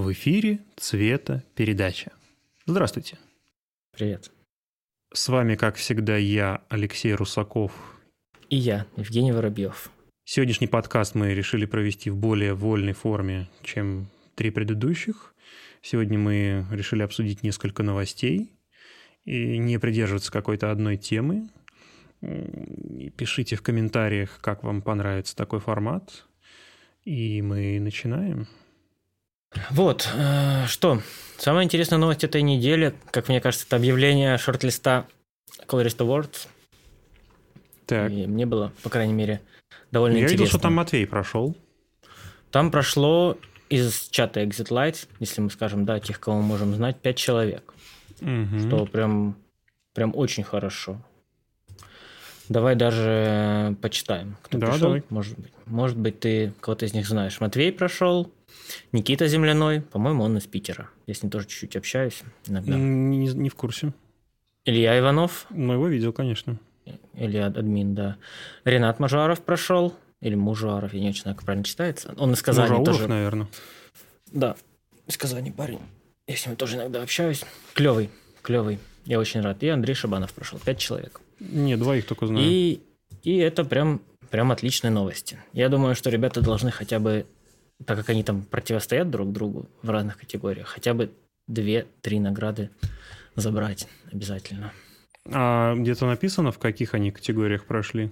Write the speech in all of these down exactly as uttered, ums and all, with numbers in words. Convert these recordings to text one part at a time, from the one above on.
В эфире «Цветопередача». Здравствуйте. Привет. С вами, как всегда, я, Алексей Русаков. И я, Евгений Воробьев. Сегодняшний подкаст мы решили провести в более вольной форме, чем три предыдущих. Сегодня мы решили обсудить несколько новостей и не придерживаться какой-то одной темы. Пишите в комментариях, как вам понравится такой формат. И мы начинаем. Вот, что. Самая интересная новость этой недели, как мне кажется, это объявление шорт-листа Colorist Awards. Так. И мне было, по крайней мере, довольно Я интересно. Я видел, что там Матвей прошел. Там прошло из чата Exit Lights, если мы скажем, да, тех, кого мы можем знать, пять человек. Угу. Что прям, прям очень хорошо. Давай даже почитаем, кто да, пришел. Давай. Может быть, может быть, ты кого-то из них знаешь. Матвей прошел, Никита Земляной, по-моему, он из Питера. Я с ним тоже чуть-чуть общаюсь иногда. Не, не в курсе. Илья Иванов. Ну, его видел, конечно. Илья админ, да. Ренат Мажаров прошел. Или Мужаров, я не очень знаю, как правильно читается. Он из Казани Мужауров, тоже. Наверное. Да, из Казани парень. Я с ним тоже иногда общаюсь. Клевый, клевый. Я очень рад. И Андрей Шабанов прошел. Пять человек. Не, двоих только знаю. И, и это прям, прям отличные новости. Я думаю, что ребята должны хотя бы, так как они там противостоят друг другу в разных категориях, хотя бы две-три награды забрать обязательно. А где-то написано, в каких они категориях прошли?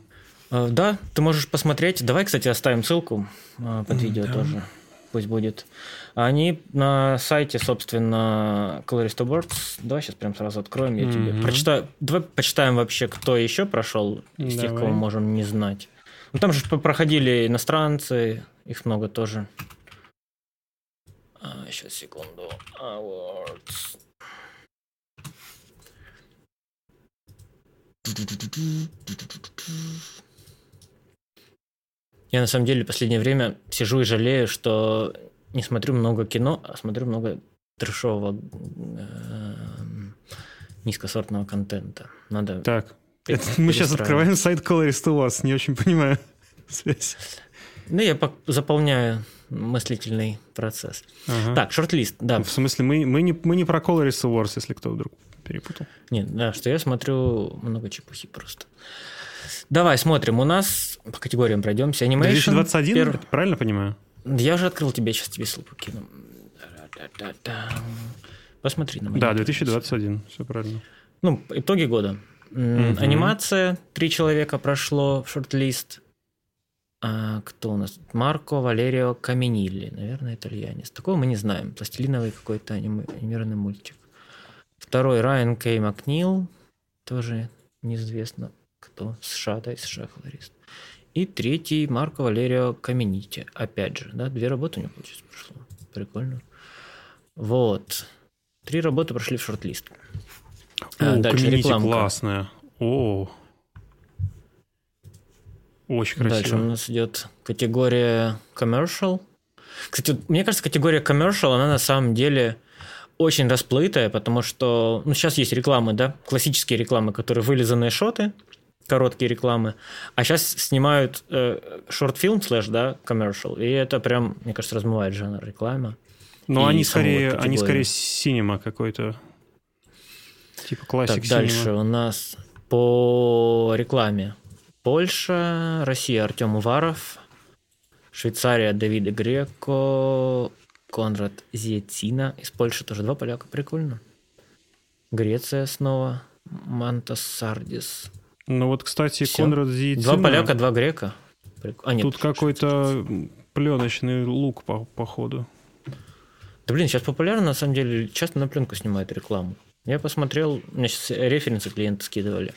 А, да, ты можешь посмотреть. Давай, кстати, оставим ссылку а, под видео да. тоже. Пусть будет. Они на сайте, собственно, Colorist Awards. Давай сейчас прям сразу откроем, я mm-hmm. тебе прочитаю. Давай почитаем вообще, кто еще прошел из Давай. тех, кого можем не знать. Ну, там же проходили иностранцы, их много тоже. А, сейчас, секунду. Awards. Я на самом деле в последнее время сижу и жалею, что не смотрю много кино, а смотрю много трешового низкосортного контента. Надо. Так, это мы сейчас открываем сайт Colorist Awards, не очень понимаю связь. Ну, я заполняю мыслительный процесс. Ага. Так, шорт-лист, да. В смысле, мы, мы, не, мы не про Colorist Awards, если кто вдруг перепутал. Нет, да, что я смотрю много чепухи просто. Давай смотрим. У нас по категориям пройдемся. Animation. две тысячи двадцать один, перв... правильно понимаю? Я уже открыл тебе, сейчас тебе ссылку кину. Посмотри на меня. Да, две тысячи двадцать один, все правильно. Ну, итоги года. Mm-hmm. Анимация, три человека прошло в шорт-лист. А кто у нас? Марко Валерио Каменили, наверное, итальянец. Такого мы не знаем. Пластилиновый какой-то аним... анимированный мультик. Второй Райан Кей Макнил, тоже неизвестно. Кто? США, да, из США колорист. И третий Марко Валерио Каменити. Опять же, да, две работы у него, получается, прошло. Прикольно. Вот. Три работы прошли в шорт-лист. О, а, дальше рекламка. Классная. О, очень красиво. Дальше у нас идет категория commercial. Кстати, мне кажется, категория commercial, она на самом деле... очень расплытая, потому что... Ну, сейчас есть рекламы, да? Классические рекламы, которые вылизанные шоты, короткие рекламы. А сейчас снимают шорт-фильм, э, слэш, да, commercial. И это прям, мне кажется, размывает жанр рекламы. Но они скорее, они скорее синема какой-то. Типа классик синема. Дальше у нас по рекламе. Польша, Россия, Артем Уваров, Швейцария, Давида Греко... Конрад Зиетина. Из Польши тоже два поляка. Прикольно. Греция снова. Мантас Сардис. Ну вот, кстати, Все. Конрад Зиетина... Два поляка, два грека. Прик... А, нет, тут какой-то пленочный лук, по- походу. Да блин, сейчас популярно, на самом деле. Часто на пленку снимают рекламу. Я посмотрел, мне сейчас референсы клиенты скидывали.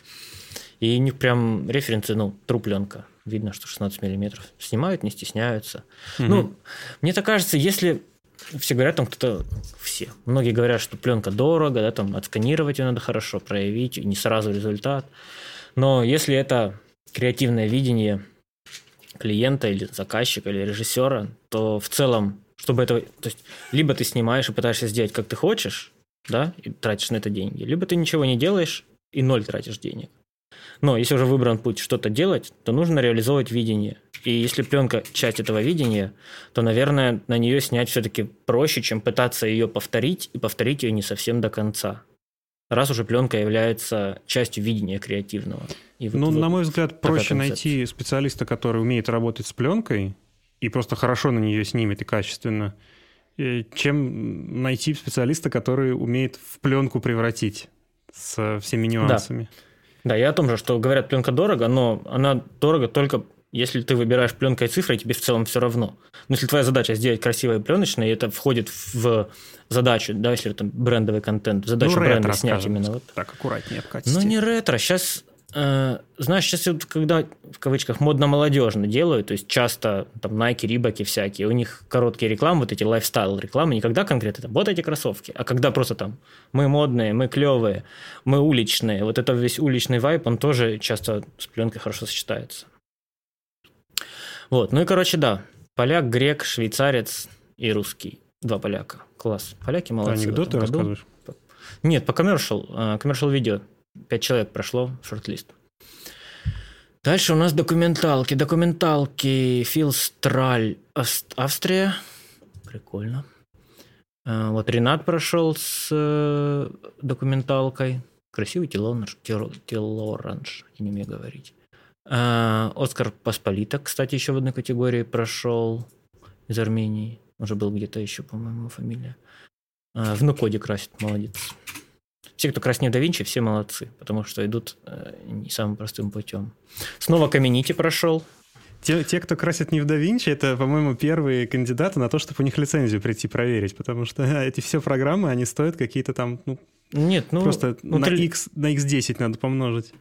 И у них прям референсы, ну, тру пленка. Видно, что шестнадцать миллиметров. Снимают, не стесняются. Mm-hmm. Ну, мне так кажется, если... Все говорят, там кто-то... Все. Многие говорят, что пленка дорого, да, там отсканировать ее надо хорошо, проявить, не сразу результат. Но если это креативное видение клиента или заказчика, или режиссера, то в целом, чтобы это... То есть, либо ты снимаешь и пытаешься сделать, как ты хочешь, да, и тратишь на это деньги, либо ты ничего не делаешь и ноль тратишь денег. Но если уже выбран путь что-то делать, то нужно реализовывать видение. И если пленка часть этого видения, то, наверное, на нее снять все-таки проще, чем пытаться ее повторить, и повторить ее не совсем до конца. Раз уже пленка является частью видения креативного. И вот, ну, вот, на мой взгляд, проще найти специалиста, который умеет работать с пленкой и просто хорошо на нее снимет и качественно, чем найти специалиста, который умеет в пленку превратить со всеми нюансами. Да, да, я о том же, что говорят, пленка дорого, но она дорого только если ты выбираешь пленкой цифры, и тебе в целом все равно. Но если твоя задача сделать красивое пленочное, и это входит в задачу, да, если это брендовый контент, в задачу ну, бренда снять именно вот. Так, аккуратнее обкатить. Ну, не ретро. Сейчас, э, знаешь, сейчас, когда в кавычках модно-молодежно делают, то есть часто там Nike, Рибаки всякие, у них короткие рекламы, вот эти лайфстайл-рекламы, не когда конкретно там, вот эти кроссовки, а когда просто там мы модные, мы клевые, мы уличные. Вот это весь уличный вайб, он тоже часто с пленкой хорошо сочетается. Вот, ну и, короче, да, поляк, грек, швейцарец и русский. Два поляка. Класс. Поляки молодцы. Анекдоты рассказываешь? Нет, по коммершал, коммершал видео. Пять человек прошло, шорт-лист. Дальше у нас документалки. Документалки Филстраль, Австрия. Прикольно. Вот Ренат прошел с документалкой. Красивый телоранж, телоранж, я не умею говорить. Оскар Посполиток, кстати, еще в одной категории прошел из Армении. Уже был где-то еще, по-моему, фамилия. В Нукоде красит, молодец. Все, кто краснеет да Винчи, все молодцы, потому что идут не самым простым путем. Снова Каменити прошел. Те, те, кто красит не в да Винчи, это, по-моему, первые кандидаты на то, чтобы у них лицензию прийти проверить, потому что эти все программы, они стоят какие-то там, ну, Нет, ну просто ну, на, ты... X, на икс десять надо помножить.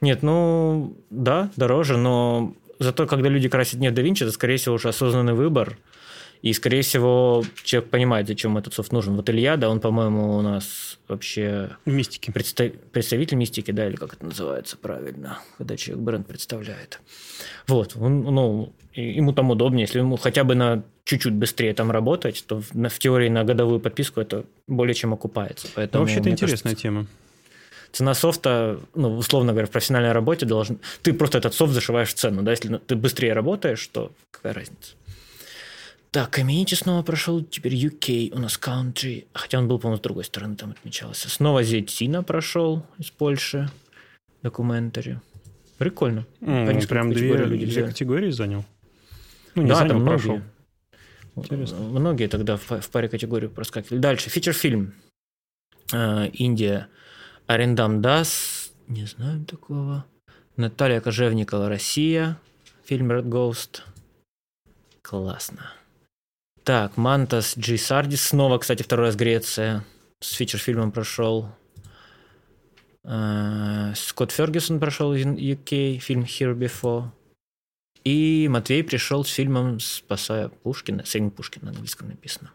Нет, ну да, дороже, но зато когда люди красят не в DaVinci, это, скорее всего, уже осознанный выбор, и, скорее всего, человек понимает, зачем этот софт нужен. Вот Илья, да, он, по-моему, у нас вообще... Мистики. Предста... Представитель мистики, да, или как это называется правильно, когда человек бренд представляет. Вот, он, ну, ему там удобнее, если ему хотя бы на чуть-чуть быстрее там работать, то в, в теории на годовую подписку это более чем окупается. Поэтому, вообще-то интересная кажется, тема. Цена софта, ну, условно говоря, в профессиональной работе должна... Ты просто этот софт зашиваешь в цену, да? Если ты быстрее работаешь, то какая разница? Так, Каменити снова прошел, теперь ю кей у нас country. Хотя он был, по-моему, с другой стороны там отмечался. Снова Зиетина прошел из Польши. Документари. Прикольно. Mm, он прям две, две категории занял? Ну, не да, занял, там прошел. Многие, многие тогда в, в паре категорий проскакивали. Дальше, фичер-фильм. А, Индия... Арендам Дас, не знаю такого. Наталья Кожевникова, Россия. Фильм Red Ghost. Классно. Так, Мантас Сардис. Снова, кстати, второй раз Греция. С фичер-фильмом прошел. Скотт Фергюсон прошел из ю кей. Фильм Here Before. И Матвей пришел с фильмом «Спасая Пушкина». «Saving Пушкина» на английском написано.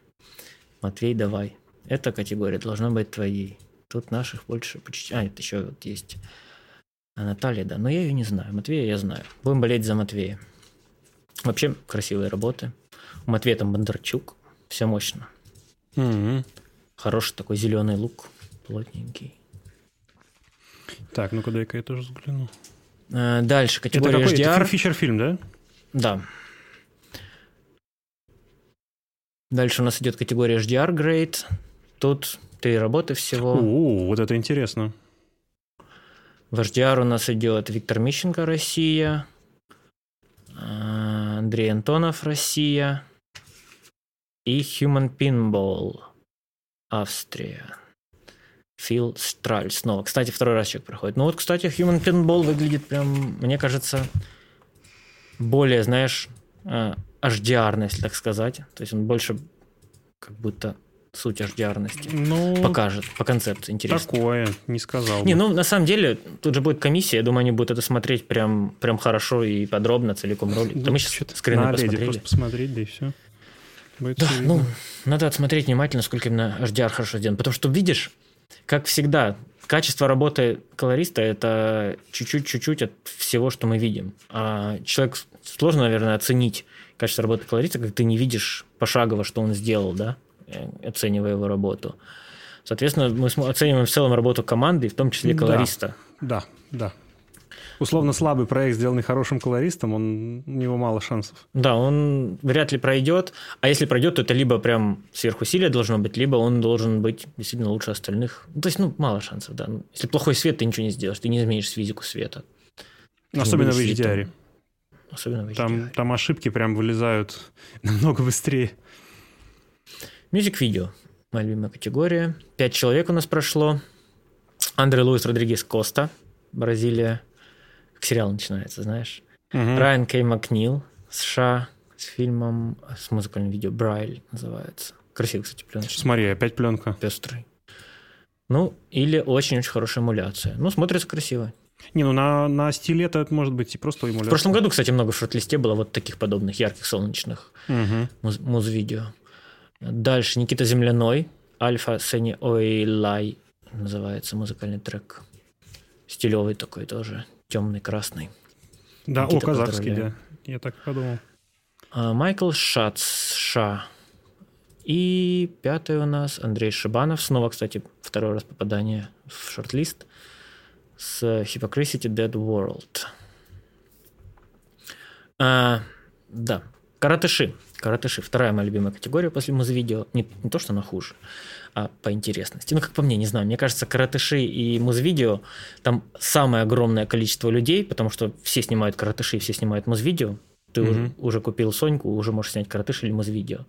Матвей, давай. Эта категория должна быть твоей. Тут наших больше почти... А, нет, еще вот есть а Наталья, да. Но я ее не знаю. Матвея я знаю. Будем болеть за Матвея. Вообще, красивые работы. У Матвея там Бондарчук. Все мощно. Mm-hmm. Хороший такой зеленый лук. Плотненький. Так, ну-ка дай-ка я тоже взгляну. А, дальше категория это какой, эйч ди ар. Это фичер-фильм, да? Да. Дальше у нас идет категория эйч ди ар Grade. Тут... Три работы всего. О, вот это интересно. В эйч ди ар у нас идет Виктор Мищенко, Россия. Андрей Антонов, Россия. И Human Pinball, Австрия. Фил Страль снова. Кстати, второй раз человек проходит. Ну вот, кстати, Human Pinball выглядит прям, мне кажется, более, знаешь, эйч ди ар-ный, если так сказать. То есть он больше как будто... Суть эйч ди ар-ности ну, покажет по концепции. Интересно. Такое, не сказал бы. Не, ну, на самом деле, тут же будет комиссия. Я думаю, они будут это смотреть прям, прям хорошо и подробно, целиком ролик. Да, мы сейчас скрины посмотрели. Просто посмотреть, да и все. Будет да, все ну, надо отсмотреть внимательно, сколько именно эйч ди ар хорошо сделан. Потому что, видишь, как всегда, качество работы колориста – это чуть-чуть-чуть от всего, что мы видим. А человек сложно, наверное, оценить качество работы колориста, как ты не видишь пошагово, что он сделал, да? Оценивая его работу. Соответственно, мы оцениваем в целом работу команды, в том числе колориста. Да, да. Условно слабый проект, сделанный хорошим колористом, он, у него мало шансов. Да, он вряд ли пройдет. А если пройдет, то это либо прям сверхусилие должно быть, либо он должен быть действительно лучше остальных. То есть, ну, мало шансов, да. Если плохой свет, ты ничего не сделаешь, ты не изменишь физику света. Особенно в эйч ди ар. Особенно в эйч ди ар. Там, там ошибки прям вылезают намного быстрее. Мьюзик-видео. Моя любимая категория. Пять человек у нас прошло. Андре Луис Родригес Коста, Бразилия. Сериал начинается, знаешь. Uh-huh. Райан Кей Макнил, США, с фильмом, с музыкальным видео «Брайль» называется. Красивый, кстати, пленочный. Смотри, опять пленка. Пестрый. Ну, или очень-очень хорошая эмуляция. Ну, смотрится красиво. Не, ну на, на стиле это может быть и просто эмуляция. В прошлом году, кстати, много в шорт-листе было вот таких подобных ярких солнечных uh-huh. муз- муз-видео. Дальше Никита Земляной, «Альфа Сени Ойлай» называется музыкальный трек. Стилевый такой тоже. Темный, красный. Да, Никита, о, казахский, поздравляю. Да. Я так подумал. Майкл Шац, США. И пятый у нас Андрей Шабанов. Снова, кстати, второй раз попадание в шорт-лист с Hypocrisy Dead World. А, да, каратыши. Каратыши. Вторая моя любимая категория после музвидео. Не, не то, что она хуже, а по интересности. Ну, как по мне, не знаю. Мне кажется, каратыши и музвидео, там самое огромное количество людей, потому что все снимают каратыши, все снимают музвидео. Ты mm-hmm. уже, уже купил Соньку, уже можешь снять каратыш или музвидео.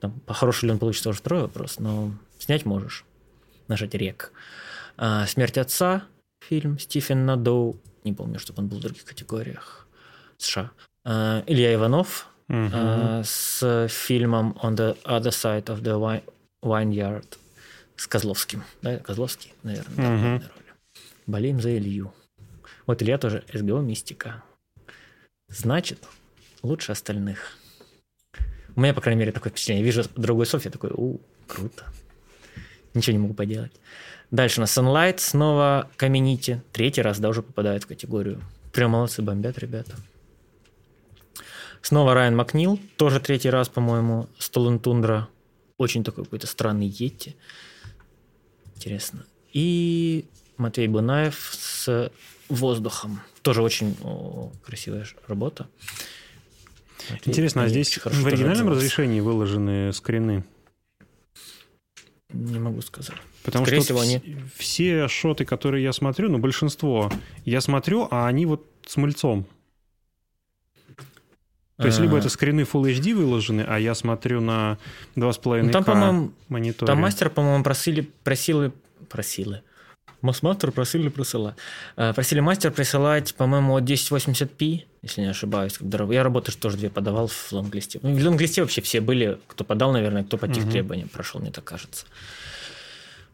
Там, по-хорошему ли он получится, уже второй вопрос, но снять можешь. Нажать рек. А, «Смерть отца», фильм Стивена Доу. Не помню, чтобы он был в других категориях. США. А, Илья Иванов. Uh-huh. С фильмом «On the other side of the vineyard» с Козловским. Да, Козловский, наверное, uh-huh. да, главная роль. Болеем за Илью. Вот Илья тоже СГО мистика. Значит, лучше остальных. У меня, по крайней мере, такое впечатление. Я вижу другой Софья, такой, у, круто. Ничего не могу поделать. Дальше у нас Sunlight, снова Каменити. Третий раз, да, уже попадает в категорию. Прям молодцы, бомбят ребята. Снова Райан Макнил, тоже третий раз, по-моему, Stolen Tundra. Очень такой какой-то странный йети. Интересно. И Матвей Бунаев с воздухом. Тоже очень о, красивая работа. Матвей, интересно, а здесь в оригинальном разрешении выложены скрины? Не могу сказать. Потому Скорее что всего, они... все шоты, которые я смотрю, ну, большинство, я смотрю, а они вот с мыльцом. То есть, либо это скрины Full эйч ди выложены, а я смотрю на два с половиной ка ну, там, по-моему, мониторе. Там мастер, по-моему, просили... просили, просили. Мастер просили присылать. Просили мастер присылать, по-моему, от тысяча восемьдесят пи, если не ошибаюсь. Я работу тоже две подавал в лонглисте. В лонглисте вообще все были, кто подал, наверное, кто по тех требованиям прошел, мне так кажется.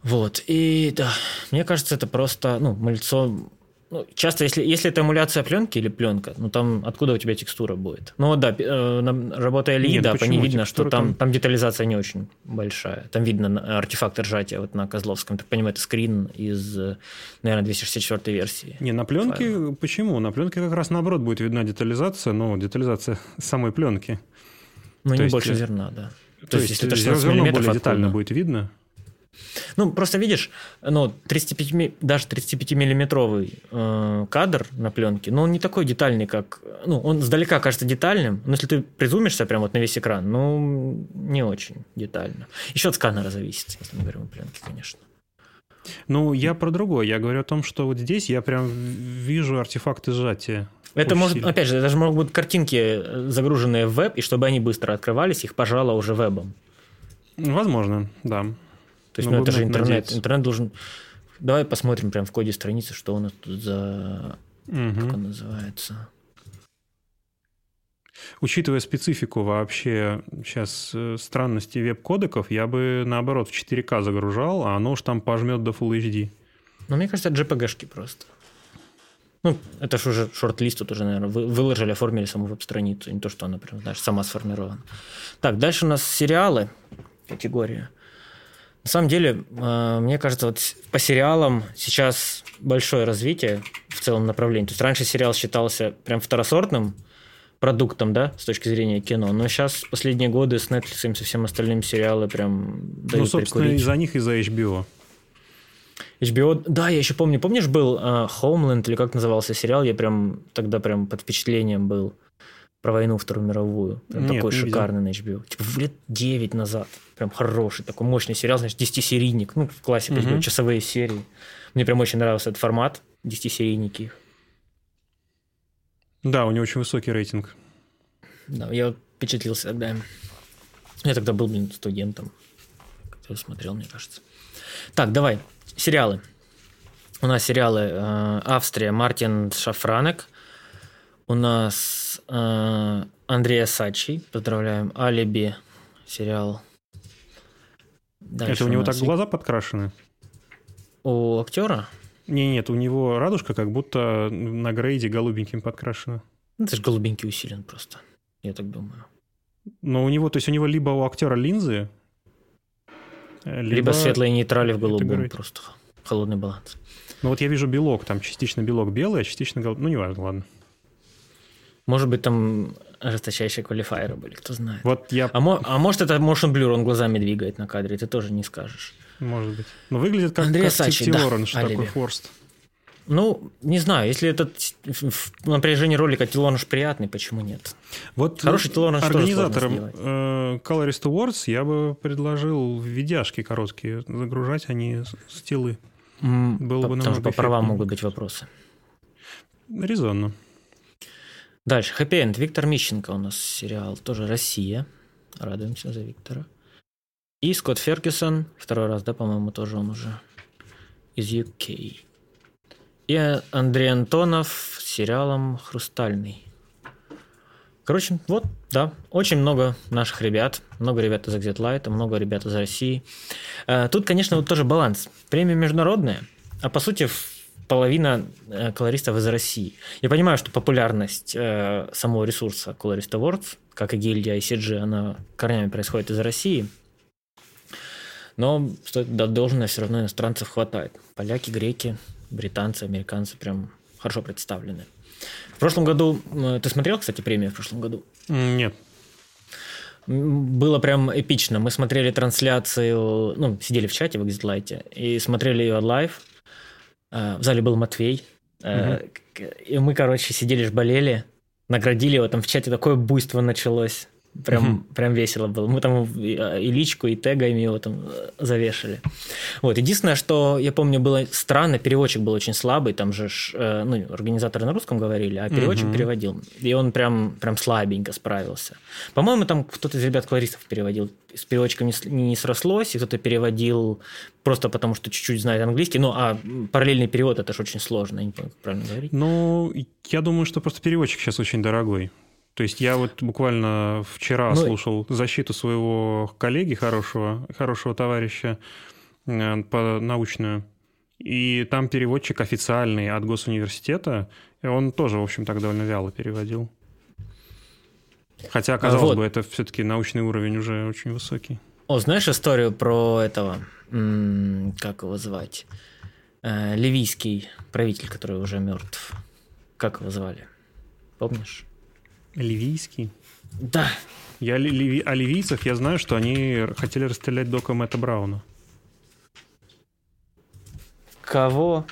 Вот. И да, мне кажется, это просто, ну, мыльцо... Ну, часто, если, если это эмуляция пленки или пленка, ну там откуда у тебя текстура будет? Ну вот да, работа Ильи, да, по ней видно, что там, там детализация не очень большая. Там видно артефакты ржатия вот на Козловском. Так понимаю, это скрин из, наверное, двести шестьдесят четвёртой версии. Не, на пленке файла. Почему? На пленке как раз наоборот будет видна детализация, но детализация самой пленки. Ну, не больше зерна, да. То есть, если это шестнадцать миллиметров, зерно более детально будет видно. Ну, просто видишь, ну, тридцать пять, даже тридцатипятимиллиметровый э, кадр на пленке, но он не такой детальный, как... Ну, он сдалека кажется детальным, но если ты призумишься прямо вот на весь экран, ну, не очень детально. Еще от сканера зависит, если мы говорим о пленке, конечно. Ну, я про другое. Я говорю о том, что вот здесь я прям вижу артефакты сжатия. Это может, сильно. Опять же, это же могут быть картинки, загруженные в веб, и чтобы они быстро открывались, их пожало уже вебом. Возможно, да. То есть, ну, ну это же интернет. Надеяться. Интернет должен... Давай посмотрим прямо в коде страницы, что у нас тут за... Угу. Как он называется? Учитывая специфику вообще сейчас странности веб-кодеков, я бы, наоборот, в четыре ка загружал, а оно уж там пожмет до Full эйч ди. Ну, мне кажется, это джей пи джи-шки просто. Ну, это же уже шорт-лист тут уже, наверное, выложили, оформили саму веб-страницу, не то, что она прям, знаешь, сама сформирована. Так, дальше у нас сериалы. Категория. На самом деле, мне кажется, вот по сериалам сейчас большое развитие в целом направлении. То есть раньше сериал считался прям второсортным продуктом, да, с точки зрения кино, но сейчас последние годы с Netflix и со всем остальным сериалы прям дают прикурить. Ну, собственно, из-за них и за эйч би о. эйч би о, да, я еще помню, помнишь, был Homeland, или как назывался сериал, я прям тогда прям под впечатлением был, про войну Вторую мировую, прям Нет, такой шикарный на эйч би о, типа лет девять назад, прям хороший, такой мощный сериал, значит, десятисерийник, ну, в классе, угу. часовые серии, мне прям очень нравился этот формат, десятисерийники их. Да, у него очень высокий рейтинг. Да, я впечатлился тогда. Я тогда был, блин, студентом, который смотрел, мне кажется. Так, давай, сериалы. У нас сериалы э, Австрия, Мартин Шафранек. У нас э, Андрея Сачи, поздравляем, Алиби, сериал. Дальше это у него у нас... так глаза подкрашены? У актера? Не, нет, у него радужка как будто на грейде голубеньким подкрашена. Ну, это же голубенький усилен просто, я так думаю. Но у него, то есть у него либо у актера линзы, либо, либо светлые нейтрали в голубом, просто холодный баланс. Ну вот я вижу белок, там частично белок белый, а частично голубой, ну неважно, ладно. Может быть, там жесточайшие квалифайеры были, кто знает. Вот я... а, мо... а может, это motion blur, он глазами двигает на кадре, ты тоже не скажешь. Может быть. Но выглядит как Ти Ти Лоранж, такой форст. Ну, не знаю, если это напряжение ролика Ти Лоранж приятный, почему нет? Вот хороший Ти Лоранж тоже сложно сделать. Организаторам Colorist Awards я бы предложил видяшки короткие загружать, а не стилы. Было бы намного эффектнее. Потому что по правам могут быть вопросы. Резонно. Дальше. Happy End. Виктор Мищенко у нас сериал. Тоже Россия. Радуемся за Виктора. И Скотт Фергюсон. Второй раз, да, по-моему, тоже он уже из ю кей. И Андрей Антонов с сериалом «Хрустальный». Короче, вот, да. Очень много наших ребят. Много ребят из Exit Light, много ребят из России. Тут, конечно, вот тоже баланс. Премия международная, а по сути... половина колористов из России. Я понимаю, что популярность э, самого ресурса Colorist Awards, как и гильдия эй си джи, она корнями происходит из России. Но стоит отдать должное, все равно иностранцев хватает. Поляки, греки, британцы, американцы прям хорошо представлены. В прошлом году... Ты смотрел, кстати, премию в прошлом году? Нет. Было прям эпично. Мы смотрели трансляцию... Ну, сидели в чате в Exit Light и смотрели ее лайв. В зале был Матвей, uh-huh. и мы, короче, сидели, ж болели, наградили его, там в чате такое буйство началось, прям, uh-huh. прям весело было. Мы там и личку, и тегами его там завешали. Вот. Единственное, что, я помню, было странно, переводчик был очень слабый, там же, ну, организаторы на русском говорили, а переводчик uh-huh. переводил, и он прям, прям слабенько справился. По-моему, там кто-то из ребят-колористов переводил, с переводчиком не, не срослось, и кто-то переводил... Просто потому, что чуть-чуть знает английский. Ну, а параллельный перевод – это же очень сложно. Я не понимаю, как правильно говорить. Ну, я думаю, что просто переводчик сейчас очень дорогой. То есть я вот буквально вчера ну, слушал защиту своего коллеги хорошего, хорошего товарища по научную. И там переводчик официальный от госуниверситета. И он тоже, в общем, так довольно вяло переводил. Хотя, казалось а вот. бы, это все-таки научный уровень уже очень высокий. О, знаешь историю про этого, м-м, как его звать, э, ливийский правитель, который уже мертв. Как его звали? Помнишь? Ливийский? Да. Я ли, ли, о ливийцах я знаю, что они хотели расстрелять дока Мэтта Брауна. Кого?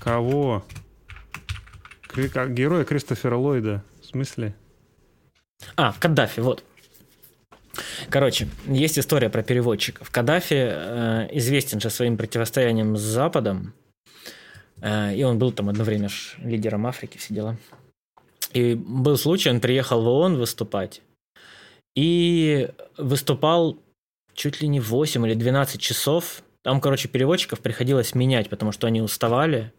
Кого? Кри- героя Кристофера Ллойда. В смысле? А, Каддафи, вот. Короче, есть история про переводчиков. Каддафи э, известен же своим противостоянием с Западом, э, и он был там одно время лидером Африки, все дела. И был случай, он приехал в ООН выступать, и выступал чуть ли не восемь или двенадцать часов. Там, короче, переводчиков приходилось менять, потому что они уставали.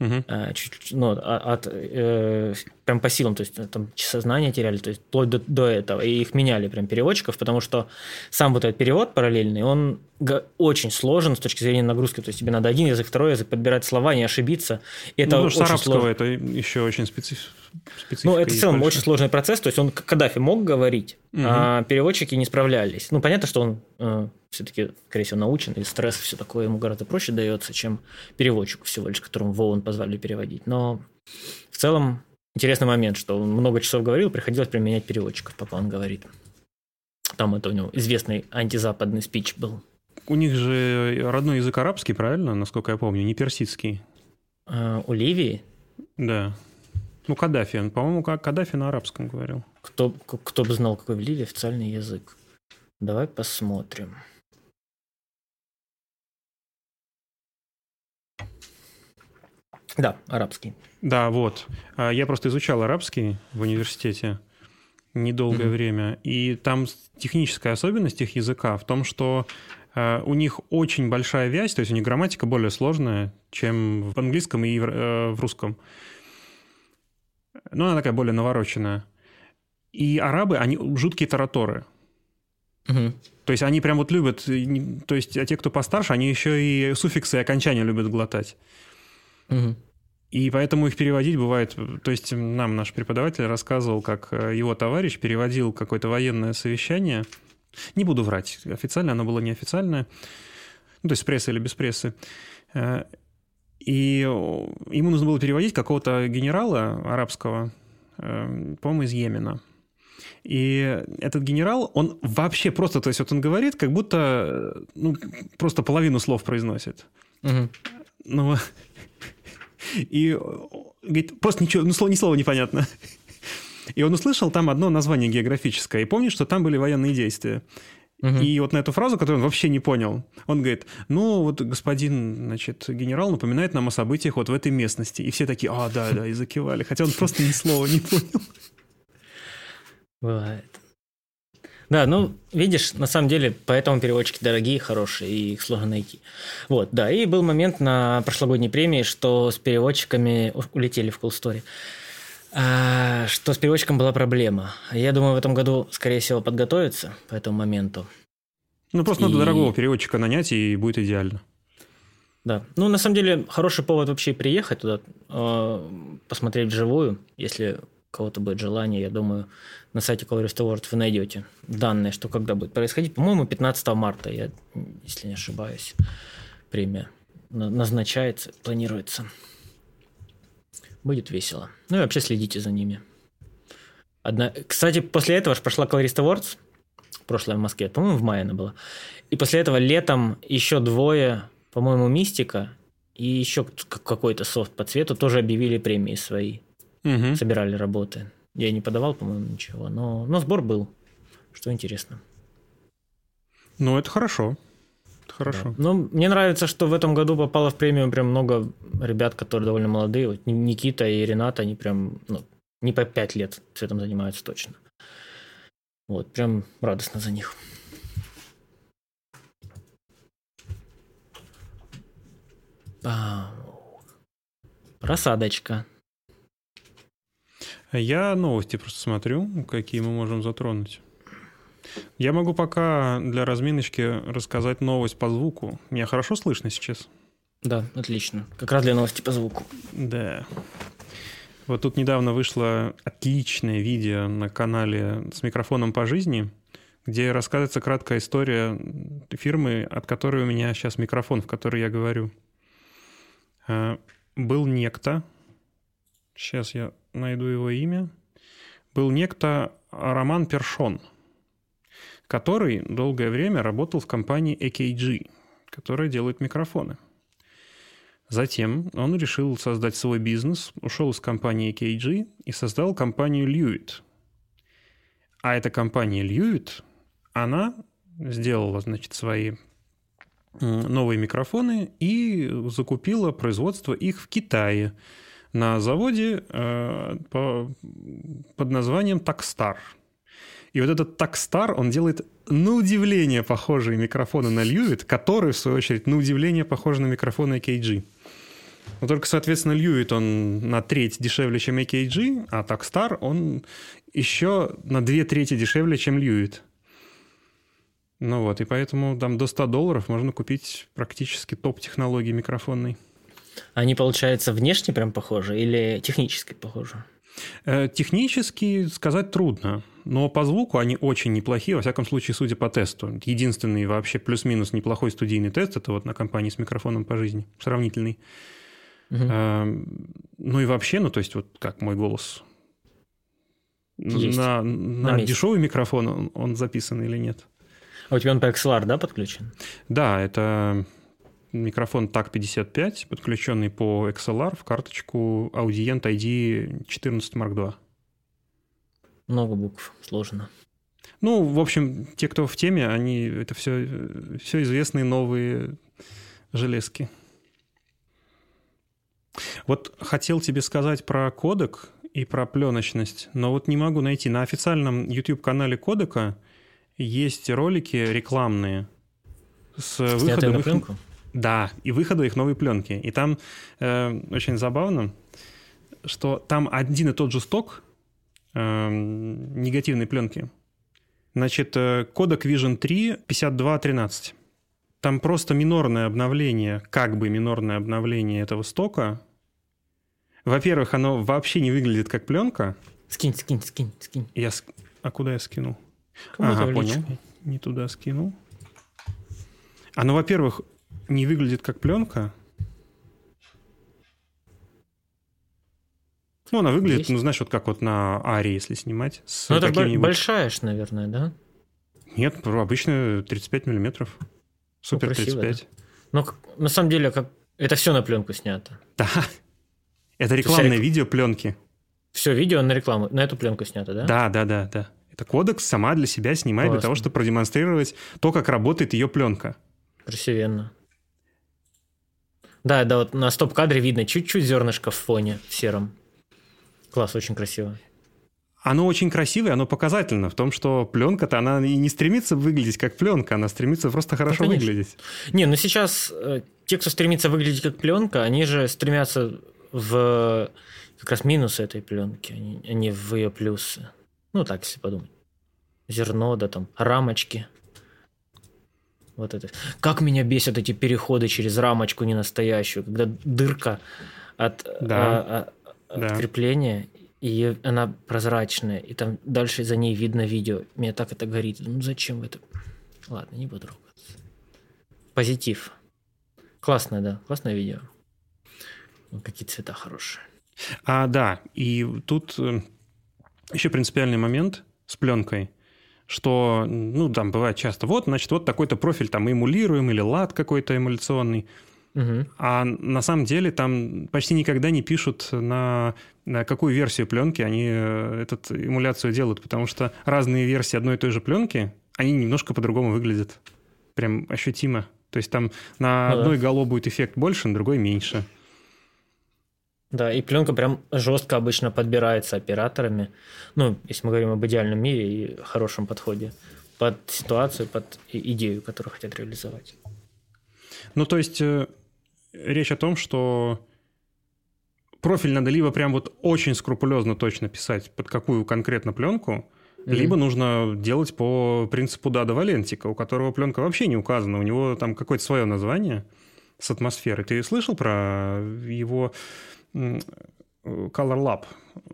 Угу. Чуть, ну, от, э, прям по силам, то есть там сознание теряли, то есть вплоть до, до этого, и их меняли прям переводчиков, потому что сам вот этот перевод параллельный, он га- очень сложен с точки зрения нагрузки, то есть тебе надо один язык, второй язык, подбирать слова, не ошибиться, и это ну, очень сложно. Ну, арабского это еще очень специф... специфика. Ну, это в целом большая. Очень сложный процесс, то есть он, Каддафи мог говорить, угу. а переводчики не справлялись. Ну, понятно, что он... Э, все-таки, скорее всего, научен, и стресс, все такое ему гораздо проще дается, чем переводчику всего лишь, которому в ООН позвали переводить. Но в целом интересный момент, что он много часов говорил, приходилось применять переводчиков, пока он говорит. Там это у него известный антизападный спич был. У них же родной язык арабский, правильно, насколько я помню, не персидский. А, у Ливии? Да. Ну, Каддафи, он, по-моему, Каддафи на арабском говорил. Кто, кто бы знал, какой в Ливии официальный язык. Давай посмотрим. Да, арабский. Да, вот. Я просто изучал арабский в университете недолгое mm-hmm. время, и там техническая особенность их языка в том, что у них очень большая вязь, то есть у них грамматика более сложная, чем в английском и в русском. Но она такая более навороченная. И арабы, они жуткие тараторы. Угу. То есть они прям вот любят... То есть а те, кто постарше, они еще и суффиксы и окончания любят глотать. Угу. И поэтому их переводить бывает... То есть нам наш преподаватель рассказывал, как его товарищ переводил какое-то военное совещание. Не буду врать. Официально оно было неофициальное. Ну, то есть с прессы или без прессы. И ему нужно было переводить какого-то генерала арабского, по-моему, из Йемена. И этот генерал, он вообще просто... То есть вот он говорит, как будто ну, просто половину слов произносит. Угу. Ну, и говорит, просто ничего, ну, ни слова непонятно. И он услышал там одно название географическое. И помнит, что там были военные действия. Угу. И вот на эту фразу, которую он вообще не понял, он говорит, ну, вот господин, значит, генерал напоминает нам о событиях вот в этой местности. И все такие, а, да, да, и закивали. Хотя он просто ни слова не понял. Бывает. Да, ну, видишь, на самом деле, поэтому переводчики дорогие, хорошие, и их сложно найти. Вот, да, и был момент на прошлогодней премии, что с переводчиками улетели в Cool Story. Что с переводчиком была проблема. Я думаю, в этом году, скорее всего, подготовиться по этому моменту. Ну, просто и... надо дорогого переводчика нанять, и будет идеально. Да. Ну, на самом деле, хороший повод вообще приехать туда, посмотреть вживую. Если у кого-то будет желание, я думаю, на сайте Colorist Awards вы найдете данные, что когда будет происходить. По-моему, пятнадцатого марта, я, если не ошибаюсь, премия назначается, планируется. Будет весело. Ну и вообще следите за ними. Одна... Кстати, после этого же прошла Colorist Awards, прошлая в Москве, по-моему, в мае она была. И после этого летом еще двое, по-моему, Мистика и еще какой-то софт по цвету тоже объявили премии свои. Угу. Собирали работы. Я не подавал, по-моему, ничего, но... но сбор был, что интересно. Ну, это хорошо. Хорошо. Да. Ну, мне нравится, что в этом году попало в премию прям много ребят, которые довольно молодые. Вот Никита и Рената, они прям, ну, не по пять лет цветом занимаются точно. Вот, прям радостно за них. А, просадочка. Я новости просто смотрю, какие мы можем затронуть. Я могу пока для разминочки рассказать новость по звуку. Меня хорошо слышно сейчас? Да, отлично. Как раз для новости по звуку. Да. Вот тут недавно вышло отличное видео на канале с микрофоном по жизни, где рассказывается краткая история фирмы, от которой у меня сейчас микрофон, в который я говорю. Был некто, сейчас я найду его имя, был некто Роман Першон, который долгое время работал в компании эй кей джи, которая делает микрофоны. Затем он решил создать свой бизнес, ушел из компании эй кей джи и создал компанию Lewitt. А эта компания Lewitt, она сделала, значит, свои новые микрофоны и закупила производство их в Китае на заводе э, по, под названием «Такстар». И вот этот Такстар, он делает на удивление похожие микрофоны на Lewitt, которые, в свою очередь, на удивление похожи на микрофоны эй кей джи. Но только, соответственно, Lewitt, он на треть дешевле, чем эй кей джи, а Такстар, он еще на две трети дешевле, чем Lewitt. Ну вот, и поэтому там до ста долларов можно купить практически топ технологии микрофонной. Они, получается, внешне прям похожи или технически похожи? Технически сказать трудно, но по звуку они очень неплохие, во всяком случае, судя по тесту. Единственный вообще плюс-минус неплохой студийный тест – это вот на компании с микрофоном по жизни, сравнительный. Угу. А, ну и вообще, ну то есть вот как мой голос. Есть. На, на, на дешевый микрофон он, он записан или нет? А у тебя он по икс эл ар, да, подключен? Да, это микрофон ти эй си пятьдесят пять, подключенный по икс эл ар в карточку Audient ай ди четырнадцать марк два. Много букв, сложно. Ну, в общем, те, кто в теме, они это все, все известные новые железки. Вот хотел тебе сказать про кодек и про пленочность, но вот не могу найти. На официальном YouTube-канале кодека есть ролики рекламные с выходом на пленку. Да, и выхода их новой пленки. И там э, очень забавно, что там один и тот же сток э, негативной пленки. Значит, Kodak Vision три пятьдесят два тринадцать. Там просто минорное обновление, как бы минорное обновление этого стока. Во-первых, оно вообще не выглядит как пленка. Скинь, скинь, скинь, скинь. Я... А куда я скинул? Кому-то ага, понял. Не туда скинул. Оно, во-первых, не выглядит как пленка. Ну, она выглядит, есть? Ну, знаешь, вот как вот на Аре, если снимать. Ну, это каким-нибудь... большая ж, наверное, да? Нет, обычно тридцать пять миллиметров. Супер. О, красиво, тридцать пять. Да? Ну, на самом деле, как... это все на пленку снято. Да. Это рекламное рек... видео пленки. Все видео на рекламу, на эту пленку снято, да? Да, да, да, да. Это кодекс сама для себя снимает. Классно. Для того, чтобы продемонстрировать то, как работает ее пленка. Красивенно. Да, да, вот на стоп-кадре видно чуть-чуть зернышко в фоне в сером. Класс, очень красиво. Оно очень красивое, оно показательно в том, что пленка-то, она и не стремится выглядеть как пленка, она стремится просто хорошо ну, выглядеть. Не, ну сейчас э, те, кто стремится выглядеть как пленка, они же стремятся в как раз минус этой пленки, а не в ее плюсы. Ну так, если подумать. Зерно, да там, рамочки. Вот это. Как меня бесят эти переходы через рамочку ненастоящую, когда дырка от... Да. А, Да. Крепление, и она прозрачная, и там дальше за ней видно видео. Меня так это горит. Ну зачем это? Ладно, не буду ругаться. Позитив. Классное, да, классное видео. Какие цвета хорошие. А, да, и тут еще принципиальный момент с пленкой, что, ну, там бывает часто, вот, значит, вот такой-то профиль там эмулируем, или лад какой-то эмуляционный. Угу. А на самом деле там почти никогда не пишут, на, на какую версию пленки они эту эмуляцию делают, потому что разные версии одной и той же пленки, они немножко по-другому выглядят. Прям ощутимо. То есть там на ну, одной да. гало будет эффект больше, на другой меньше. Да, и пленка прям жестко обычно подбирается операторами. Ну, если мы говорим об идеальном мире и хорошем подходе под ситуацию, под идею, которую хотят реализовать. Ну, то есть, э, речь о том, что профиль надо либо прям вот очень скрупулезно точно писать, под какую конкретно пленку, mm-hmm. либо нужно делать по принципу Дада Валентика, у которого пленка вообще не указана, у него там какое-то свое название с атмосферой. Ты слышал про его Color Lab?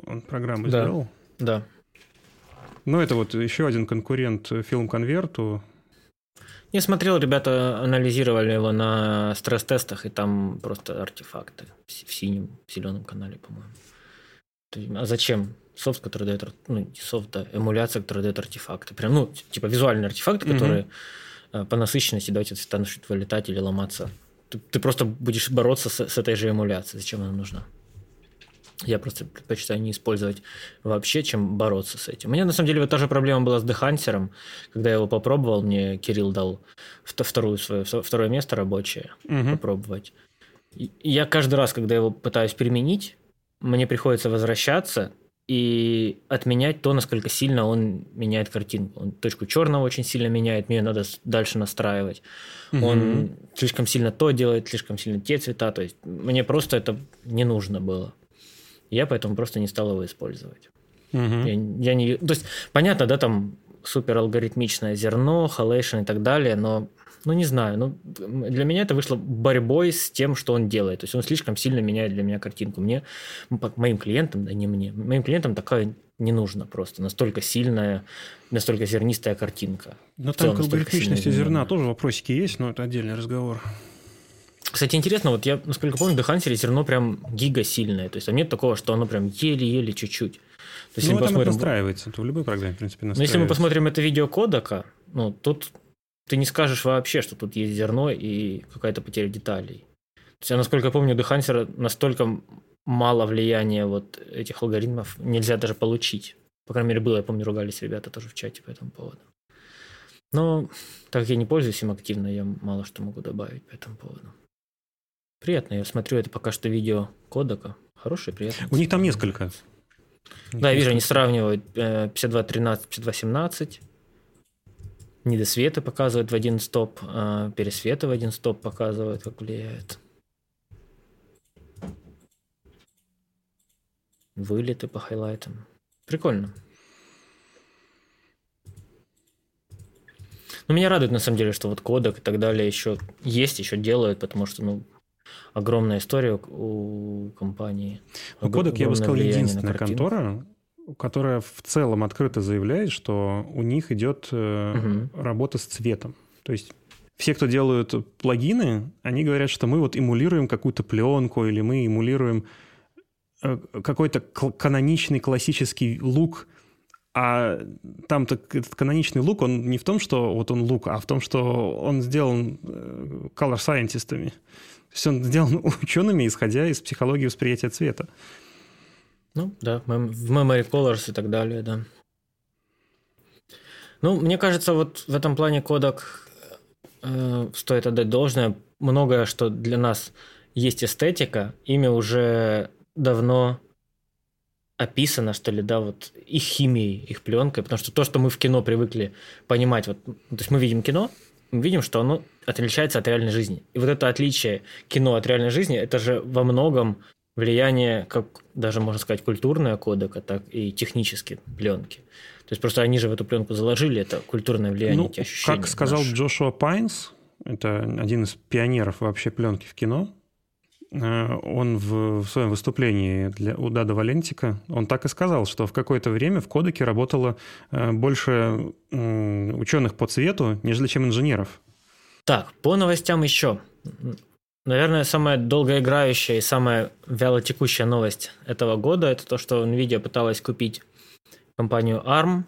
Он программу да. сделал? Да. Ну, это вот еще один конкурент фильм-конверту. Я смотрел, ребята анализировали его на стресс-тестах, и там просто артефакты в синем, в зеленом канале, по-моему. А зачем софт, который дает, ну, софт, да, эмуляция, которая дает артефакты? Прям, ну, типа визуальные артефакты, которые mm-hmm. по насыщенности дают эти цвета начнут вылетать или ломаться. Ты, ты просто будешь бороться с, с этой же эмуляцией. Зачем она нужна? Я просто предпочитаю не использовать вообще, чем бороться с этим. У меня, на самом деле, вот та же проблема была с Дехансером. Когда я его попробовал, мне Кирилл дал вторую свою, второе место рабочее угу. попробовать. И я каждый раз, когда его пытаюсь применить, мне приходится возвращаться и отменять то, насколько сильно он меняет картинку. Он точку черного очень сильно меняет, мне надо дальше настраивать. Угу. Он слишком сильно то делает, слишком сильно те цвета. То есть мне просто это не нужно было. Я поэтому просто не стал его использовать. Угу. Я, я не... То есть, понятно, да, там супералгоритмичное зерно, холлейшн и так далее, но, ну, не знаю. Ну, для меня это вышло борьбой с тем, что он делает. То есть, он слишком сильно меняет для меня картинку. Мне, моим клиентам, да не мне, моим клиентам такая не нужна просто. Настолько сильная, настолько зернистая картинка. Но там к алгоритмичности зерна тоже вопросики есть, но это отдельный разговор. Кстати, интересно, вот я, насколько помню, в Дехансере зерно прям гигасильное. То есть там нет такого, что оно прям еле-еле чуть-чуть. То есть, ну, если мы посмотрим... настраивается. Это в любой программе, в принципе, настраивается. Но если мы посмотрим это видео кодека, ну, тут ты не скажешь вообще, что тут есть зерно и какая-то потеря деталей. То есть, я, насколько я помню, у Дехансера настолько мало влияния вот этих алгоритмов нельзя даже получить. По крайней мере, было, я помню, ругались ребята тоже в чате по этому поводу. Но так как я не пользуюсь им активно, я мало что могу добавить по этому поводу. Приятно, я смотрю это пока что видео Кодека. Хорошее, приятное. У них там несколько. Да, я вижу, они сравнивают пятьдесят два тринадцать, пятьдесят два семнадцать. Недосветы показывают в один стоп, пересветы в один стоп показывают, как влияет. Вылеты по хайлайтам. Прикольно. Ну, меня радует, на самом деле, что вот кодек и так далее еще есть, еще делают, потому что, ну, огромная история у компании. Ну, кодек, я бы сказал, единственная контора, которая в целом открыто заявляет, что у них идет угу. работа с цветом. То есть все, кто делают плагины, они говорят, что мы вот эмулируем какую-то пленку или мы эмулируем какой-то каноничный классический лук, а там-то этот каноничный лук, он не в том, что вот он лук, а в том, что он сделан color scientist'ами. То есть он сделан учеными, исходя из психологии восприятия цвета. Ну да, в memory colors и так далее, да. Ну, мне кажется, вот в этом плане кодек э, стоит отдать должное. Многое, что для нас есть эстетика, ими уже давно описано, что ли, да, вот их химией, их пленкой, потому что то, что мы в кино привыкли понимать, вот, то есть мы видим кино, мы видим, что оно отличается от реальной жизни. И вот это отличие кино от реальной жизни, это же во многом влияние, как даже можно сказать, культурное кодека, так и технические пленки. То есть просто они же в эту пленку заложили, это культурное влияние, ну, эти ощущения. Как сказал наши. Джошуа Пайнс, это один из пионеров вообще пленки в кино, он в, в своем выступлении для, у Дада Валентика, он так и сказал, что в какое-то время в кодеке работало больше ученых по цвету, нежели чем инженеров. Так, по новостям еще. Наверное, самая долгоиграющая и самая вялотекущая новость этого года – это то, что Nvidia пыталась купить компанию арм.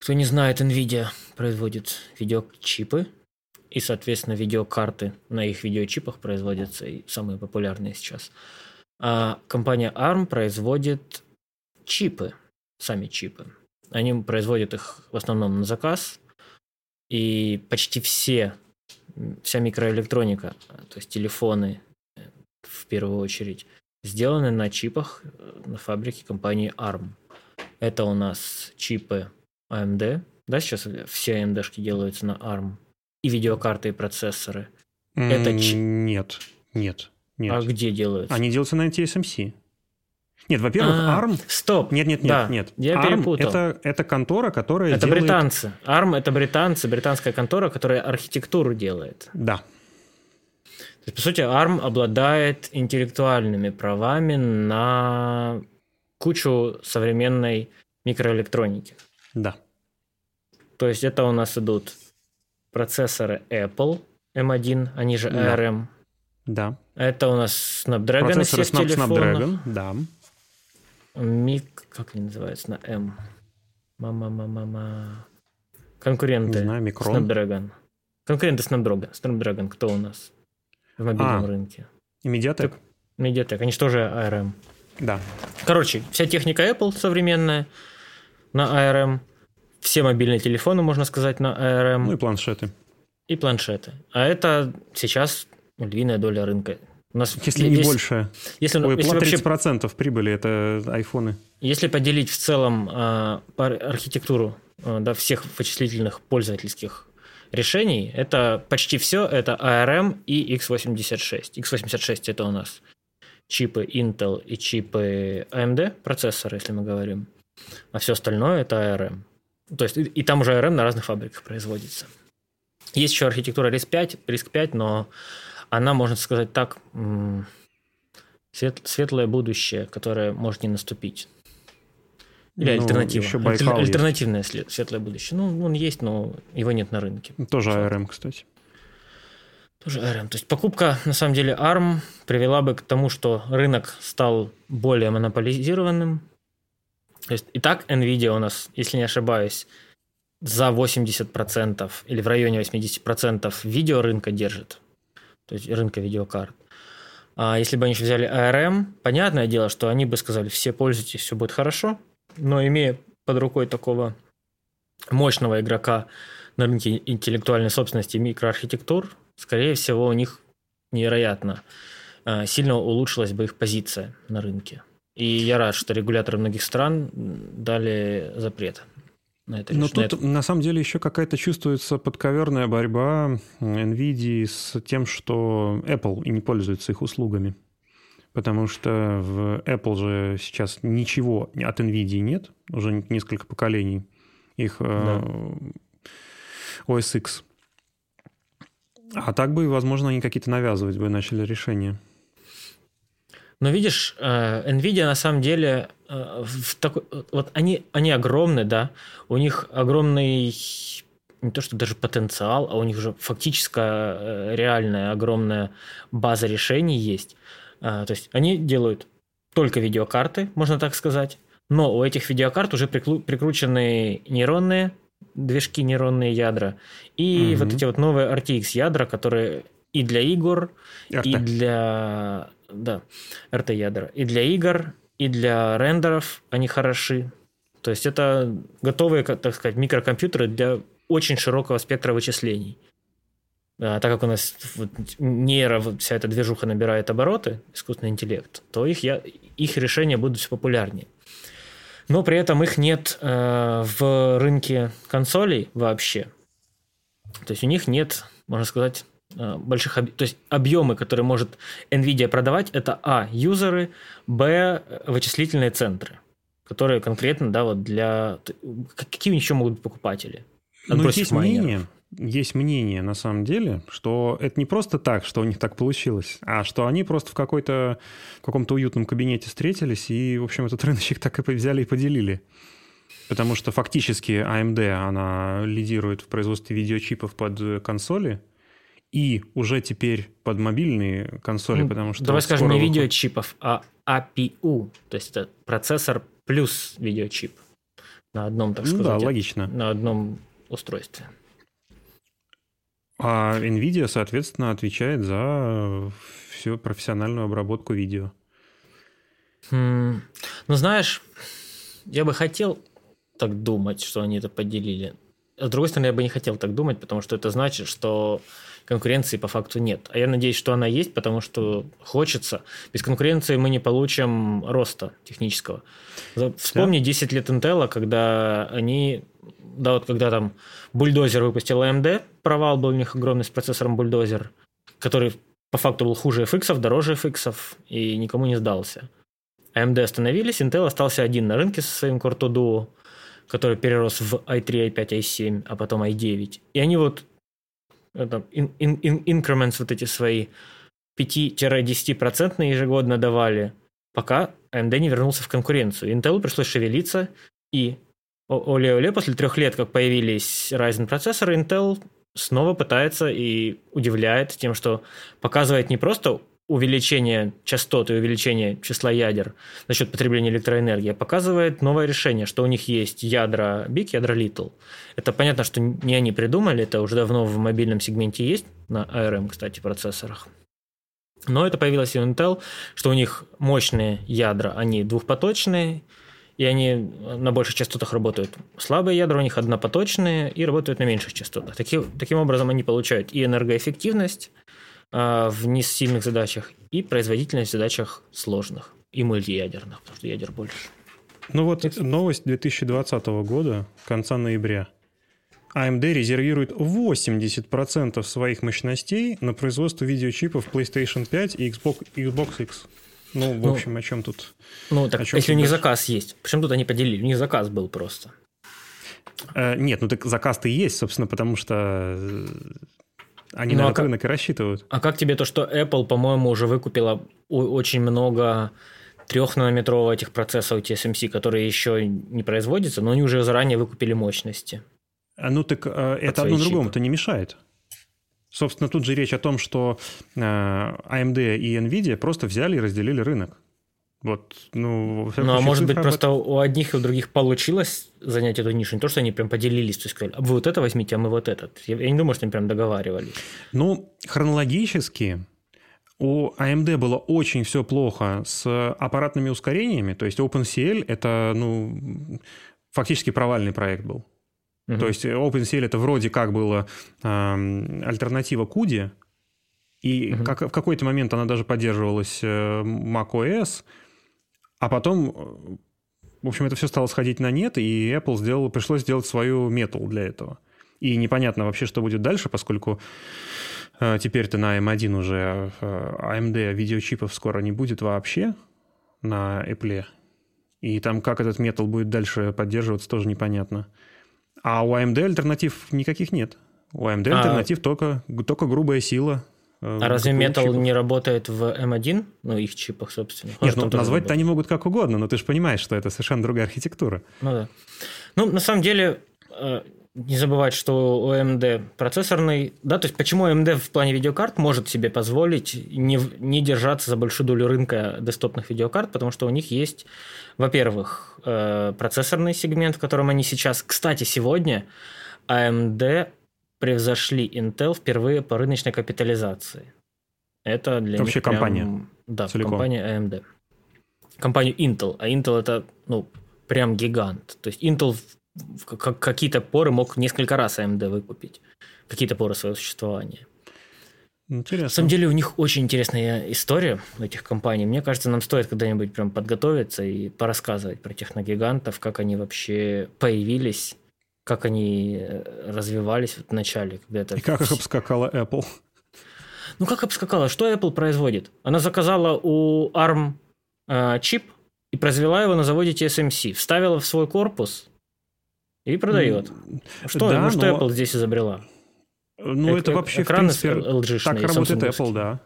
Кто не знает, Nvidia производит видеочипы. И, соответственно, видеокарты на их видеочипах производятся, и самые популярные сейчас. А компания арм производит чипы, сами чипы. Они производят их в основном на заказ, и почти все, вся микроэлектроника, то есть телефоны в первую очередь, сделаны на чипах на фабрике компании арм. Это у нас чипы а эм дэ, да, сейчас все а эм дэ-шки делаются на арм. И видеокарты, и процессоры. Это... Нет, нет, нет. А где делаются? Они делаются на ти эс эм си. Нет, во-первых, а, арм... Стоп! Нет, нет, нет, да, нет. Я арм перепутал. Это, это контора, которая это делает... Это британцы. арм – это британцы, британская контора, которая архитектуру делает. Да. То есть, по сути, арм обладает интеллектуальными правами на кучу современной микроэлектроники. Да. То есть это у нас идут... Процессоры Apple эм один, они же а эр эм. Да. Это у нас Snapdragon. Процессоры Snapdragon, да. Мик, как они называются на М? Мама-мама-мама. Конкуренты. Не знаю, Микрон. Snapdragon. Конкуренты Snapdragon. Snapdragon, кто у нас в мобильном а, рынке? Mediatek. Mediatek, они же тоже а эр эм. Да. Короче, вся техника Apple современная на а эр эм. Все мобильные телефоны, можно сказать, на а эр эм. Ну и планшеты. И планшеты. А это сейчас львиная доля рынка. У нас если не больше. Если, Ой, если вообще... тридцать процентов прибыли – это айфоны. Если поделить в целом э, архитектуру э, да, всех вычислительных пользовательских решений, это почти все – это а эр эм и икс восемьдесят шесть. икс восемьдесят шесть – это у нас чипы Intel и чипы а эм дэ, процессоры, если мы говорим. А все остальное – это а эр эм. То есть, и, и там уже а эр эм на разных фабриках производится. Есть еще архитектура риск пять, риск пять, но она, можно сказать так, м- свет, светлое будущее, которое может не наступить. Или ну, альтернатива. Аль- альтернативное есть. Светлое будущее. Ну, он есть, но его нет на рынке. Тоже а эр эм, кстати. Тоже а эр эм. То есть, покупка, на самом деле, арм привела бы к тому, что рынок стал более монополизированным. То есть, и так Nvidia у нас, если не ошибаюсь, за восемьдесят процентов или в районе восемьдесят процентов видео рынка держит, то есть рынка видеокарт. А если бы они еще взяли эй ар эм, понятное дело, что они бы сказали, все пользуйтесь, все будет хорошо, но имея под рукой такого мощного игрока на рынке интеллектуальной собственности и микроархитектур, скорее всего, у них невероятно сильно улучшилась бы их позиция на рынке. И я рад, что регуляторы многих стран дали запрет на это. Но тут на самом деле еще какая-то чувствуется подковерная борьба Nvidia с тем, что Apple и не пользуется их услугами. Потому что в Apple же сейчас ничего от Nvidia нет, уже несколько поколений их да. о эс икс. А так бы, возможно, они какие-то навязывать бы начали решения. Но видишь, Nvidia на самом деле в такой, вот они, они огромны, да, у них огромный не то что даже потенциал, а у них уже фактически реальная огромная база решений есть. То есть они делают только видеокарты, можно так сказать, но у этих видеокарт уже прикручены нейронные движки, нейронные ядра и угу. вот эти вот новые эр ти экс ядра, которые и для игр, эр ти. И для да, эр ти ядра, и для игр, и для рендеров они хороши. То есть это готовые, так сказать, микрокомпьютеры для очень широкого спектра вычислений. А так как у нас вот нейро, вся эта движуха набирает обороты, искусственный интеллект, то их, я, их решения будут все популярнее. Но при этом их нет э, в рынке консолей вообще. То есть у них нет, можно сказать, больших объ... то есть объемы, которые может Nvidia продавать, это а. юзеры, б. вычислительные центры, которые конкретно да, вот для... Какие еще могут быть покупатели? Отбросив ну, есть мнение, есть мнение, на самом деле, что это не просто так, что у них так получилось, а что они просто в, какой-то, в каком-то уютном кабинете встретились и, в общем, этот рыночек так и взяли и поделили. Потому что фактически эй эм ди, она лидирует в производстве видеочипов под консоли, и уже теперь под мобильные консоли, потому что... Давай скажем, не выход... видеочипов, а эй пи ю. То есть это процессор плюс видеочип на одном, так сказать. Ну да, логично. На одном устройстве. А Nvidia, соответственно, отвечает за всю профессиональную обработку видео. Хм. Ну, знаешь, я бы хотел так думать, что они это поделили. С другой стороны, я бы не хотел так думать, потому что это значит, что конкуренции по факту нет. А я надеюсь, что она есть, потому что хочется. Без конкуренции мы не получим роста технического. Вспомни да. десять лет Intel, когда они... Да, вот когда там бульдозер выпустил эй эм ди, провал был у них огромный с процессором бульдозер, который по факту был хуже эф икс, дороже эф икс, и никому не сдался. эй эм ди остановились, Intel остался один на рынке со своим Corto Duo, который перерос в ай три, ай пять, ай семь, а потом ай девять. И они вот там, in, in, in increments вот эти свои пять-десять процентов ежегодно давали, пока эй эм ди не вернулся в конкуренцию. Intel пришлось шевелиться, и оле-оле, после трех лет, как появились Ryzen процессоры, Intel снова пытается и удивляет тем, что показывает не просто увеличение частот и увеличение числа ядер за счет потребления электроэнергии, а показывает новое решение, что у них есть ядра Big, ядра Little. Это понятно, что не они придумали, это уже давно в мобильном сегменте есть, на эй ар эм, кстати, процессорах. Но это появилось и у Intel, что у них мощные ядра, они двухпоточные, и они на больших частотах работают. Слабые ядра у них однопоточные и работают на меньших частотах. Таким, таким образом они получают и энергоэффективность э, в несильных задачах, и производительность в задачах сложных, и мультиядерных, потому что ядер больше. Ну вот это... новость две тысячи двадцатого года, конца ноября. эй эм ди резервирует восемьдесят процентов своих мощностей на производство видеочипов PlayStation пять и Xbox, Xbox X. Ну, в общем, ну, о чем тут? Ну, так, если у них заказ есть. Причем тут они поделили? У них заказ был просто. Э, нет, ну так заказ-то и есть, собственно, потому что они ну, на а рынок как... и рассчитывают. А как тебе то, что Apple, по-моему, уже выкупила очень много трёхнанометровых этих процессов ти эс эм си, которые еще не производятся, но они уже заранее выкупили мощности? А, ну так э, это одно чипы. Другому-то не мешает. Собственно, тут же речь о том, что эй эм ди и Nvidia просто взяли и разделили рынок. Вот, ну, ну а может быть, просто это... у одних и у других получилось занять эту нишу, не то, что они прям поделились, то есть сказали, вы вот это возьмите, а мы вот этот. Я, я не думаю, что они прям договаривались. Ну, хронологически у эй эм ди было очень все плохо с аппаратными ускорениями, то есть OpenCL – это, ну, фактически провальный проект был. Угу. То есть OpenCL – это вроде как была э, альтернатива куди, и угу. как, в какой-то момент она даже поддерживалась macOS. А потом, в общем, это все стало сходить на нет, и Apple сделал, пришлось сделать свою Metal для этого. И непонятно вообще, что будет дальше, поскольку э, теперь-то на эм один уже э, эй эм ди видеочипов скоро не будет вообще на Apple. И там как этот Metal будет дальше поддерживаться, тоже непонятно. А у эй эм ди альтернатив никаких нет. У эй эм ди а... альтернатив только, только грубая сила. А разве Metal чипов. не работает в эм один? Ну, их чипах, собственно. Нет, ну, назвать-то они могут как угодно, но ты же понимаешь, что это совершенно другая архитектура. Ну, да. Ну, на самом деле, не забывать, что у эй эм ди процессорный... Да, то есть, почему эй эм ди в плане видеокарт может себе позволить не, не держаться за большую долю рынка десктопных видеокарт, потому что у них есть, во-первых, процессорный сегмент, в котором они сейчас... Кстати, сегодня эй эм ди... превзошли Intel впервые по рыночной капитализации. Это для вообще них прям... компания. Да, целиком. Компания эй эм ди. Компанию Intel. А Intel это, ну, прям гигант. То есть Intel в какие-то поры мог несколько раз эй эм ди выкупить. Какие-то поры своего существования. Интересно. На самом деле у них очень интересная история, этих компаний. Мне кажется, нам стоит когда-нибудь прям подготовиться и порассказывать про техногигантов, как они вообще появились, как они развивались в начале. Когда это... И как их обскакала Apple? Ну, как обскакала? Что Apple производит? Она заказала у арм э, чип и произвела его на заводе ти эс эм си, вставила в свой корпус и продает. Ну, что, да, ну, что но... Apple здесь изобрела? Ну, э- это э- вообще, в принципе, эл джи-шные, так работает Apple, да.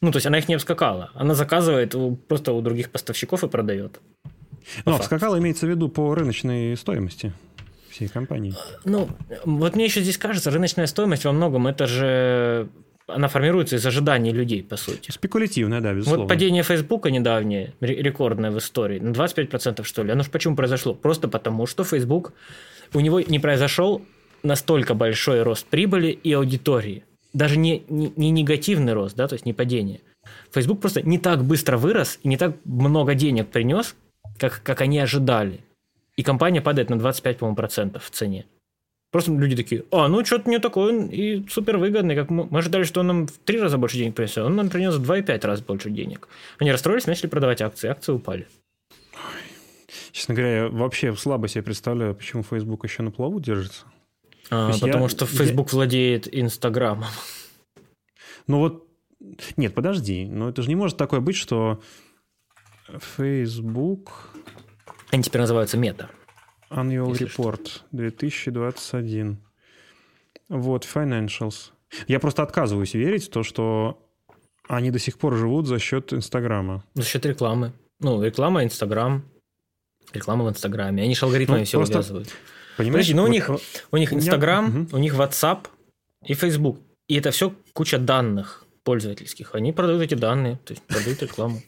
Ну, то есть она их не обскакала. Она заказывает у, просто у других поставщиков и продает. Ну, обскакала имеется в виду по рыночной стоимости всей компании. Ну, вот мне еще здесь кажется, рыночная стоимость во многом, это же, она формируется из ожиданий людей, по сути. Спекулятивная, да, безусловно. Вот падение Фейсбука недавнее, рекордное в истории, на двадцать пять процентов, что ли, оно же почему произошло? Просто потому, что Фейсбук, у него не произошел настолько большой рост прибыли и аудитории. Даже не, не, не негативный рост, да, то есть не падение. Фейсбук просто не так быстро вырос и не так много денег принес, как, как они ожидали. И компания падает на двадцать пять, по-моему, процентов в цене. Просто люди такие, а, ну, что-то не такой он и супервыгодный. Как мы, мы ожидали, что он нам в три раза больше денег принесет. Он нам принес в два и пять раз больше денег. Они расстроились, начали продавать акции. Акции упали. Ой, честно говоря, я вообще слабо себе представляю, почему Facebook еще на плаву держится. А, потому я, что Facebook я... владеет Инстаграмом. Ну вот... Нет, подожди. Но это же не может такое быть, что Facebook... Они теперь называются Meta. Annual Report что. две тысячи двадцать один. Вот, Financials. Я просто отказываюсь верить в то, что они до сих пор живут за счет Инстаграма. За счет рекламы. Ну, реклама, Инстаграм. Реклама в Инстаграме. Они же алгоритмами ну, все просто... увязывают. Понимаешь? Подожди, ну, вот, у них, вот, у них Инстаграм, меня... у них WhatsApp и Facebook. И это все куча данных пользовательских. Они продают эти данные, то есть продают рекламу.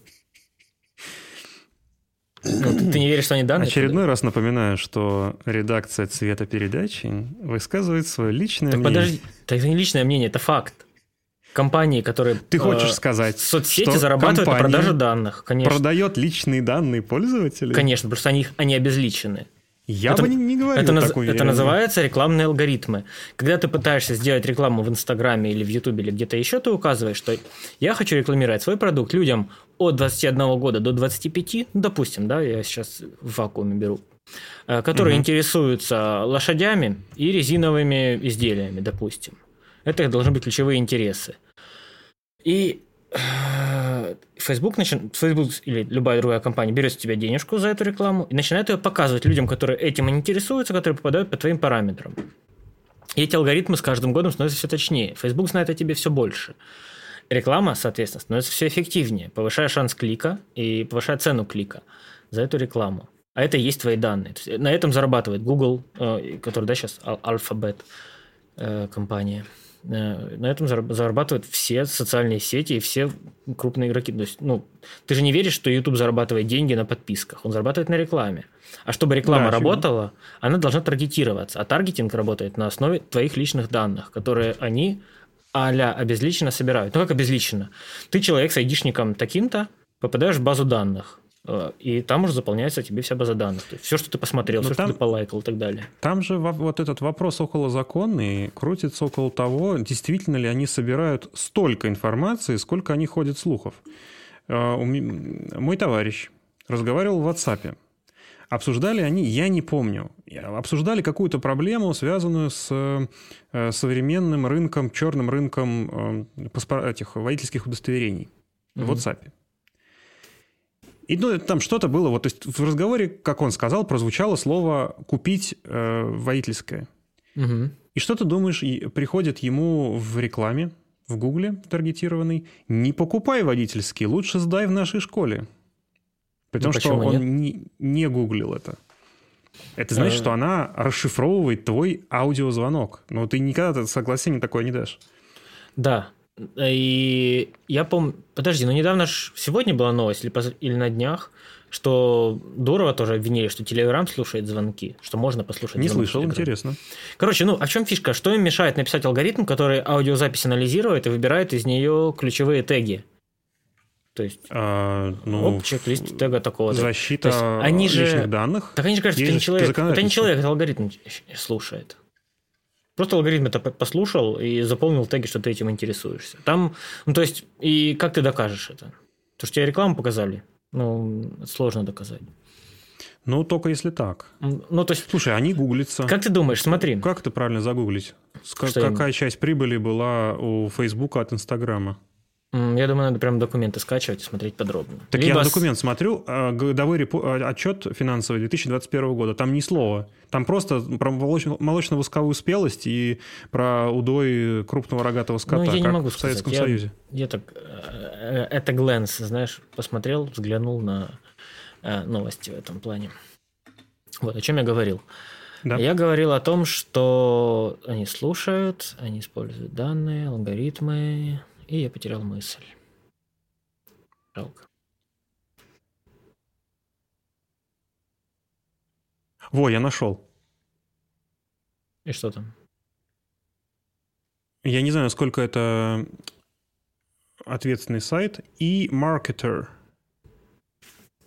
Ну, ты, ты не веришь, что они данные? Очередной туда? раз напоминаю, что редакция «Цвета передачи» высказывает свое личное так мнение. Подожди, это не личное мнение, это факт. Компании, которые ты хочешь э, сказать, соцсети что зарабатывают на продаже данных, конечно. Продает личные данные пользователей? Конечно, просто они, они обезличены. Я это, бы не, не говорил это наз, так уверенно. Это называется рекламные алгоритмы. Когда ты пытаешься сделать рекламу в Инстаграме или в Ютубе или где-то еще, ты указываешь, что я хочу рекламировать свой продукт людям от двадцати одного года до двадцати пяти, допустим, да, я сейчас в вакууме беру, которые угу. интересуются лошадями и резиновыми изделиями, допустим. Это должны быть ключевые интересы. И Facebook, начи... Facebook или любая другая компания берет с тебя денежку за эту рекламу и начинает ее показывать людям, которые этим интересуются, которые попадают по твоим параметрам. И эти алгоритмы с каждым годом становятся все точнее. Facebook знает о тебе все больше. Реклама, соответственно, становится все эффективнее, повышая шанс клика и повышая цену клика за эту рекламу. А это и есть твои данные. То есть на этом зарабатывает Google, который да, сейчас Alphabet компания. на этом зарабатывают все социальные сети и все крупные игроки. То есть, ну, ты же не веришь, что YouTube зарабатывает деньги на подписках. Он зарабатывает на рекламе. А чтобы реклама да, работала, чего? Она должна таргетироваться. А таргетинг работает на основе твоих личных данных, которые они а-ля обезличенно собирают. Ну, как обезличенно? Ты человек с айдишником таким-то, попадаешь в базу данных. И там уже заполняется тебе вся база данных. То есть все, что ты посмотрел, но все, там, что ты полайкал и так далее. Там же вот этот вопрос околозаконный крутится около того, действительно ли они собирают столько информации, сколько они ходят слухов. Мой товарищ разговаривал в WhatsApp. Обсуждали они, я не помню, обсуждали какую-то проблему, связанную с современным рынком, черным рынком этих водительских удостоверений mm-hmm. в WhatsApp. И ну, там что-то было, вот, то есть в разговоре, как он сказал, прозвучало слово «купить э, водительское». Угу. И что ты думаешь, приходит ему в рекламе, в Гугле таргетированной, не покупай водительский, лучше сдай в нашей школе. При том, ну, что он не, не гуглил это. Это значит, а... что она расшифровывает твой аудиозвонок. Но ты никогда согласия такое не дашь. Да. И я помню... Подожди, ну недавно ж... Сегодня была новость, или, поз... или на днях, что Дурова тоже обвинили, что Телеграм слушает звонки, что можно послушать не звонки. Не слышал, интересно. Короче, ну, а в чем фишка? Что им мешает написать алгоритм, который аудиозапись анализирует и выбирает из нее ключевые теги? То есть, а, ну, оп, чек-лист тега такого-то. Защита есть, они личных же... данных. Так они же кажется, что это не человек. Это не человек, это алгоритм слушает. Просто алгоритм это послушал и заполнил теги, что ты этим интересуешься. Там, ну, то есть, и как ты докажешь это? Потому что тебе рекламу показали. Ну, сложно доказать. Ну, только если так. Ну, то есть... Слушай, они гуглятся. Как ты думаешь, смотри. Как это правильно загуглить? Как, какая им? Часть прибыли была у Фейсбука от Инстаграма? Я думаю, надо прям документы скачивать и смотреть подробно. Так либо я с... документ смотрю, годовой репо... отчет финансовый две тысячи двадцать первого года, там ни слова. Там просто про молочно-восковую спелость и про удой крупного рогатого скота, ну, я не могу в Советском сказать. Союзе. Я, я так... Это глэнс, знаешь, посмотрел, взглянул на новости в этом плане. Вот о чем я говорил. Да. Я говорил о том, что они слушают, они используют данные, алгоритмы... И я потерял мысль. Жалко. Во, я нашел. И что там? Я не знаю, насколько это ответственный сайт. и маркетер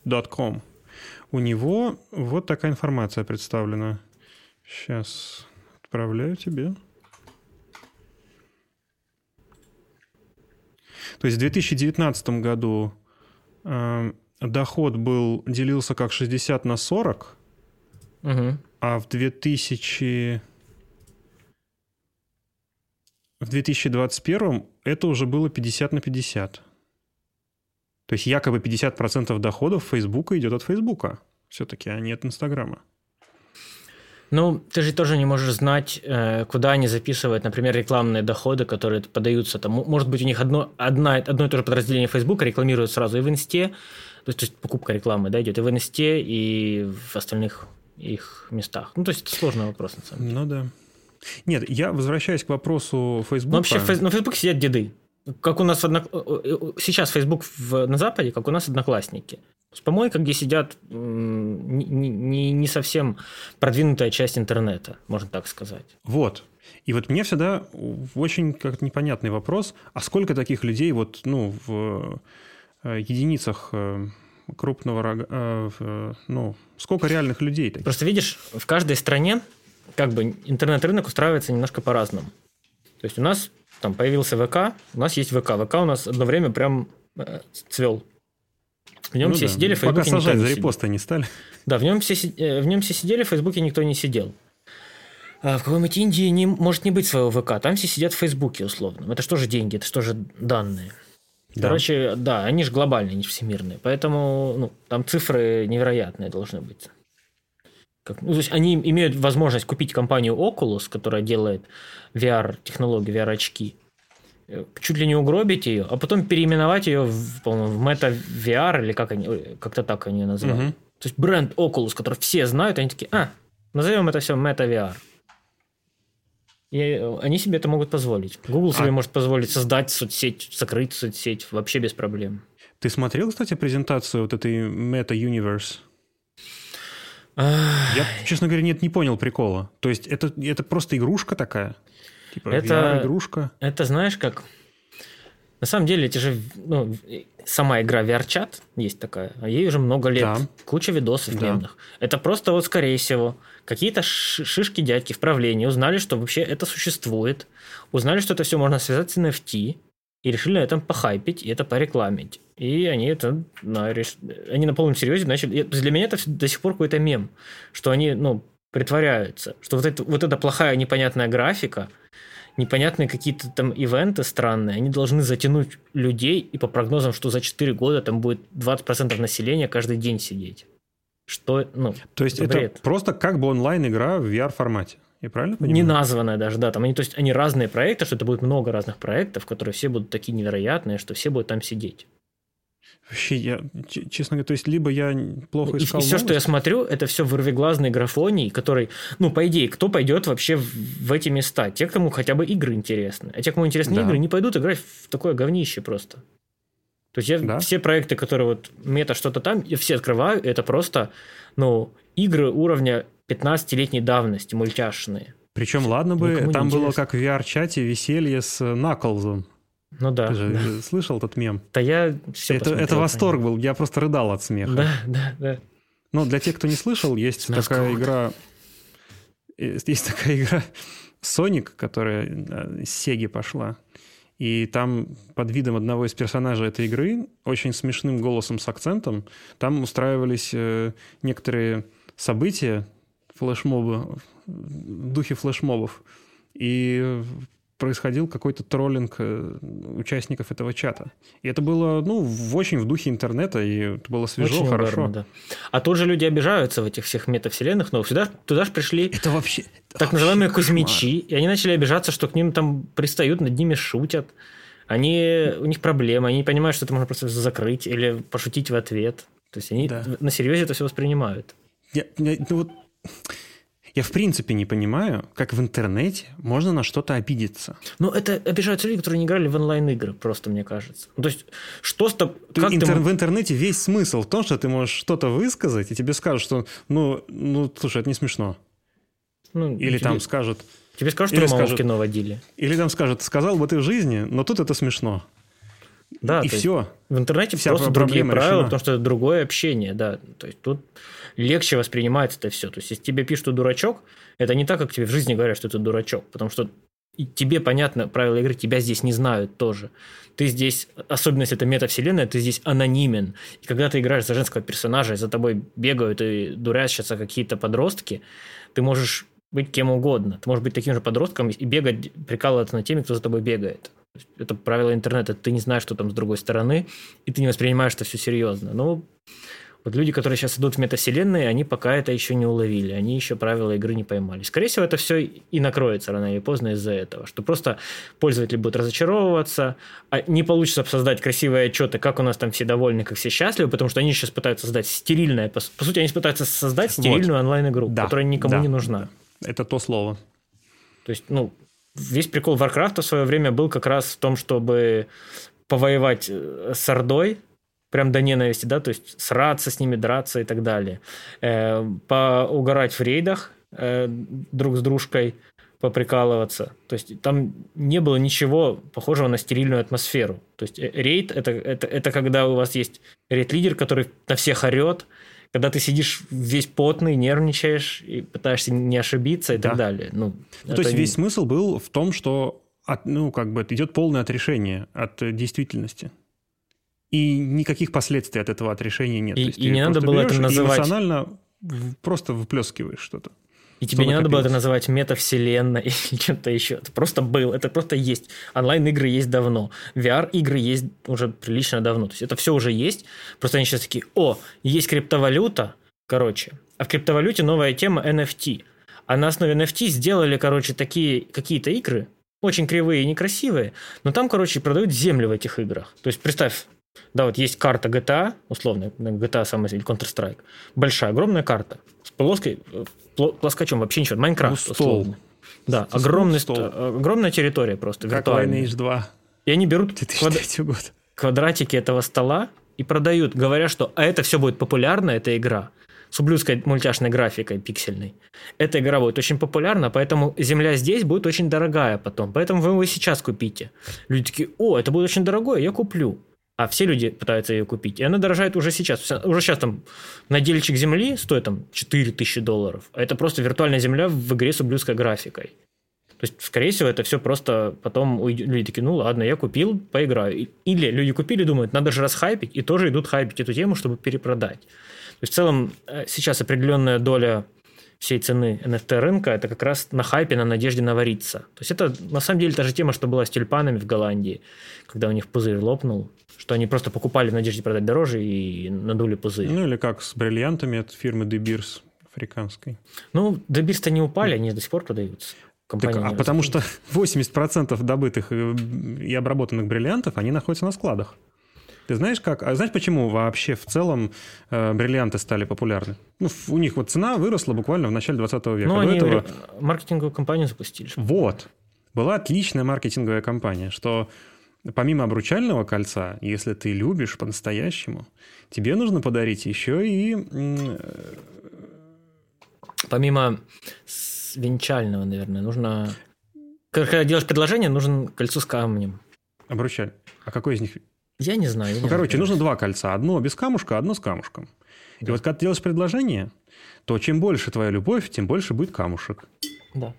точка ком. У него вот такая информация представлена. Сейчас отправляю тебе. То есть в две тысячи девятнадцатом году э, доход был, делился как шестьдесят на сорок, угу. а в, две тысячи, в две тысячи двадцать первом это уже было пятьдесят на пятьдесят. То есть якобы пятьдесят процентов доходов Фейсбука идет от Фейсбука все-таки, а не от Инстаграма. Ну, ты же тоже не можешь знать, куда они записывают, например, рекламные доходы, которые подаются там. Может быть, у них одно, одна, одно и то же подразделение Фейсбука рекламируют сразу и в Инсте, то есть, то есть покупка рекламы, да, идет и в Инсте, и в остальных их местах. Ну, то есть, это сложный вопрос, на самом деле. Ну, да. Нет, я возвращаюсь к вопросу Фейсбука. Ну, вообще, на Фейсбуке сидят деды. Как у нас однок... Сейчас Фейсбук в... на Западе, как у нас Одноклассники. С помойкой, где сидят не, не, не совсем продвинутая часть интернета, можно так сказать. Вот. И вот мне всегда очень как-то непонятный вопрос, а сколько таких людей вот, ну, в единицах крупного рога... Ну, сколько реальных людей таких? Просто видишь, в каждой стране как бы интернет-рынок устраивается немножко по-разному. То есть у нас там появился ВК, у нас есть ВК. ВК у нас одно время прям цвел. В нем ну все да. сидели, в Фейсбуке никто не за репосты не стали. Да, в нем все, в нем все сидели, в Фейсбуке никто не сидел. А в какой-нибудь Индии не, может не быть своего ВК, там все сидят в Фейсбуке условно. Это что же деньги, это что же данные. Да. Короче, да, они же глобальные, не всемирные, поэтому ну, там цифры невероятные должны быть. Как, ну, то есть они имеют возможность купить компанию Oculus, которая делает ви ар-технологии, ви ар-очки. Чуть ли не угробить ее, а потом переименовать ее в, по-моему, в Meta ви ар, или как они, как-то так они ее называют. Uh-huh. То есть бренд Oculus, который все знают, они такие, а, назовем это все Meta ви ар. И они себе это могут позволить. Google себе а... может позволить создать соцсеть, закрыть соцсеть вообще без проблем. Ты смотрел, кстати, презентацию вот этой Meta Universe? Я, честно говоря, нет, не понял прикола. То есть это, это просто игрушка такая? Типа это, игрушка? Это знаешь как... На самом деле, это же ну, сама игра ви ар-чат есть такая, а ей уже много лет, да. Куча видосов да. мемных. Это просто вот, скорее всего, какие-то шишки-дядьки в правлении узнали, что вообще это существует, узнали, что это все можно связать с эн эф ти, и решили на этом похайпить и это порекламить. И они это на, они на полном серьезе начали... Для меня это до сих пор какой-то мем, что они ну, притворяются, что вот, это, вот эта плохая непонятная графика... Непонятные какие-то там ивенты странные, они должны затянуть людей, и по прогнозам, что за четыре года там будет двадцать процентов населения каждый день сидеть. Что, ну, то есть это бред. Просто как бы онлайн-игра в ви ар-формате, я правильно понимаю? Неназванная даже, да. Там они, то есть они разные проекты, что это будет много разных проектов, которые все будут такие невероятные, что все будут там сидеть. Вообще, я, честно говоря, то есть, либо я плохо искал... И, и все, что я смотрю, это все вырвиглазный графоний, который, ну, по идее, кто пойдет вообще в, в эти места? Те, кому хотя бы игры интересны. А те, кому интересны да. игры, не пойдут играть в такое говнище просто. То есть, я да? все проекты, которые вот мета что-то там, я все открываю, это просто, ну, игры уровня пятнадцатилетней давности, мультяшные. Причем, все, ладно бы, там было как в ви ар-чате веселье с Наклзом. Ну да. Ты же да. слышал этот мем? Да я все это, это восторг был, я просто рыдал от смеха. Да, да, да. Но для тех, кто не слышал, есть Нас такая кого-то. игра... Есть такая игра Sonic, которая из Sega пошла. И там под видом одного из персонажей этой игры, очень смешным голосом с акцентом, там устраивались некоторые события, флешмобы, в духе флешмобов. И... происходил какой-то троллинг участников этого чата. И это было, ну, в очень в духе интернета, и это было свежо, очень хорошо. Угарно, да. А тут же люди обижаются в этих всех метавселенных, но сюда, туда же пришли это вообще, так вообще называемые кошмар. Кузьмичи, и они начали обижаться, что к ним там пристают, над ними шутят. Они, у них проблемы, они не понимают, что это можно просто закрыть или пошутить в ответ. То есть они да. на серьезе это все воспринимают. Я, я, ну вот... Я в принципе не понимаю, как в интернете можно на что-то обидеться. Ну, это обижаются люди, которые не играли в онлайн-игры, просто, мне кажется. Ну, то есть, что с тобой... Интер... В интернете весь смысл в том, что ты можешь что-то высказать, и тебе скажут, что, ну, ну слушай, это не смешно. Ну, или тебе... там скажут... Тебе скажут, что Романову в кино водили. Или там скажут, сказал бы ты в жизни, но тут это смешно. Да, и все. В интернете вся просто другие правила, решена. Потому что это другое общение, да. То есть тут легче воспринимается это все. То есть если тебе пишут, что дурачок, это не так, как тебе в жизни говорят, что ты дурачок. Потому что тебе понятно правила игры, тебя здесь не знают тоже. Ты здесь, особенно если это метавселенная, ты здесь анонимен. И когда ты играешь за женского персонажа, и за тобой бегают и дурачатся какие-то подростки, ты можешь быть кем угодно. Ты можешь быть таким же подростком и бегать, прикалываться над теми, кто за тобой бегает. Это правило интернета. Ты не знаешь, что там с другой стороны, и ты не воспринимаешь это все серьезно. Но вот люди, которые сейчас идут в метавселенные, они пока это еще не уловили. Они еще правила игры не поймали. Скорее всего, это все и накроется рано или поздно из-за этого. Что просто пользователи будут разочаровываться, а не получится создать красивые отчеты, как у нас там все довольны, как все счастливы, потому что они сейчас пытаются создать стерильное... По сути, они пытаются создать стерильную вот. онлайн-игру, да. которая никому да. не нужна. Это то слово. То есть, ну... Весь прикол Варкрафта в свое время был как раз в том, чтобы повоевать с Ордой, прям до ненависти, да, то есть сраться с ними, драться и так далее. Э, поугарать в рейдах э, друг с дружкой, поприкалываться. То есть там не было ничего похожего на стерильную атмосферу. То есть рейд это, – это, это когда у вас есть рейд-лидер, который на всех орет, когда ты сидишь весь потный, нервничаешь, и пытаешься не ошибиться и да. так далее. Ну, ну, то есть не... весь смысл был в том, что от, ну, как бы идет полное отрешение от действительности. И никаких последствий от этого отрешения нет. И, то есть, и не надо было это называть... эмоционально просто выплескиваешь что-то. И тебе не надо было это называть метавселенной или чем-то еще. Это просто было, это просто есть. Онлайн-игры есть давно. ви ар-игры есть уже прилично давно. То есть это все уже есть. Просто они сейчас такие, о, есть криптовалюта, короче. А в криптовалюте новая тема эн эф ти. А на основе эн эф ти сделали, короче, такие какие-то игры, очень кривые и некрасивые, но там, короче, продают землю в этих играх. То есть представь, да, вот есть карта джи ти эй, условно, джи ти эй самая, или Counter-Strike. Большая, огромная карта. С полоской... плоскочем, вообще ничего. Майнкрафт, условно. Да, огромный стол. Огромная территория просто. Как Lineage два. И они берут квад... квадратики этого стола и продают, говоря, что а это все будет популярно, эта игра с ублюдской мультяшной графикой пиксельной. Эта игра будет очень популярна, поэтому земля здесь будет очень дорогая потом. Поэтому вы его сейчас купите. Люди такие: о, это будет очень дорогое, я куплю. А все люди пытаются ее купить. И она дорожает уже сейчас. Уже сейчас там надельчик земли стоит там четыре тысячи долларов. А это просто виртуальная земля в игре с ублюдской графикой. То есть, скорее всего, это все просто потом уйдет. Люди такие: ну ладно, я купил, поиграю. Или люди купили, думают, надо же расхайпить, и тоже идут хайпить эту тему, чтобы перепродать. То есть, в целом, сейчас определенная доля всей цены эн эф ти рынка — это как раз на хайпе, на надежде навариться. То есть, это на самом деле та же тема, что была с тюльпанами в Голландии, когда у них пузырь лопнул, что они просто покупали в надежде продать дороже и надули пузырь. Ну, или как с бриллиантами от фирмы De Beers африканской. Ну, De Beers-то не упали, они до сих пор продаются. Так, а потому что восемьдесят процентов добытых и обработанных бриллиантов, они находятся на складах. Ты знаешь, как? А знаешь, почему вообще в целом э, бриллианты стали популярны? Ну, у них вот цена выросла буквально в начале двадцатого века. Ну, они этого... маркетинговую компанию запустили. Вот. Была отличная маркетинговая компания, что помимо обручального кольца, если ты любишь по-настоящему, тебе нужно подарить еще и... Помимо венчального, наверное, нужно... Когда делаешь предложение, нужен кольцо с камнем. Обручаль. А какой из них... Я не знаю. Ну, не короче, знаю. Нужно два кольца. Одно без камушка, одно с камушком. Да. И вот когда ты делаешь предложение, то чем больше твоя любовь, тем больше будет камушек. Да.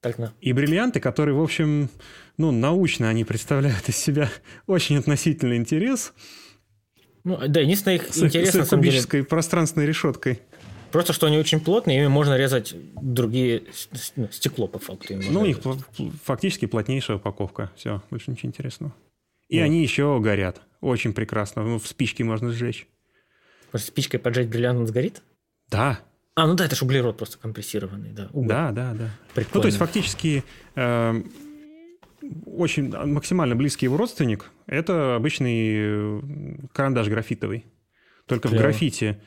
Так, да. И бриллианты, которые, в общем, ну, научно они представляют из себя очень относительный интерес. Ну, да, единственное, их интерес... С, с кубической деле... пространственной решеткой. Просто, что они очень плотные, ими можно резать другие стекло, по факту. Ну, у них фактически плотнейшая упаковка. Все, больше ничего интересного. И вот. Они еще горят. Очень прекрасно. Ну, в спичке можно сжечь. Может, спичкой поджечь бриллиант, он сгорит? Да. А, ну да, это же углерод просто компрессированный. Да, уголь. Да, да, да. Прикольно. Ну, то есть, фактически, э, очень максимально близкий его родственник – это обычный карандаш графитовый. Только Клево. В графите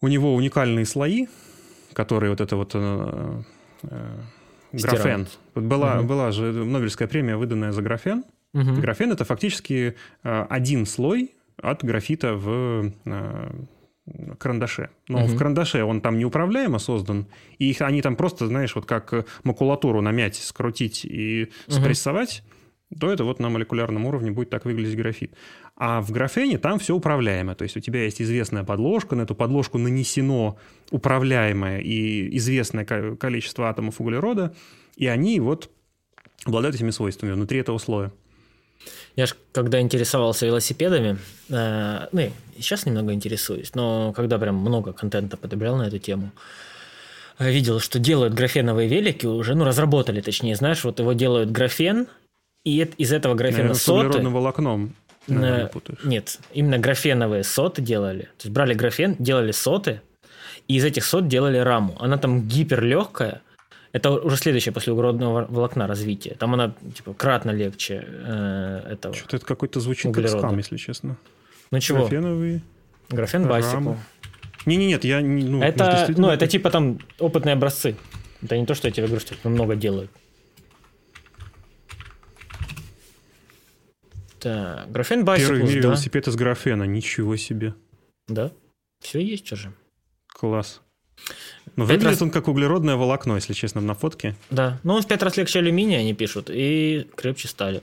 у него уникальные слои, которые вот это вот... Э, э, графен. Была, угу. была же Нобелевская премия, выданная за графен. Угу. Графен – это фактически один слой от графита в карандаше. Но угу. в карандаше он там неуправляемо создан, и их, они там просто, знаешь, вот как макулатуру намять, скрутить и спрессовать, угу. то это вот на молекулярном уровне будет так выглядеть графит. А в графене там все управляемо. То есть у тебя есть известная подложка, на эту подложку нанесено управляемое и известное количество атомов углерода, и они вот обладают этими свойствами внутри этого слоя. Я же когда интересовался велосипедами, э, ну, сейчас немного интересуюсь, но когда прям много контента потреблял на эту тему, видел, что делают графеновые велики уже, ну, разработали, точнее, знаешь, вот его делают графен, и из этого графена соты... Наверное, с углеродным волокном. Наверное, нет, именно графеновые соты делали. То есть брали графен, делали соты, и из этих сот делали раму. Она там гиперлегкая. Это уже следующее после углеродного волокна развитие. Там она типа кратно легче э, этого. Что-то это какой-то звучит как скам, если честно. Ну чего? Графеновые. Графен Басику. Не-не-нет, я... Ну, это, ну, это типа там опытные образцы. Это не то, что я тебе говорю, что это много делают. Да, графен Bicycles, первый в мире велосипед из графена, ничего себе. Да, все есть уже. Класс. Но пять выглядит раз... он как углеродное волокно, если честно, на фотке. Да, но он в пять раз легче алюминия, они пишут, и крепче стали.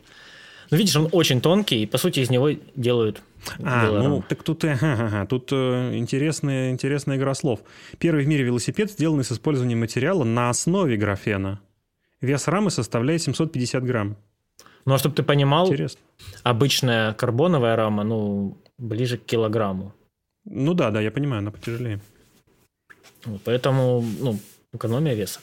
Ну, видишь, он очень тонкий, и, по сути, из него делают... А, белорам. Ну, так тут, ага, ага, тут э, интересная, интересная игра слов. Первый в мире велосипед, сделанный с использованием материала на основе графена. Вес рамы составляет семьсот пятьдесят грамм. Ну, а чтобы ты понимал, интересно. Обычная карбоновая рама, ну, ближе к килограмму. Ну да, да, я понимаю, она потяжелее. Вот, поэтому, ну, экономия веса.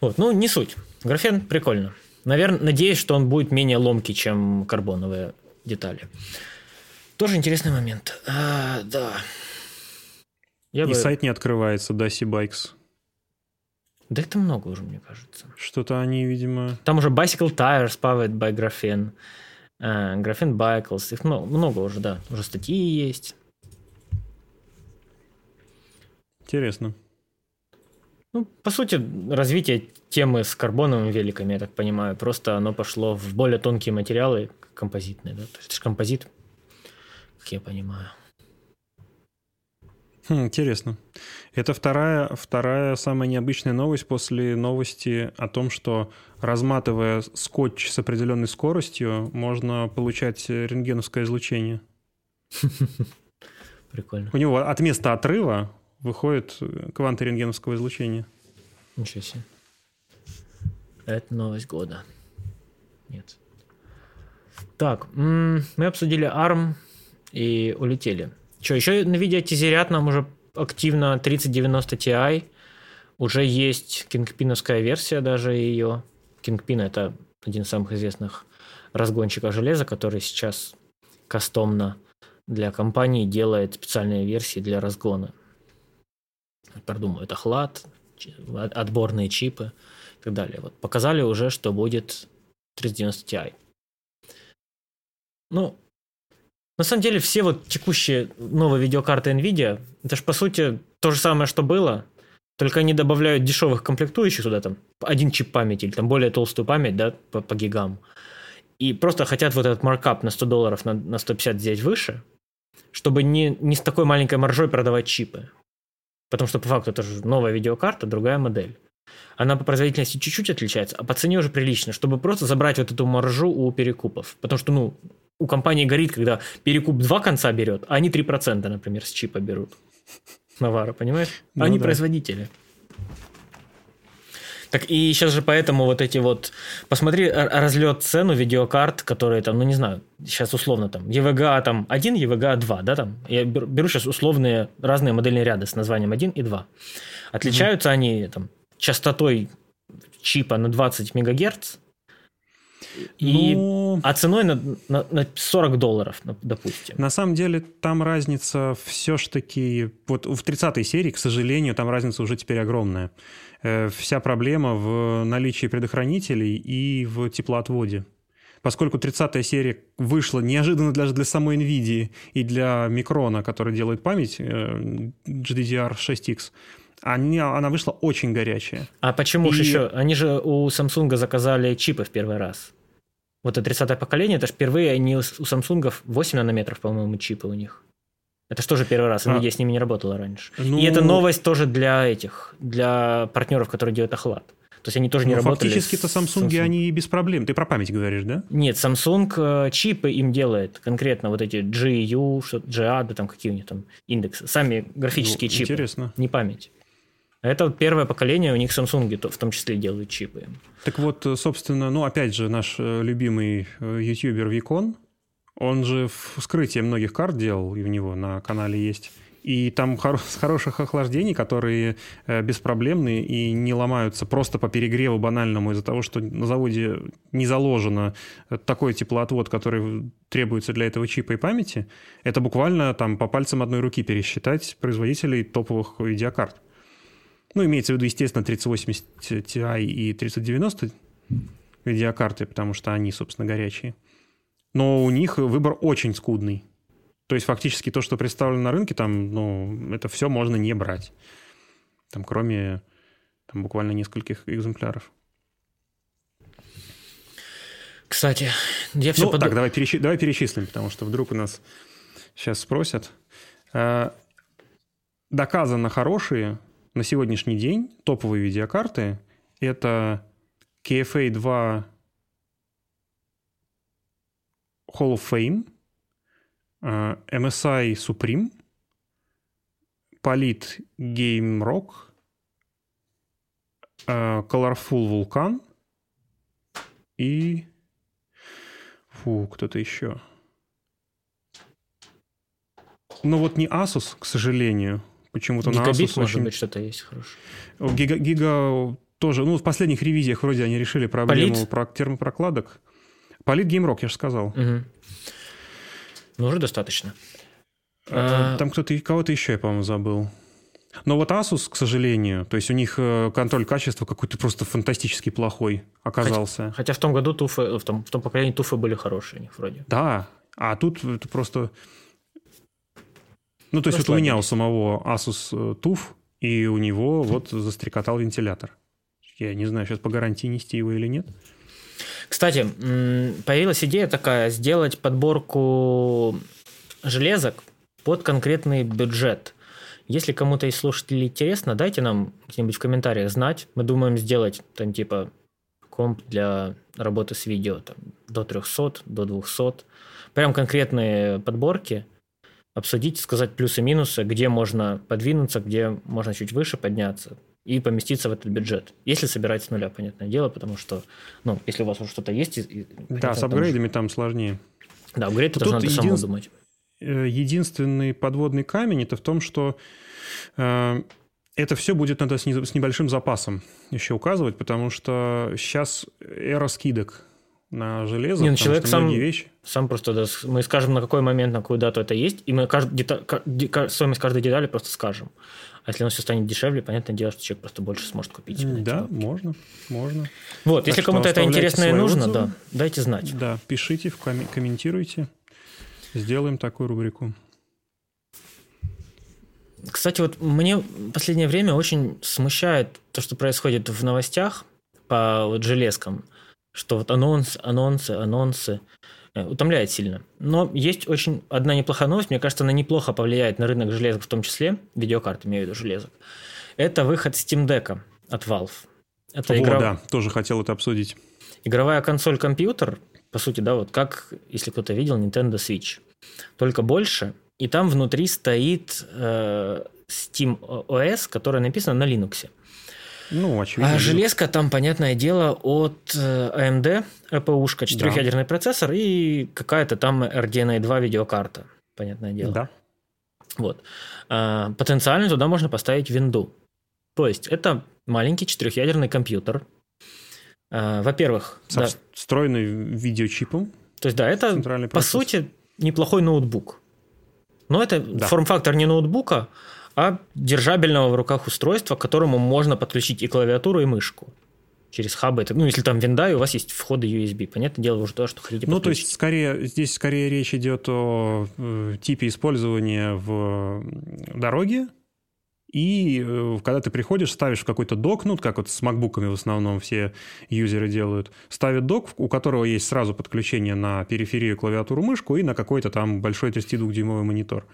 Вот, ну, не суть. Графен прикольно. Наверное, надеюсь, что он будет менее ломкий, чем карбоновые детали. Тоже интересный момент. А, да. Я И бы... сайт не открывается, да, Сибайкс. Да это много уже, мне кажется. Что-то они, видимо... Там уже Bicycle Tires, Powered by Graphene, uh, Graphene Bicycles. Их много, много уже, да. Уже статьи есть. Интересно. Ну, по сути, развитие темы с карбоновыми великами, я так понимаю, просто оно пошло в более тонкие материалы, композитные, да? Это же композит, как я понимаю. Хм, интересно. Это вторая, вторая самая необычная новость после новости о том, что, разматывая скотч с определенной скоростью, можно получать рентгеновское излучение. Прикольно. У него от места отрыва выходит кванты рентгеновского излучения. Ничего себе. Это новость года. Нет. Так, мы обсудили арм и улетели. Что, еще Nvidia тизерят нам уже активно тридцать девяносто Ti. Уже есть кингпиновская версия даже ее. Кингпин — это один из самых известных разгонщиков железа, который сейчас кастомно для компании делает специальные версии для разгона. Продумывают охлад, отборные чипы и так далее. Вот показали уже, что будет тридцать девяносто Ti. Ну, на самом деле, все вот текущие новые видеокарты Nvidia, это же, по сути, то же самое, что было, только они добавляют дешевых комплектующих туда, там, один чип памяти или там более толстую память, да, по, по гигам. И просто хотят вот этот маркап на сто долларов, на, на сто пятьдесят взять выше, чтобы не, не с такой маленькой маржой продавать чипы. Потому что, по факту, это же новая видеокарта, другая модель. Она по производительности чуть-чуть отличается, а по цене уже прилично, чтобы просто забрать вот эту маржу у перекупов. Потому что, ну, у компании горит, когда перекуп два конца берет, а они три процента, например, с чипа берут. Навара, понимаешь? Ну, они да. производители. Так и сейчас же поэтому вот эти вот... Посмотри разлет цену видеокарт, которые там, ну не знаю, сейчас условно там и ви джи эй там один, и ви джи эй два, да, там. Я беру сейчас условные разные модельные ряды с названием один и два. Отличаются угу. они там частотой чипа на двадцать мегагерц, и, ну, а ценой на, на, на сорок долларов, допустим. На самом деле там разница все ж таки... Вот в тридцатой серии, к сожалению, там разница уже теперь огромная. Э, вся проблема в наличии предохранителей и в теплоотводе. Поскольку тридцатая серия вышла неожиданно даже для самой Nvidia и для Микрона, который делает память, э, джи ди ди ар шесть икс, Они, она вышла очень горячая. А почему и... же еще? Они же у Samsung заказали чипы в первый раз. Вот это тридцатое поколение, это же впервые они у Samsung восемь нанометров, по-моему, чипы у них. Это же тоже первый раз, Nvidia а... с ними не работала раньше. Ну... И это новость тоже для этих, для партнеров, которые делают охлад. То есть они тоже не ну, работали. Фактически-то Samsung, Samsung они без проблем. Ты про память говоришь, да? Нет, Samsung чипы им делает конкретно вот эти джи ю, джи эй, да там какие у них там индексы. Сами графические ну, чипы, интересно. Не память. Это первое поколение, у них Samsung в том числе делают чипы. Так вот, собственно, ну опять же, наш любимый ютубер Викон, он же вскрытие многих карт делал, и у него на канале есть. И там хоро- с хороших охлаждений, которые беспроблемные и не ломаются просто по перегреву банальному из-за того, что на заводе не заложено такой теплоотвод, который требуется для этого чипа и памяти. Это буквально там по пальцам одной руки пересчитать производителей топовых видеокарт. Ну, имеется в виду, естественно, тридцать восемьдесят Ti и тридцать девяносто видеокарты, потому что они, собственно, горячие. Но у них выбор очень скудный. То есть, фактически, то, что представлено на рынке, там, ну, это все можно не брать. Там, кроме там, буквально нескольких экземпляров. Кстати, я все... Ну, под... так, давай, перечи... давай перечислим, потому что вдруг у нас сейчас спросят. Доказано хорошие... На сегодняшний день топовые видеокарты – это кей эф эй два Hall of Fame, эм эс ай Supreme, Polit Game Rock, Colorful Vulkan и фу, кто-то еще. Но вот не Asus, к сожалению. Почему-то Гигабит, на Asus очень... может быть, что-то есть хорошее. Гига, гига тоже... Ну, в последних ревизиях вроде они решили проблему про термопрокладок. Полит Геймрок, я же сказал. Угу. Ну, уже достаточно. А, а... Там кто-то, кого-то еще, я, по-моему, забыл. Но вот Asus, к сожалению, то есть у них контроль качества какой-то просто фантастически плохой оказался. Хотя, хотя в том году туфы, в том, в том поколении туфы были хорошие у них вроде. Да, а тут это просто... Ну, то есть, ну, вот у меня у самого Asus TUF И у него вот застрекотал вентилятор. Я не знаю, сейчас по гарантии нести его или нет. Кстати, появилась идея такая, сделать подборку железок под конкретный бюджет. Если кому-то из слушателей интересно, дайте нам где-нибудь в комментариях знать. Мы думаем сделать там типа комп для работы с видео там, до трехсот, до двухсот. Прям конкретные подборки. Обсудить, сказать плюсы-минусы, где можно подвинуться, где можно чуть выше подняться и поместиться в этот бюджет. Если собирать с нуля, понятное дело, потому что, ну, если у вас уже что-то есть... И, да, с апгрейдами там, там сложнее. Да, апгрейд тоже надо един... самому думать. Единственный подводный камень это в том, что э, это все будет надо с, не, с небольшим запасом еще указывать, потому что сейчас эра скидок на железо, не, ну, потому что многие сам, вещи... сам просто, да, мы скажем, на какой момент, на какую дату это есть, и мы кажд, дета, ка, стоимость каждой детали просто скажем. А если оно все станет дешевле, понятное дело, что человек просто больше сможет купить. Да, можно, можно. Вот, так если кому-то это интересно и нужно, отзывы, да, дайте знать. Да, пишите, комментируйте. Сделаем такую рубрику. Кстати, вот мне в последнее время очень смущает то, что происходит в новостях по вот железкам, что вот анонс, анонсы, анонсы утомляет сильно. Но есть очень одна неплохая новость, мне кажется, она неплохо повлияет на рынок железок в том числе, видеокарт, имею в виду железок. Это выход Steam Deck от Valve. Это О, игра... да, тоже хотел это обсудить. Игровая консоль-компьютер, по сути, да, вот как, если кто-то видел, Nintendo Switch. Только больше. И там внутри стоит э, Steam о эс, которая написана на Linux. Ну, очевидно. А железка там, понятное дело, от эй эм ди, эй пи ю-шка, четырехъядерный да. процессор и какая-то там эр ди эн эй два видеокарта, понятное дело. Да. Вот. А, потенциально туда можно поставить винду. То есть, это маленький четырехъядерный компьютер. А, во-первых... Со да. встроенный видеочипом. То есть, да, это, по процесс. сути, неплохой ноутбук. Но это да. форм-фактор не ноутбука, а держабельного в руках устройства, к которому можно подключить и клавиатуру, и мышку. Через хабы. Ну, если там винда, и у вас есть входы ю эс би. Понятное дело, уже то, что хотите подключить. Ну, то есть, скорее, здесь скорее речь идет о э, типе использования в дороге. И э, когда ты приходишь, ставишь в какой-то док, ну, как вот с макбуками в основном все юзеры делают, ставят док, у которого есть сразу подключение на периферию, клавиатуру, мышку и на какой-то там большой тридцатидвухдюймовый монитор.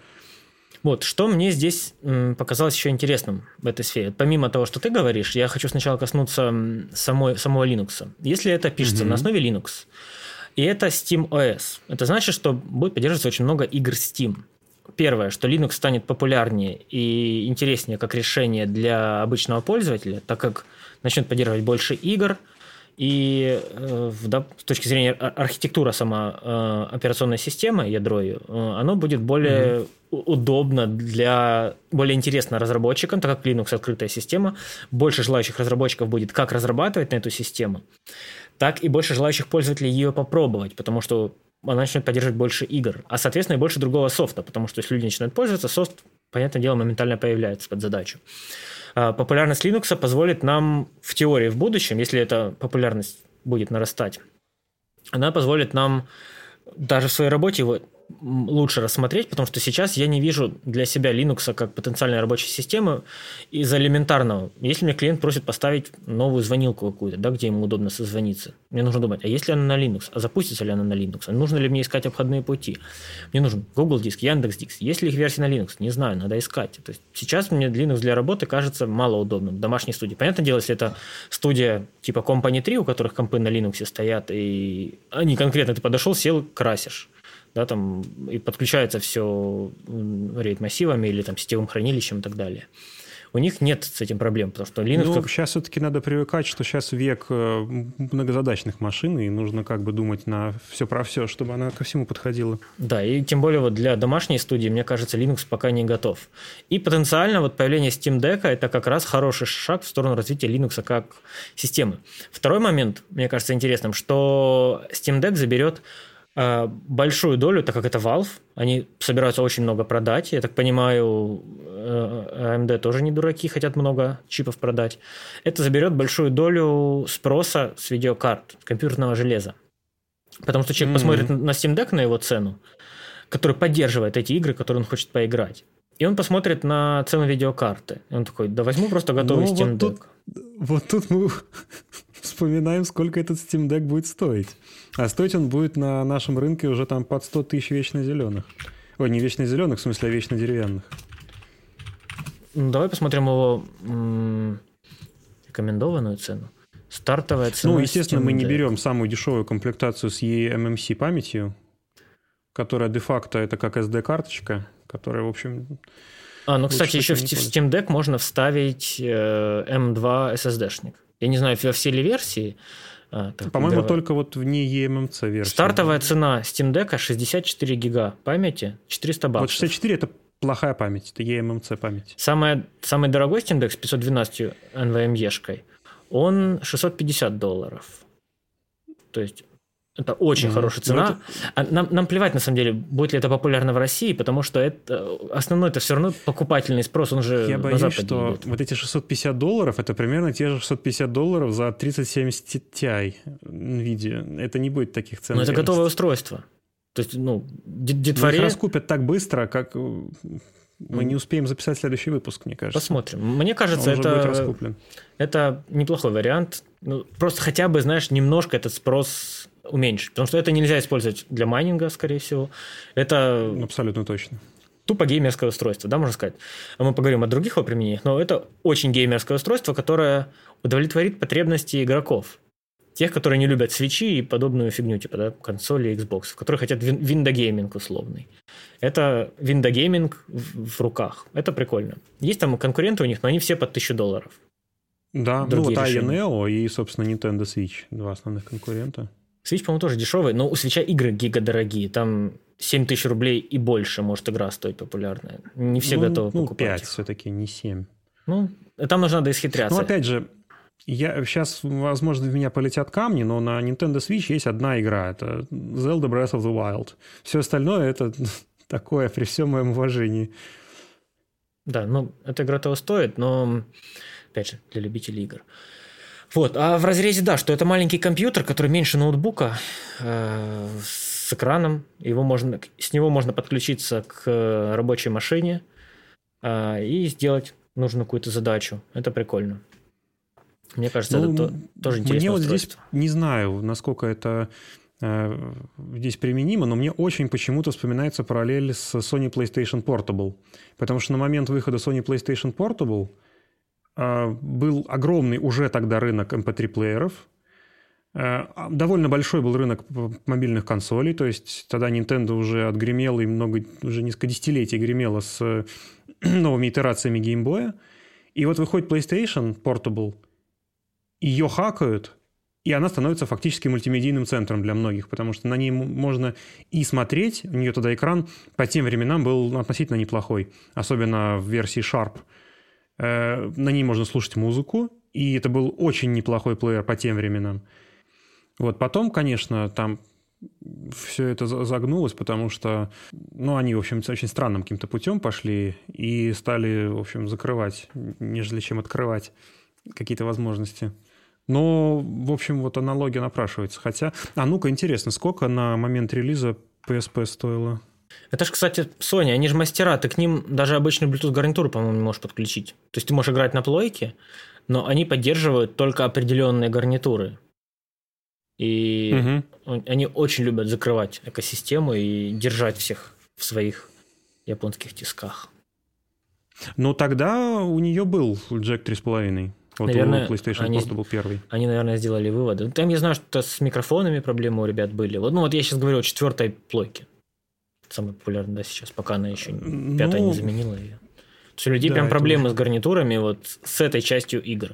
Вот, что мне здесь показалось еще интересным в этой сфере. Помимо того, что ты говоришь, я хочу сначала коснуться самой, самого Linux. Если это пишется mm-hmm. на основе Linux, и это Steam о эс, это значит, что будет поддерживаться очень много игр Steam. Первое, что Linux станет популярнее и интереснее как решение для обычного пользователя, так как начнет поддерживать больше игр, и да, с точки зрения архитектуры сама операционной системы, ядро ее, оно будет более mm-hmm. удобно для, более интересно разработчикам, так как Linux открытая система, больше желающих разработчиков будет как разрабатывать на эту систему, так и больше желающих пользователей ее попробовать, потому что она начнет поддерживать больше игр, а, соответственно, и больше другого софта, потому что если люди начинают пользоваться, софт, понятное дело, моментально появляется под задачу. Популярность Linux позволит нам в теории в будущем, если эта популярность будет нарастать, она позволит нам даже в своей работе его лучше рассмотреть, потому что сейчас я не вижу для себя Linux как потенциальной рабочей системы из-за элементарного. Если мне клиент просит поставить новую звонилку какую-то, да, где ему удобно созвониться, мне нужно думать, а есть ли она на Linux, а запустится ли она на Linux, а нужно ли мне искать обходные пути. Мне нужен Google диск, Яндекс диск. Есть ли их версия на Linux? Не знаю, надо искать. То есть сейчас мне Linux для работы кажется малоудобным. Домашней студии. Понятное дело, если это студия типа Company три, у которых компы на Linux стоят, и они конкретно, ты подошел, сел, красишь. Да, там, и подключается все RAID-массивами или там, сетевым хранилищем и так далее. У них нет с этим проблем, потому что Linux... Ну, как... сейчас все-таки надо привыкать, что сейчас век многозадачных машин, и нужно как бы думать на все про все, чтобы она ко всему подходила. Да, и тем более вот для домашней студии, мне кажется, Linux пока не готов. И потенциально вот появление Steam Deck – это как раз хороший шаг в сторону развития Linux как системы. Второй момент, мне кажется, интересным, что Steam Deck заберет большую долю, так как это Valve, они собираются очень много продать. Я так понимаю, эй эм ди тоже не дураки, хотят много чипов продать. Это заберет большую долю спроса с видеокарт, компьютерного железа. Потому что человек mm-hmm. посмотрит на Steam Deck, на его цену, который поддерживает эти игры, которые он хочет поиграть. И он посмотрит на цену видеокарты. И он такой, да возьму просто готовый ну, Steam Deck. Вот тут, вот тут мы вспоминаем, сколько этот Steam Deck будет стоить. А стоить он будет на нашем рынке уже там под сто тысяч вечно зеленых. Ой, не вечно зеленых, в смысле, а вечно деревянных. Ну, давай посмотрим его м- рекомендованную цену. Стартовая цена. Ну, естественно, Steam мы не Deck. берем самую дешевую комплектацию с и эм эм си памятью, которая де-факто это как эс ди-карточка, которая, в общем... А, ну, кстати, еще в Steam Deck можно вставить эм два эс эс ди-шник. Я не знаю, во все ли версии. А, так, По-моему, давай. Только вот в не и эм эм си версии. Стартовая цена Steam Deck шестьдесят четыре гига памяти, четыреста баксов. Вот шестьдесят четыре это плохая память, это и эм эм си память. Самый, самый дорогой Steam Deck с пятьсот двенадцать NVMe-шкой, он шестьсот пятьдесят долларов. То есть... Это очень mm-hmm. хорошая цена. Это... Нам, нам плевать, на самом деле, будет ли это популярно в России, потому что это основной-то все равно покупательный спрос, он же Я на боюсь, Западе что идет. Вот эти шестьсот пятьдесят долларов, это примерно те же шестьсот пятьдесят долларов за тридцать семьдесят Ti Nvidia. Это не будет таких цен. Но это готовое устройство. То есть, ну, детворе... Их раскупят так быстро, как... Мы не успеем записать следующий выпуск, мне кажется. Посмотрим. Мне кажется, это, это неплохой вариант. Ну, просто хотя бы, знаешь, немножко этот спрос уменьшить. Потому что это нельзя использовать для майнинга, скорее всего. Это абсолютно точно. Тупо геймерское устройство, да, можно сказать. Мы поговорим о других его применениях, но это очень геймерское устройство, которое удовлетворит потребности игроков. Тех, которые не любят свитчи и подобную фигню, типа да, консоли и Xbox, которые хотят вин- виндогейминг условный. Это виндогейминг в-, в руках. Это прикольно. Есть там конкуренты у них, но они все под тысячу долларов. Да, Другие ну вот Neo и, собственно, Nintendo Switch. Два основных конкурента. Switch, по-моему, тоже дешевый, но у Switch игры гига-дорогие. Там семь тысяч рублей и больше может игра стоить популярная. Не все ну, готовы ну, покупать. Ну, пять их. Все-таки, не семь. Ну, там нужно надо исхитряться. Ну, опять же, Я, сейчас, возможно, в меня полетят камни, но на Nintendo Switch есть одна игра. Это Zelda Breath of the Wild. Все остальное это такое, при всем моем уважении. Да, ну, эта игра того стоит, но, опять же, для любителей игр. Вот, а в разрезе, да, что это маленький компьютер, который меньше ноутбука, э, с экраном. Его можно, с него можно подключиться к рабочей машине э, и сделать нужную какую-то задачу. Это прикольно. Мне кажется, ну, это тоже интересно. Мне вот здесь, не знаю, насколько это э, здесь применимо, но мне очень почему-то вспоминается параллель с Sony PlayStation Portable. Потому что на момент выхода Sony PlayStation Portable э, был огромный уже тогда рынок эм пи три плееров. Э, довольно большой был рынок мобильных консолей. То есть тогда Nintendo уже отгремела и много, уже несколько десятилетий гремела с э, новыми итерациями геймбоя. И вот выходит PlayStation Portable, ее хакают, и она становится фактически мультимедийным центром для многих, потому что на ней можно и смотреть, у нее тогда экран по тем временам был относительно неплохой, особенно в версии Sharp. На ней можно слушать музыку, и это был очень неплохой плеер по тем временам. Вот потом, конечно, там все это загнулось, потому что ну, они, в общем, очень странным каким-то путем пошли и стали, в общем, закрывать, нежели чем открывать какие-то возможности. Но, в общем, вот аналогия напрашивается. Хотя, а ну-ка, интересно, сколько на момент релиза пи эс пи стоило? Это же, кстати, Sony, они же мастера. Ты к ним даже обычную Bluetooth-гарнитуру, по-моему, не можешь подключить. То есть ты можешь играть на плойке, но они поддерживают только определенные гарнитуры. И угу. они очень любят закрывать экосистему и держать всех в своих японских тисках. Но тогда у нее был джек три с половиной. Вот наверное, у PlayStation они, просто был первый. Они, наверное, сделали выводы. Там я знаю, что с микрофонами проблемы у ребят были. Вот, ну, вот я сейчас говорю о четвертой плойке. Самая популярная, да, сейчас, пока она еще ну, пятая не заменила ее. То есть у людей да, прям проблемы уже с гарнитурами вот с этой частью игр.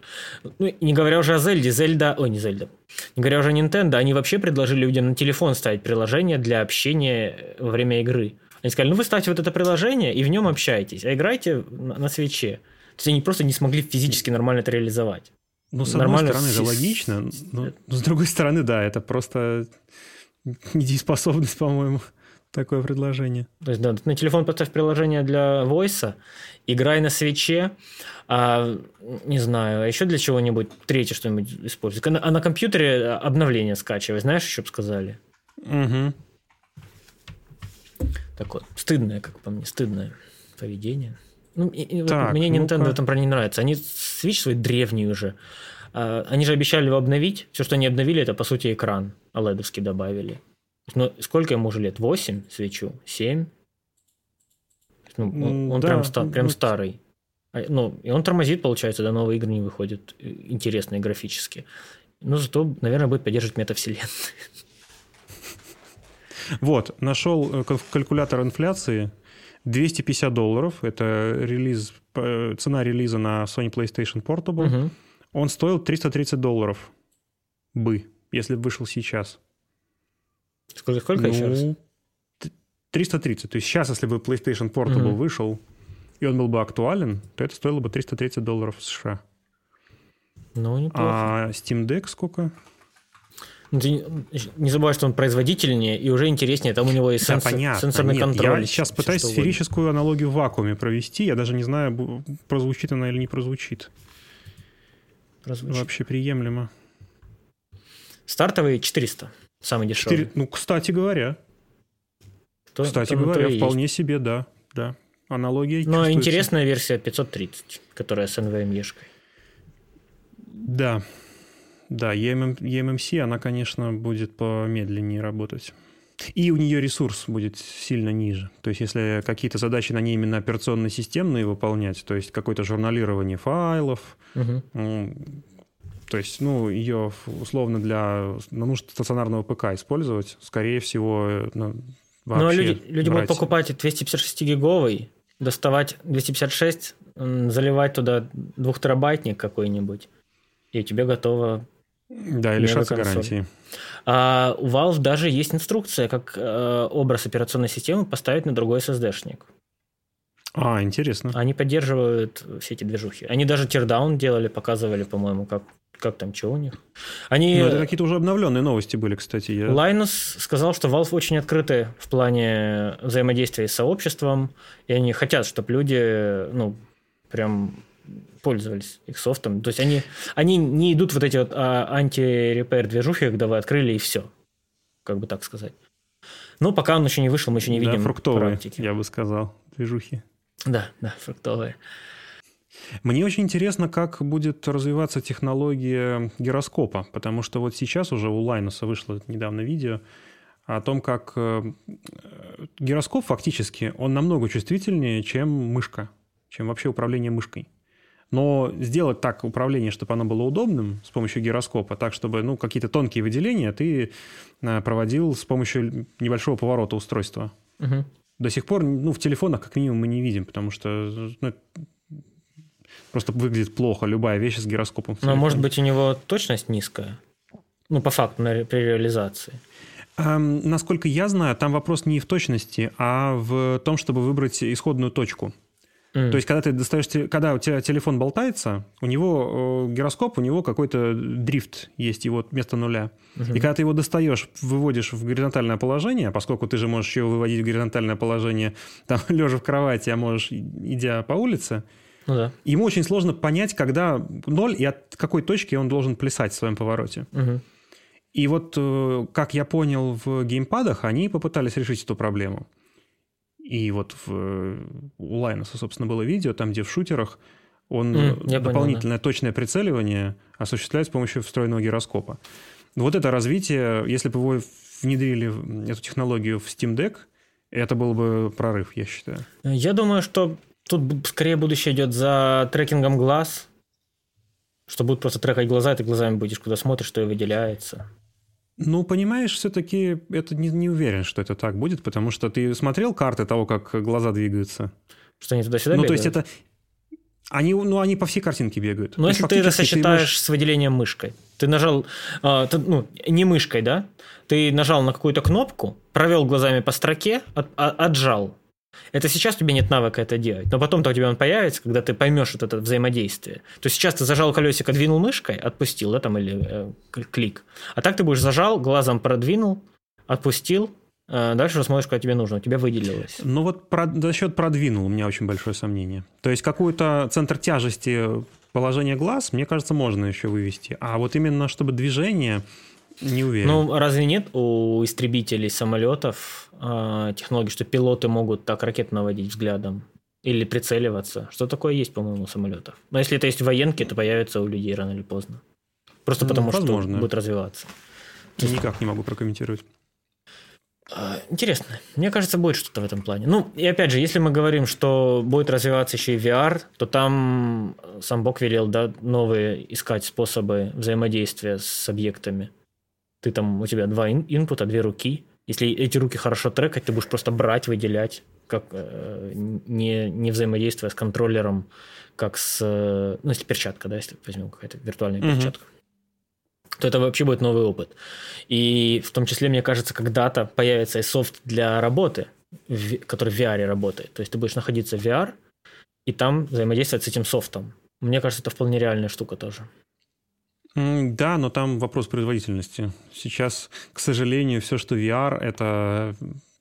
Ну, не говоря уже о Зельде, Зельда... Ой, не Зельда. Не говоря уже о Nintendo, они вообще предложили людям на телефон ставить приложение для общения во время игры. Они сказали, ну, вы ставьте вот это приложение и в нем общайтесь, а играйте на, на свече. То есть они просто не смогли физически нормально это реализовать. Ну, с нормально одной стороны, это с... логично, но с другой стороны, да, это просто недееспособность, по-моему, такое предложение. То есть, да, на телефон поставь приложение для войса, играй на свече, а, не знаю, а еще для чего-нибудь, третье что-нибудь используй. А на, а на компьютере обновление скачивай, знаешь, еще бы сказали? Угу. Такое, стыдное, как по мне, стыдное. поведение. Ну, и, так, мне Nintendo ну-ка. в этом плане не нравится. Они Switch свой древний уже. Они же обещали его обновить. Все, что они обновили, это, по сути, экран о лед-овский добавили. Но сколько ему уже лет? восемь Свитчу? семь Ну, он он да, прям, ста- прям вот. старый. Ну, и он тормозит, получается, да, новые игры не выходят интересные графически. Но зато, наверное, будет поддерживать метавселенную. Вот, нашел калькулятор инфляции. двести пятьдесят долларов. Это релиз, цена релиза на Sony PlayStation Portable. Угу. Он стоил триста тридцать долларов бы, если бы вышел сейчас. Сколько, сколько ну, еще раз? триста тридцать. То есть сейчас, если бы PlayStation Portable угу. вышел, и он был бы актуален, то это стоило бы триста тридцать долларов США. Ну, неплохо. А Steam Deck сколько? Ты не забывай, что он производительнее и уже интереснее. Там у него и сенс... да, сенсорный Нет, контроль. Я сейчас пытаюсь сферическую аналогию в вакууме провести. Я даже не знаю, прозвучит она или не прозвучит. прозвучит. Вообще приемлемо. Стартовый четыреста. Самый дешевый. четыре... Ну, кстати говоря. То, кстати то, говоря, то вполне есть. себе, да. да. Аналогия Но интересная версия пятьсот тридцать, которая с NVMe-шкой. Да. Да, и эм эм си, она, конечно, будет помедленнее работать. И у нее ресурс будет сильно ниже. То есть, если какие-то задачи на ней именно операционно-системные выполнять, то есть, какое-то журналирование файлов, угу. ну, то есть, ну, ее условно для нужд стационарного ПК использовать, скорее всего, ну, вообще Ну, а люди, люди будут покупать двести пятьдесят шесть гиговый, доставать двести пятьдесят шесть, заливать туда двухтерабайтник какой-нибудь, и у тебя готово... Да, и лишаться гарантии. А, у Valve даже есть инструкция, как э, образ операционной системы поставить на другой эс эс ди-шник. А, интересно. Они поддерживают все эти движухи. Они даже тирдаун делали, показывали, по-моему, как, как там, что у них. Они... Ну, это какие-то уже обновленные новости были, кстати. Я... Linus сказал, что Valve очень открыты в плане взаимодействия с сообществом, и они хотят, чтобы люди, ну, прям... пользовались их софтом. То есть они, они не идут вот эти вот а, анти-репейр-движухи, когда вы открыли и все. Как бы так сказать. Но пока он еще не вышел, мы еще не да, видим фруктовые, практики. Я бы сказал, движухи. Да, да, фруктовые. Мне очень интересно, как будет развиваться технология гироскопа, потому что вот сейчас уже у Лайнуса вышло недавно видео о том, как гироскоп фактически, он намного чувствительнее, чем мышка, чем вообще управление мышкой. Но сделать так управление, чтобы оно было удобным с помощью гироскопа, так, чтобы ну, какие-то тонкие выделения ты проводил с помощью небольшого поворота устройства. Угу. До сих пор ну, в телефонах как минимум мы не видим, потому что ну, просто выглядит плохо любая вещь с гироскопом. Но может быть, у него точность низкая? Ну, по факту, при реализации. Эм, насколько я знаю, там вопрос не в точности, а в том, чтобы выбрать исходную точку. Mm. То есть, когда ты достаешь, когда у тебя телефон болтается, у него э, гироскоп, у него какой-то дрифт есть, его вместо нуля. Mm-hmm. И когда ты его достаешь, выводишь в горизонтальное положение, поскольку ты же можешь его выводить в горизонтальное положение, там, лежа в кровати, а можешь, идя по улице, ну, да. ему очень сложно понять, когда ноль и от какой точки он должен плясать в своем повороте. Mm-hmm. И вот, э, как я понял, в геймпадах они попытались решить эту проблему. И вот в, у Linus'а, собственно, было видео, там, где в шутерах он mm, дополнительное понял, да. точное прицеливание осуществляет с помощью встроенного гироскопа. Вот это развитие, если бы вы внедрили эту технологию в Steam Deck, это был бы прорыв, я считаю. Я думаю, что тут скорее будущее идет за трекингом глаз, что будут просто трекать глаза, и ты глазами будешь, куда смотришь, что и выделяется. Ну, понимаешь, все-таки это не, не уверен, что это так будет, потому что ты смотрел карты того, как глаза двигаются? Что они туда-сюда бегают? Ну, то есть это... Они, ну, они по всей картинке бегают. Ну, если ты это сочетаешь ты можешь... с выделением мышкой. Ты нажал... Э, ты, ну, не мышкой, да? Ты нажал на какую-то кнопку, провел глазами по строке, от, от, отжал. Это сейчас тебе нет навыка это делать, но потом-то у тебя он появится, когда ты поймешь вот это взаимодействие. То есть сейчас ты зажал колесико, двинул мышкой, отпустил, да, там, или э, клик. А так ты будешь зажал, глазом продвинул, отпустил, э, дальше уже смотришь, куда тебе нужно, у тебя выделилось. Ну вот про, за счет продвинул у меня очень большое сомнение. То есть какой-то центр тяжести положения глаз, мне кажется, можно еще вывести. А вот именно чтобы движение... Не уверен. Ну, разве нет у истребителей самолетов э, технологий, что пилоты могут так ракеты наводить взглядом? Или прицеливаться. Что такое есть, по-моему, у самолетов. Но если это есть военки, то появится у людей рано или поздно. Просто ну, потому, возможно. Что будет развиваться. Никак не могу прокомментировать. Интересно. Мне кажется, будет что-то в этом плане. Ну, и опять же, если мы говорим, что будет развиваться еще и ви ар, то там сам Бог велел, да, новые искать способы взаимодействия с объектами. Ты там, у тебя два инпута, две руки. Если эти руки хорошо трекать, ты будешь просто брать, выделять, как э, не, не взаимодействуя с контроллером, как с... Э, ну, если перчатка, да, если возьмем какая-то виртуальная mm-hmm. перчатка, то это вообще будет новый опыт. И в том числе, мне кажется, когда-то появится и софт для работы, в, который в ви ар работает. То есть ты будешь находиться в ви ар, и там взаимодействовать с этим софтом. Мне кажется, это вполне реальная штука тоже. Да, но там вопрос производительности. Сейчас, к сожалению, все, что ви ар, это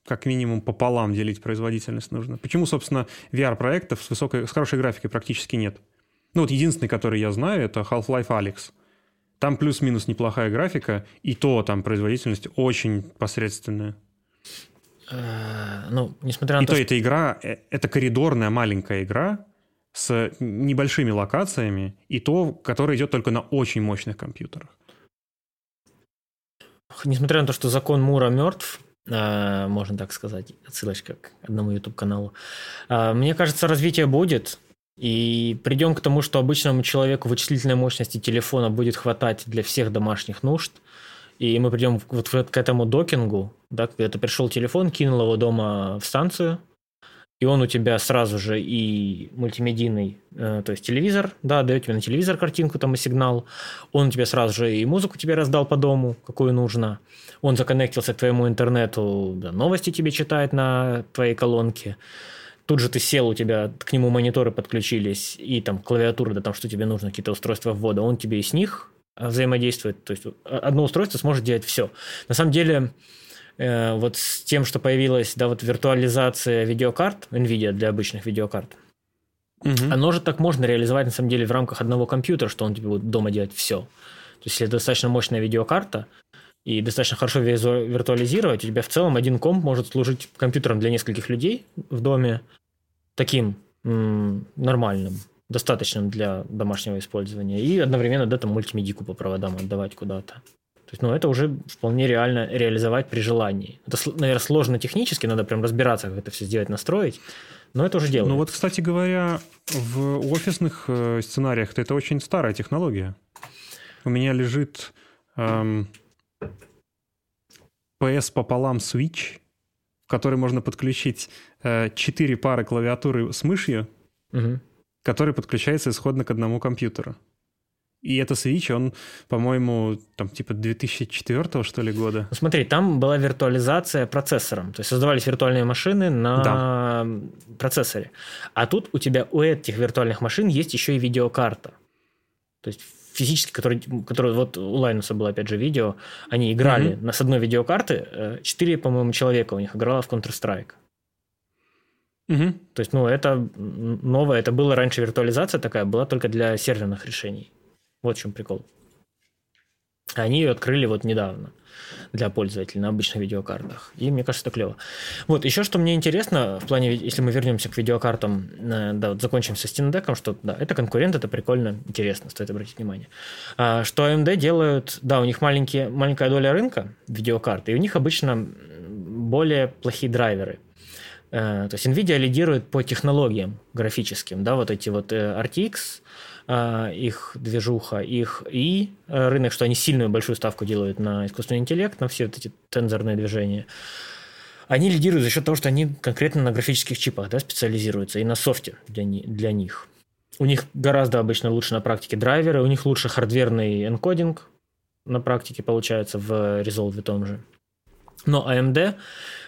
как минимум пополам делить производительность нужно. Почему, собственно, ви ар-проектов с, высокой, с хорошей графикой практически нет? Ну вот единственный, который я знаю, это Half-Life Alyx. Там плюс-минус неплохая графика, и то там производительность очень посредственная. Ну, несмотря на и то, то что... эта игра, это коридорная маленькая игра, с небольшими локациями, и то, которое идет только на очень мощных компьютерах. Несмотря на то, что закон Мура мертв, можно так сказать, отсылочка к одному YouTube-каналу, мне кажется, развитие будет, и придем к тому, что обычному человеку вычислительной мощности телефона будет хватать для всех домашних нужд, и мы придем вот к этому докингу, да, когда-то пришел телефон, кинул его дома в станцию, и он у тебя сразу же и мультимедийный, то есть телевизор, да, дает тебе на телевизор картинку там и сигнал, он у тебя сразу же и музыку тебе раздал по дому, какую нужно, он законнектился к твоему интернету, да, новости тебе читает на твоей колонке, тут же ты сел, у тебя к нему мониторы подключились, и там клавиатура, да там что тебе нужно, какие-то устройства ввода, он тебе и с них взаимодействует, то есть одно устройство сможет делать все. На самом деле... Вот с тем, что появилась, да, вот виртуализация видеокарт, Nvidia для обычных видеокарт, угу. Оно же так можно реализовать на самом деле в рамках одного компьютера, что он тебе будет дома делать все. То есть, если достаточно мощная видеокарта и достаточно хорошо виртуализировать, у тебя в целом один комп может служить компьютером для нескольких людей в доме, таким м- нормальным, достаточным для домашнего использования, и одновременно, да, там мультимедику по проводам отдавать куда-то. То есть, ну, это уже вполне реально реализовать при желании. Это, наверное, сложно технически, надо прям разбираться, как это все сделать, настроить, но это уже делается. Ну вот, кстати говоря, в офисных сценариях это очень старая технология. У меня лежит эм, пи эс пополам Switch, в который можно подключить э, четыре пары клавиатуры с мышью, угу. Который подключается исходно к одному компьютеру. И это Switch, он, по-моему, там типа две тысячи четвёртого, что ли, года. Ну, смотри, там была виртуализация процессором. То есть создавались виртуальные машины на да. процессоре. А тут у тебя у этих виртуальных машин есть еще и видеокарта. То есть физически, который, который вот у Лайнуса было, опять же, видео, они играли mm-hmm. с одной видеокарты, четыре, по-моему, человека у них играло в Counter-Strike. Mm-hmm. То есть, ну, это новое, это было раньше виртуализация такая, была только для серверных решений. Вот в чем прикол. Они ее открыли вот недавно для пользователей на обычных видеокартах. И мне кажется, это клево. Вот, еще что мне интересно, в плане, если мы вернемся к видеокартам, да, вот закончим со Steam Deck'ом, что да, это конкурент, это прикольно, интересно, стоит обратить внимание. Что эй эм ди делают, да, у них маленькие, маленькая доля рынка видеокарт, и у них обычно более плохие драйверы. То есть Nvidia лидирует по технологиям графическим, да, вот эти вот эр ти экс, их движуха, их и рынок, что они сильную большую ставку делают на искусственный интеллект, на все вот эти тензорные движения. Они лидируют за счет того, что они конкретно на графических чипах, да, специализируются и на софте для, для них. У них гораздо обычно лучше на практике драйверы, у них лучше хардверный энкодинг на практике получается в Resolve том же. Но эй эм ди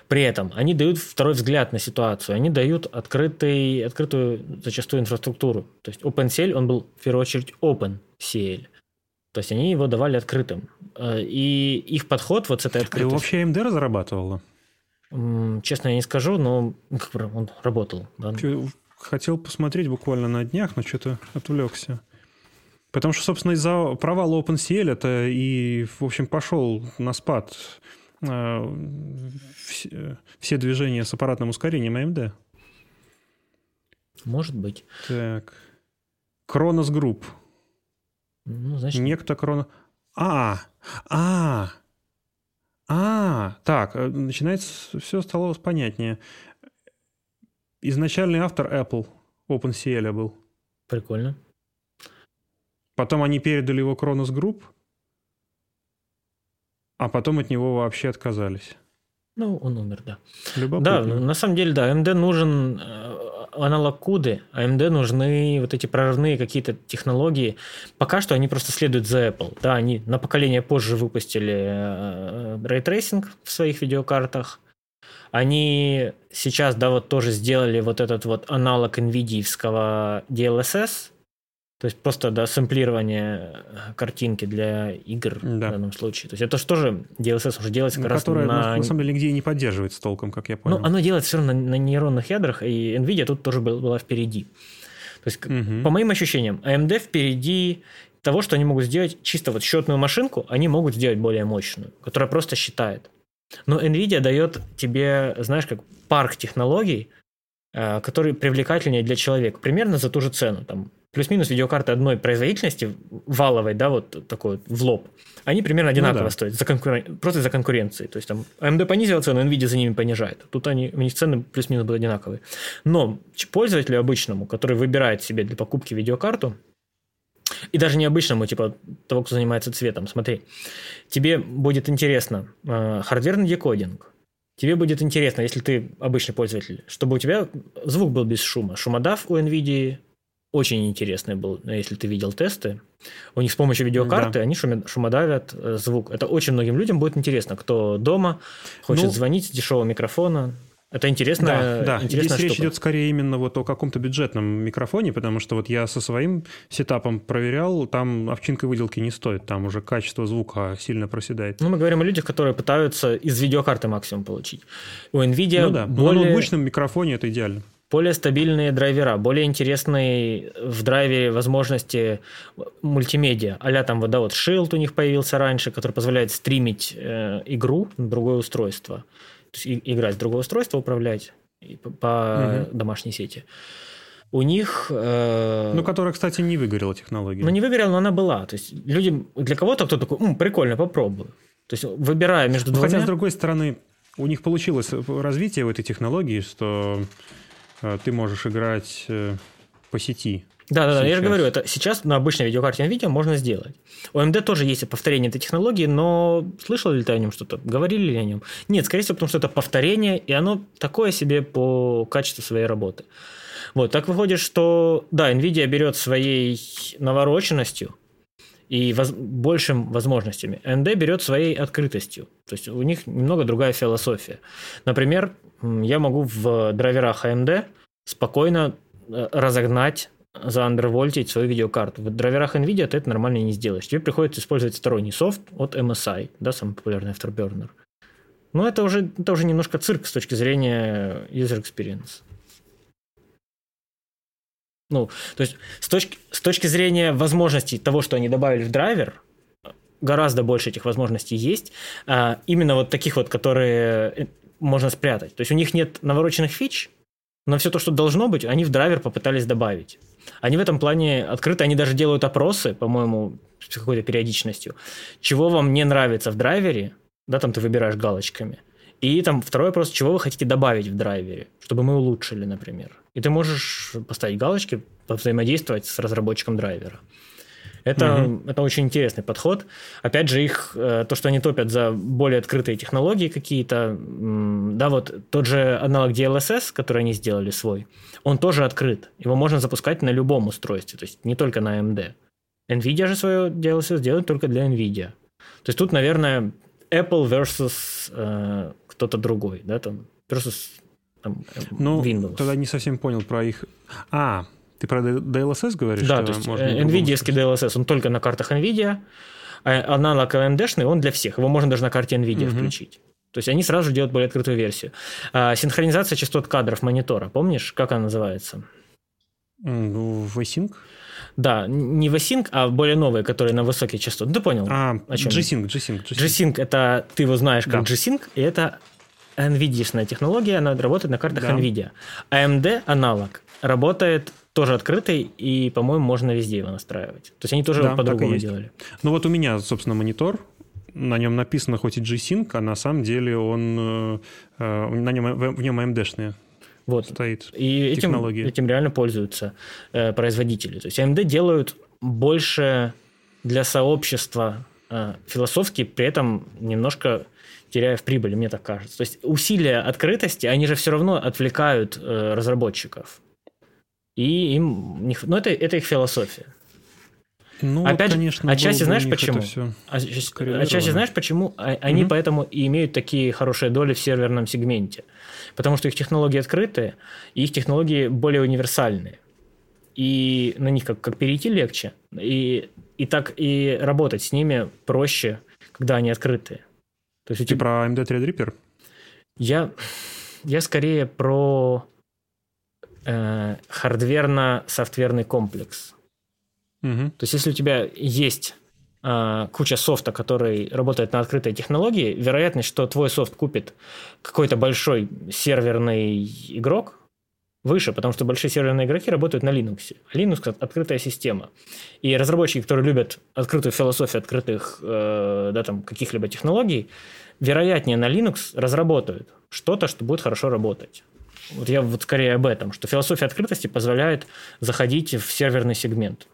при этом они дают второй взгляд на ситуацию, они дают открытый, открытую зачастую инфраструктуру. То есть OpenCL, он был в первую очередь OpenCL. То есть они его давали открытым. И их подход вот с этой открытостью... И вообще эй эм ди разрабатывала? Честно, я не скажу, но он работал. Да? Хотел посмотреть буквально на днях, но что-то отвлекся. Потому что, собственно, из-за провала OpenCL это и, в общем, пошел на спад... все движения с аппаратным ускорением эй эм ди. Может быть. Так. Кронос Групп. Ну, значит... Некто Кронос... А! А! А! Так, начинается... Все стало понятнее. Изначальный автор Apple OpenCL был. Прикольно. Потом они передали его Кронос Групп, а потом от него вообще отказались. Ну, он умер, да. Любопытно. Да, на самом деле, да, эй эм ди нужен аналог Куды, эй эм ди нужны вот эти прорывные какие-то технологии. Пока что они просто следуют за Apple. Да, они на поколение позже выпустили рейтрейсинг в своих видеокартах. Они сейчас, да, вот тоже сделали вот этот вот аналог NVIDIA-вского ди эл эс эс. То есть просто, да, сэмплирование картинки для игр, да, в данном случае. То есть это же тоже ди эл эс эс уже делается как раз на... Которое, на самом деле, нигде и не поддерживается толком, как я понял. Ну, оно делается все равно на, на нейронных ядрах, и NVIDIA тут тоже была впереди. То есть, угу. по моим ощущениям, эй эм ди впереди того, что они могут сделать чисто вот счетную машинку, они могут сделать более мощную, которая просто считает. Но NVIDIA дает тебе, знаешь, как парк технологий, которые привлекательнее для человека. Примерно за ту же цену, там, плюс-минус видеокарты одной производительности, валовой, да, вот такой вот, в лоб, они примерно одинаково ну, да. стоят, за конкурен... просто из-за конкуренции. То есть там эй эм ди понизила цену, Nvidia за ними понижает. Тут они, у них цены плюс-минус будут одинаковые. Но пользователю обычному, который выбирает себе для покупки видеокарту, и даже необычному, типа того, кто занимается цветом, смотри, тебе будет интересно э, хардверный декодинг. Тебе будет интересно, если ты обычный пользователь, чтобы у тебя звук был без шума. Шумодав у Nvidia... очень интересный был, если ты видел тесты. У них с помощью видеокарты да. они шумодавят звук. Это очень многим людям будет интересно, кто дома хочет ну, звонить с дешевого микрофона. Это интересная, да, да. интересная здесь штука. Речь идет скорее именно вот о каком-то бюджетном микрофоне, потому что вот я со своим сетапом проверял, там овчинка выделки не стоит, там уже качество звука сильно проседает. Ну, мы говорим о людях, которые пытаются из видеокарты максимум получить. У Nvidia ну, да. более... На ноутбучном микрофоне это идеально. Более стабильные драйвера, более интересные в драйвере возможности мультимедиа. А-ля там вот, да, вот Shield у них появился раньше, который позволяет стримить э, игру на другое устройство. То есть и, играть с другого устройства, управлять и, по, по угу. домашней сети. У них... Э, ну, которая, кстати, не выгорела технология. Ну, не выгорела, но она была. То есть люди, для кого-то кто такой, м, прикольно, попробую. То есть выбирая между ну, двумя... Хотя, с другой стороны, у них получилось развитие в этой технологии, что... Ты можешь играть по сети. Да, да, да. Я же говорю, это сейчас на обычной видеокарте NVIDIA можно сделать. У эй эм ди тоже есть повторение этой технологии, но слышал ли ты о нем что-то? Говорили ли о нем? Нет, скорее всего, потому что это повторение, и оно такое себе по качеству своей работы. Вот, так выходит, что да, NVIDIA берет своей навороченностью и воз... большим возможностями. эй эм ди берет своей открытостью. То есть у них немного другая философия. Например, я могу в драйверах эй эм ди спокойно разогнать, заандервольтить свою видеокарту. В драйверах NVIDIA ты это нормально не сделаешь. Тебе приходится использовать сторонний софт от эм эс ай, да, самый популярный Afterburner. Но это уже, это уже немножко цирк с точки зрения user experience. Ну, то есть с точки, с точки зрения возможностей того, что они добавили в драйвер, гораздо больше этих возможностей есть. А, именно вот таких вот, которые можно спрятать. То есть у них нет навороченных фич, но все то, что должно быть, они в драйвер попытались добавить. Они в этом плане открыты, они даже делают опросы, по-моему, с какой-то периодичностью. Чего вам не нравится в драйвере, да, там ты выбираешь галочками. И там второй вопрос, чего вы хотите добавить в драйвере, чтобы мы улучшили, например. И ты можешь поставить галочки, повзаимодействовать с разработчиком драйвера. Это, угу. это очень интересный подход. Опять же, их, то, что они топят за более открытые технологии какие-то, да, вот тот же аналог ди эл эс эс, который они сделали свой, он тоже открыт. Его можно запускать на любом устройстве, то есть не только на эй эм ди. NVIDIA же свое ди эл эс эс делает только для NVIDIA. То есть тут, наверное, Apple versus э, кто-то другой, да, там, versus там, ну, Windows. Тогда не совсем понял про их... А, ты про ди эл эс эс говоришь? Да, то есть NVIDIA-ский ди эл эс эс, он только на картах NVIDIA, а аналог эй эм ди-шный, он для всех, его можно даже на карте NVIDIA угу. включить. То есть они сразу же делают более открытую версию. А, синхронизация частот кадров монитора, помнишь, как она называется? Ну, VSync? Да, не VSync, а более новые, которые на высокие частоты. Ты понял? А, о чем? G-Sync, G-Sync, G-Sync. G-Sync, это ты его знаешь как да. G-Sync, и это NVIDIA-шная технология, она работает на картах, да, NVIDIA. эй эм ди аналог работает тоже открытый, и, по-моему, можно везде его настраивать. То есть они тоже, да, по-другому делали. Ну вот у меня, собственно, монитор. На нем написано хоть и G-Sync, а на самом деле он, на нем, в нем эй эм ди-шная вот. Стоит и технология. Этим, этим реально пользуются э, производители. То есть эй эм ди делают больше для сообщества э, философски, при этом немножко теряя в прибыли, мне так кажется. То есть усилия открытости, они же все равно отвлекают э, разработчиков. И им... Не, ну, это, это их философия. Ну, опять же, отчасти знаешь почему? Отчасти знаешь почему? Они угу. поэтому и имеют такие хорошие доли в серверном сегменте. Потому что их технологии открытые, и их технологии более универсальные. И на них как, как перейти легче, и, и так и работать с ними проще, когда они открытые. То есть, Ты тебя... про эй эм ди Threadripper? Я, я скорее про э, хардверно-софтверный комплекс. Угу. То есть, если у тебя есть э, куча софта, который работает на открытой технологии, вероятность, что твой софт купит какой-то большой серверный игрок, выше, потому что большие серверные игроки работают на Linux. Linux – открытая система. И разработчики, которые любят открытую философию открытых э, да, там, каких-либо технологий, вероятнее на Linux разработают что-то, что будет хорошо работать. Вот я вот скорее об этом, что философия открытости позволяет заходить в серверный сегмент.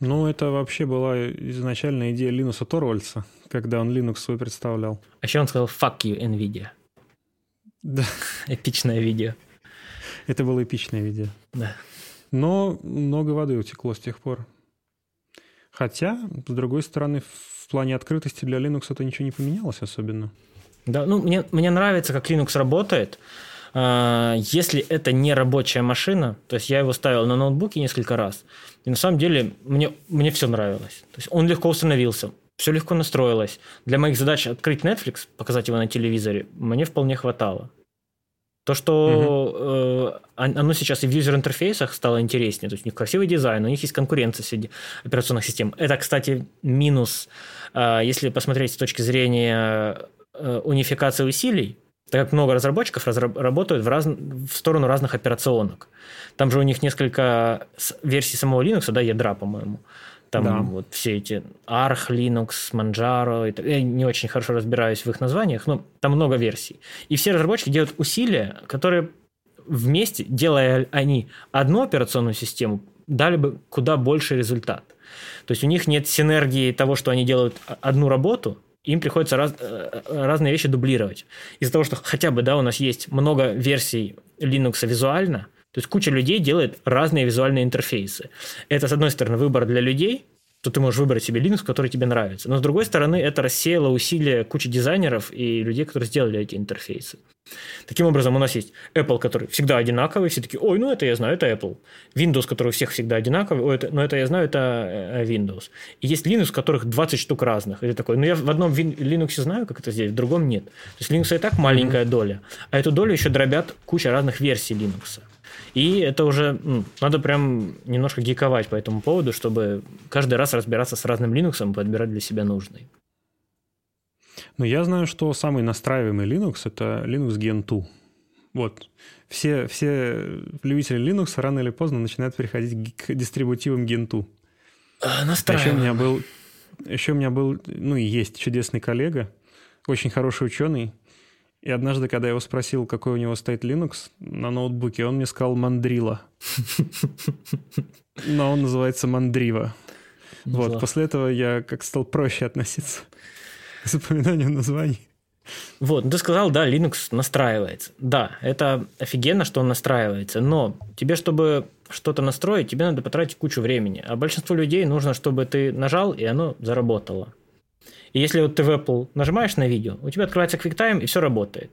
Ну, это вообще была изначальная идея Линуса Торвальдса, когда он Linux свой представлял. А еще он сказал «fuck you, NVIDIA». Да. Эпичное видео. Это было эпичное видео. Да. Но много воды утекло с тех пор. Хотя, с другой стороны, в плане открытости для Linux это ничего не поменялось особенно. Да, ну мне, мне нравится, как Linux работает. Если это не рабочая машина, то есть я его ставил на ноутбуке несколько раз, и на самом деле мне, мне все нравилось. То есть он легко установился, все легко настроилось. Для моих задач открыть Netflix, показать его на телевизоре, мне вполне хватало. То, что mm-hmm. э, оно сейчас и в юзер-интерфейсах стало интереснее. То есть у них красивый дизайн, у них есть конкуренция среди операционных систем. Это, кстати, минус, э, если посмотреть с точки зрения э, унификации усилий, так как много разработчиков разра- работают в, раз... в сторону разных операционок. Там же у них несколько версий самого Linux, да, ядра, по-моему. Там да. вот все эти Arch, Linux, Manjaro. И... Я не очень хорошо разбираюсь в их названиях, но там много версий. И все разработчики делают усилия, которые вместе, делая они одну операционную систему, дали бы куда больше результат. То есть у них нет синергии того, что они делают одну работу, им приходится раз... разные вещи дублировать. Из-за того, что хотя бы да, у нас есть много версий Linux визуально, то есть куча людей делает разные визуальные интерфейсы. Это, с одной стороны, выбор для людей, то ты можешь выбрать себе Linux, который тебе нравится. Но, с другой стороны, это рассеяло усилия кучи дизайнеров и людей, которые сделали эти интерфейсы. Таким образом, у нас есть Apple, который всегда одинаковый, все такие, ой, ну это я знаю, это Apple. Windows, который у всех всегда одинаковый, ой, это, ну это я знаю, это Windows. И есть Linux, которых двадцать штук разных. И ты такой, ну я в одном Linux знаю, как это здесь, в другом нет. То есть Linux и так маленькая mm-hmm. доля, а эту долю еще дробят куча разных версий Linux. И это уже надо прям немножко гиковать по этому поводу, чтобы каждый раз разбираться с разным Linux и подбирать для себя нужный. Ну, я знаю, что самый настраиваемый Linux – это Linux Gen два. Вот. Все, все любители Linux рано или поздно начинают переходить к дистрибутивам Gen два. А, настраиваемый. Еще у меня был, еще у меня был, ну, и есть чудесный коллега, очень хороший ученый. И однажды, когда я его спросил, какой у него стоит Linux на ноутбуке, он мне сказал «Мандрила». Но он называется «Мандрива». Вот. После этого я как стал проще относиться к запоминанию названий. Вот, ты сказал, да, Linux настраивается. Да, это офигенно, что он настраивается, но тебе, чтобы что-то настроить, тебе надо потратить кучу времени. А большинству людей нужно, чтобы ты нажал, и оно заработало. И если вот ты в Apple нажимаешь на видео, у тебя открывается QuickTime, и все работает.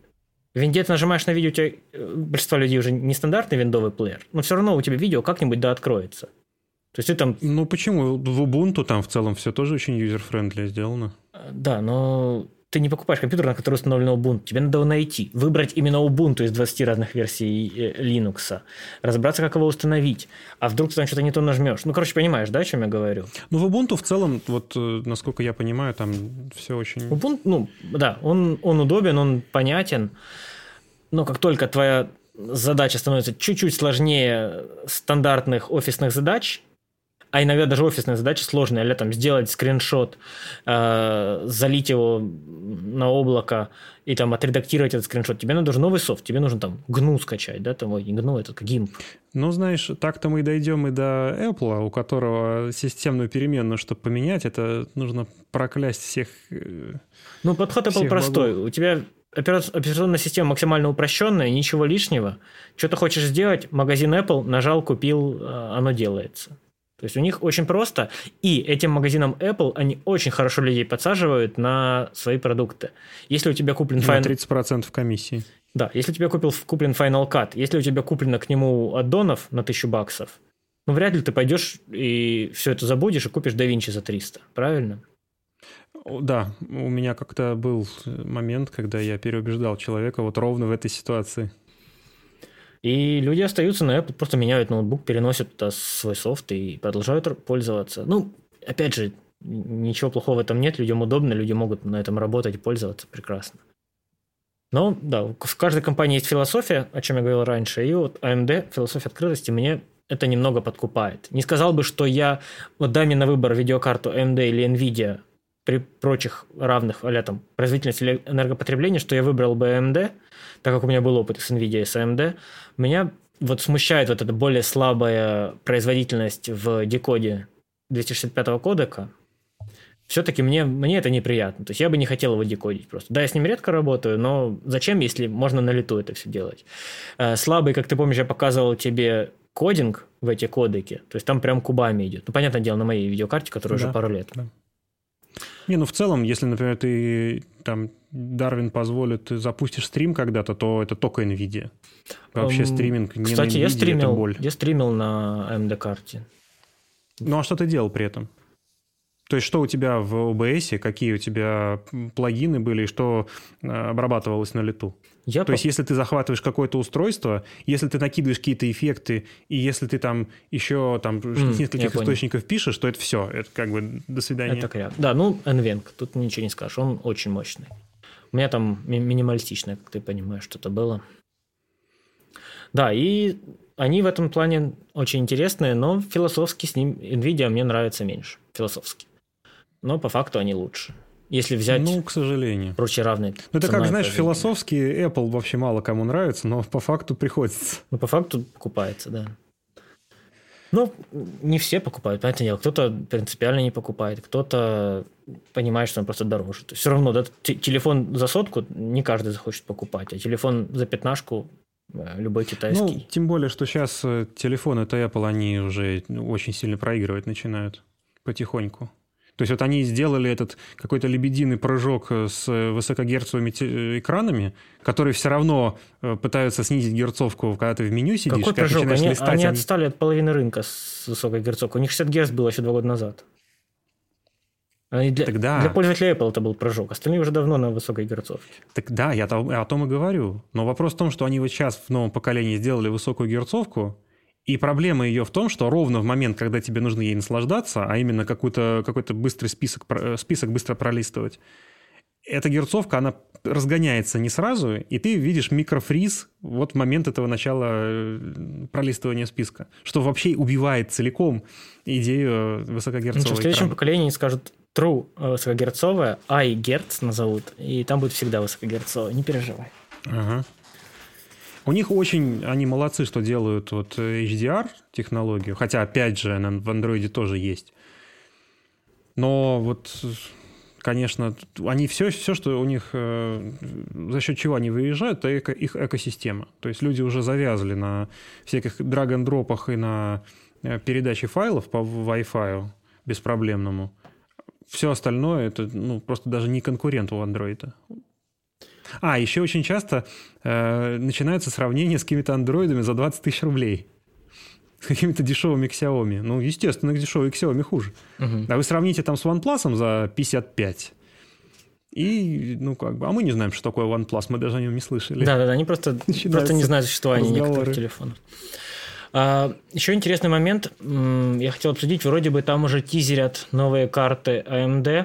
В Винде ты нажимаешь на видео, у тебя большинство людей уже нестандартный виндовый плеер, но все равно у тебя видео как-нибудь да откроется. То есть ты там... Ну почему? В Ubuntu там в целом все тоже очень юзер-френдли сделано. Да, но ты не покупаешь компьютер, на который установлен Ubuntu. Тебе надо его найти, выбрать именно Ubuntu из двадцати разных версий Linux, разобраться, как его установить. А вдруг ты там что-то не то нажмешь. Ну, короче, понимаешь, да, о чем я говорю? Ну, в Ubuntu в целом, вот, насколько я понимаю, там все очень... Ubuntu, ну, да, он, он удобен, он понятен, но как только твоя задача становится чуть-чуть сложнее стандартных офисных задач, а иногда даже офисные задачи сложные, или там сделать скриншот, э, залить его на облако и там отредактировать этот скриншот. Тебе нужен новый софт, тебе нужно там гну скачать, да, там, ой, не гну, это гимп. Ну, знаешь, так-то мы дойдем и до Apple, у которого системную переменную, чтобы поменять, это нужно проклясть всех. Ну, подход Apple простой. Богов. У тебя операционная система максимально упрощенная, ничего лишнего. Что ты хочешь сделать, магазин Apple нажал, купил, оно делается. То есть у них очень просто, и этим магазином Apple они очень хорошо людей подсаживают на свои продукты. Если у тебя куплен... На тридцать процентов комиссии. Да, если у тебя купил, куплен Final Cut, если у тебя куплено к нему аддонов на тысячу баксов, ну вряд ли ты пойдешь и все это забудешь и купишь DaVinci за триста, правильно? Да, у меня как-то был момент, когда я переубеждал человека вот ровно в этой ситуации. И люди остаются на Apple, просто меняют ноутбук, переносят туда свой софт и продолжают пользоваться. Ну, опять же, ничего плохого в этом нет, людям удобно, люди могут на этом работать и пользоваться прекрасно. Но, да, в каждой компании есть философия, о чем я говорил раньше, и вот эй эм ди, философия открытости, мне это немного подкупает. Не сказал бы, что я, вот дай мне на выбор видеокарту эй эм ди или Nvidia при прочих равных, а-ля там, производительности или энергопотребления, что я выбрал бы эй эм ди, так как у меня был опыт с Nvidia и с эй эм ди, меня вот смущает вот эта более слабая производительность в декоде двести шестьдесят пятого кодека. Все-таки мне, мне это неприятно. То есть я бы не хотел его декодить просто. Да, я с ним редко работаю, но зачем, если можно на лету это все делать? Слабый, как ты помнишь, я показывал тебе кодинг в эти кодеки. То есть там прям кубами идет. Ну, понятное дело, на моей видеокарте, которая да, уже пару лет. Да. Не, ну в целом, если, например, ты там Дарвин позволит, ты запустишь стрим когда-то, то это только Nvidia. Вообще um, стриминг не кстати, на Nvidia, я стримил, это боль. Я стримил на эй эм ди-карте. Ну а что ты делал при этом? То есть что у тебя в о бэ эс, какие у тебя плагины были, и что обрабатывалось на лету? Я то по... есть если ты захватываешь какое-то устройство, если ты накидываешь какие-то эффекты, и если ты там еще там, mm, нескольких источников пишешь, то это все. Это как бы до свидания. Это кряк. Да, ну NVENC, тут ничего не скажешь, он очень мощный. У меня там ми- минималистичное, как ты понимаешь, что-то было. Да, и они в этом плане очень интересные, но философски с ним Nvidia мне нравится меньше, философски. Но по факту они лучше. Если взять... Ну, к сожалению. Прочие равные. Ну, это как, знаешь, философски Apple вообще мало кому нравится, но по факту приходится. Ну, по факту покупается, да. Ну, не все покупают, понятное дело. Кто-то принципиально не покупает, кто-то понимает, что он просто дороже. То есть, все равно, да, т- телефон за сотку не каждый захочет покупать, а телефон за пятнашку любой китайский. Ну, тем более, что сейчас телефоны-то Apple, они уже очень сильно проигрывать начинают потихоньку. То есть вот они сделали этот какой-то лебединый прыжок с высокогерцовыми экранами, которые все равно пытаются снизить герцовку, когда ты в меню сидишь. Какой прыжок? Они, листать, они отстали от половины рынка с высокой герцовкой. У них шестьдесят герц было еще два года назад. Для, Тогда... для пользователя Apple это был прыжок. Остальные уже давно на высокой герцовке. Так да, я о том и говорю. Но вопрос в том, что они вот сейчас в новом поколении сделали высокую герцовку, и проблема ее в том, что ровно в момент, когда тебе нужно ей наслаждаться, а именно какой-то, какой-то быстрый список, список быстро пролистывать, эта герцовка, она разгоняется не сразу, и ты видишь микрофриз вот в момент этого начала пролистывания списка, что вообще убивает целиком идею высокогерцовой экрана. В следующем поколении скажут true высокогерцовая, i герц назовут, и там будет всегда высокогерцовая, не переживай. Ага. У них очень, они молодцы, что делают вот эйч ди ар-технологию, хотя, опять же, она в Android тоже есть. Но вот, конечно, они все, все что у них, за счет чего они выезжают, это эко, их экосистема. То есть люди уже завязли на всяких драг-н-дропах и на передаче файлов по Wi-Fi беспроблемному. Все остальное, это ну, просто даже не конкурент у Android. А, еще очень часто э, начинаются сравнения с какими-то андроидами за двадцать тысяч рублей. С какими-то дешевыми Xiaomi. Ну, естественно, дешевые Xiaomi хуже. Угу. А вы сравните там с OnePlus за пятьдесят пять. И, ну, как бы, а мы не знаем, что такое OnePlus, мы даже о нем не слышали. Да-да-да, они просто, просто не знают существования некоторых телефонов. А, еще интересный момент, я хотел обсудить, вроде бы там уже тизерят новые карты эй эм ди,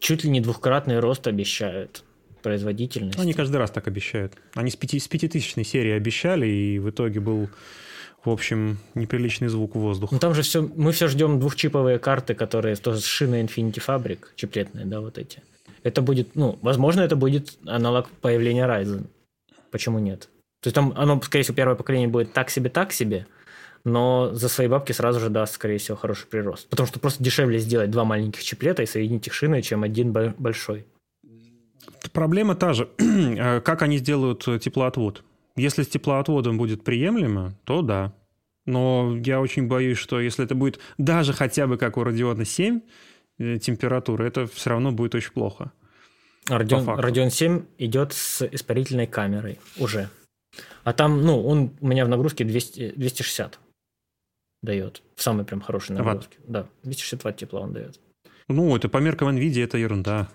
чуть ли не двухкратный рост обещают производительность. Они каждый раз так обещают. Они с пятитысячной серии обещали, и в итоге был... В общем, неприличный звук в воздух. Ну там же все, мы все ждем двухчиповые карты, которые тоже с шиной Infinity Fabric, чиплетные, да, вот эти. Это будет, ну, возможно, это будет аналог появления Ryzen. Почему нет? То есть там оно, скорее всего, первое поколение будет так себе, так себе, но за свои бабки сразу же даст, скорее всего, хороший прирост. Потому что просто дешевле сделать два маленьких чиплета и соединить их шиной, чем один большой. Проблема та же. Как они сделают теплоотвод? Если с теплоотводом будет приемлемо, то да. Но я очень боюсь, что если это будет даже хотя бы как у Radeon семь температура, это все равно будет очень плохо. Radeon, Radeon семь идет с испарительной камерой уже. А там, ну, он у меня в нагрузке двести, двести шестьдесят дает. В самой прям хорошей нагрузке. Ватт. Да, двести шестьдесят ватт тепла он дает. Ну, это по меркам Nvidia это ерунда.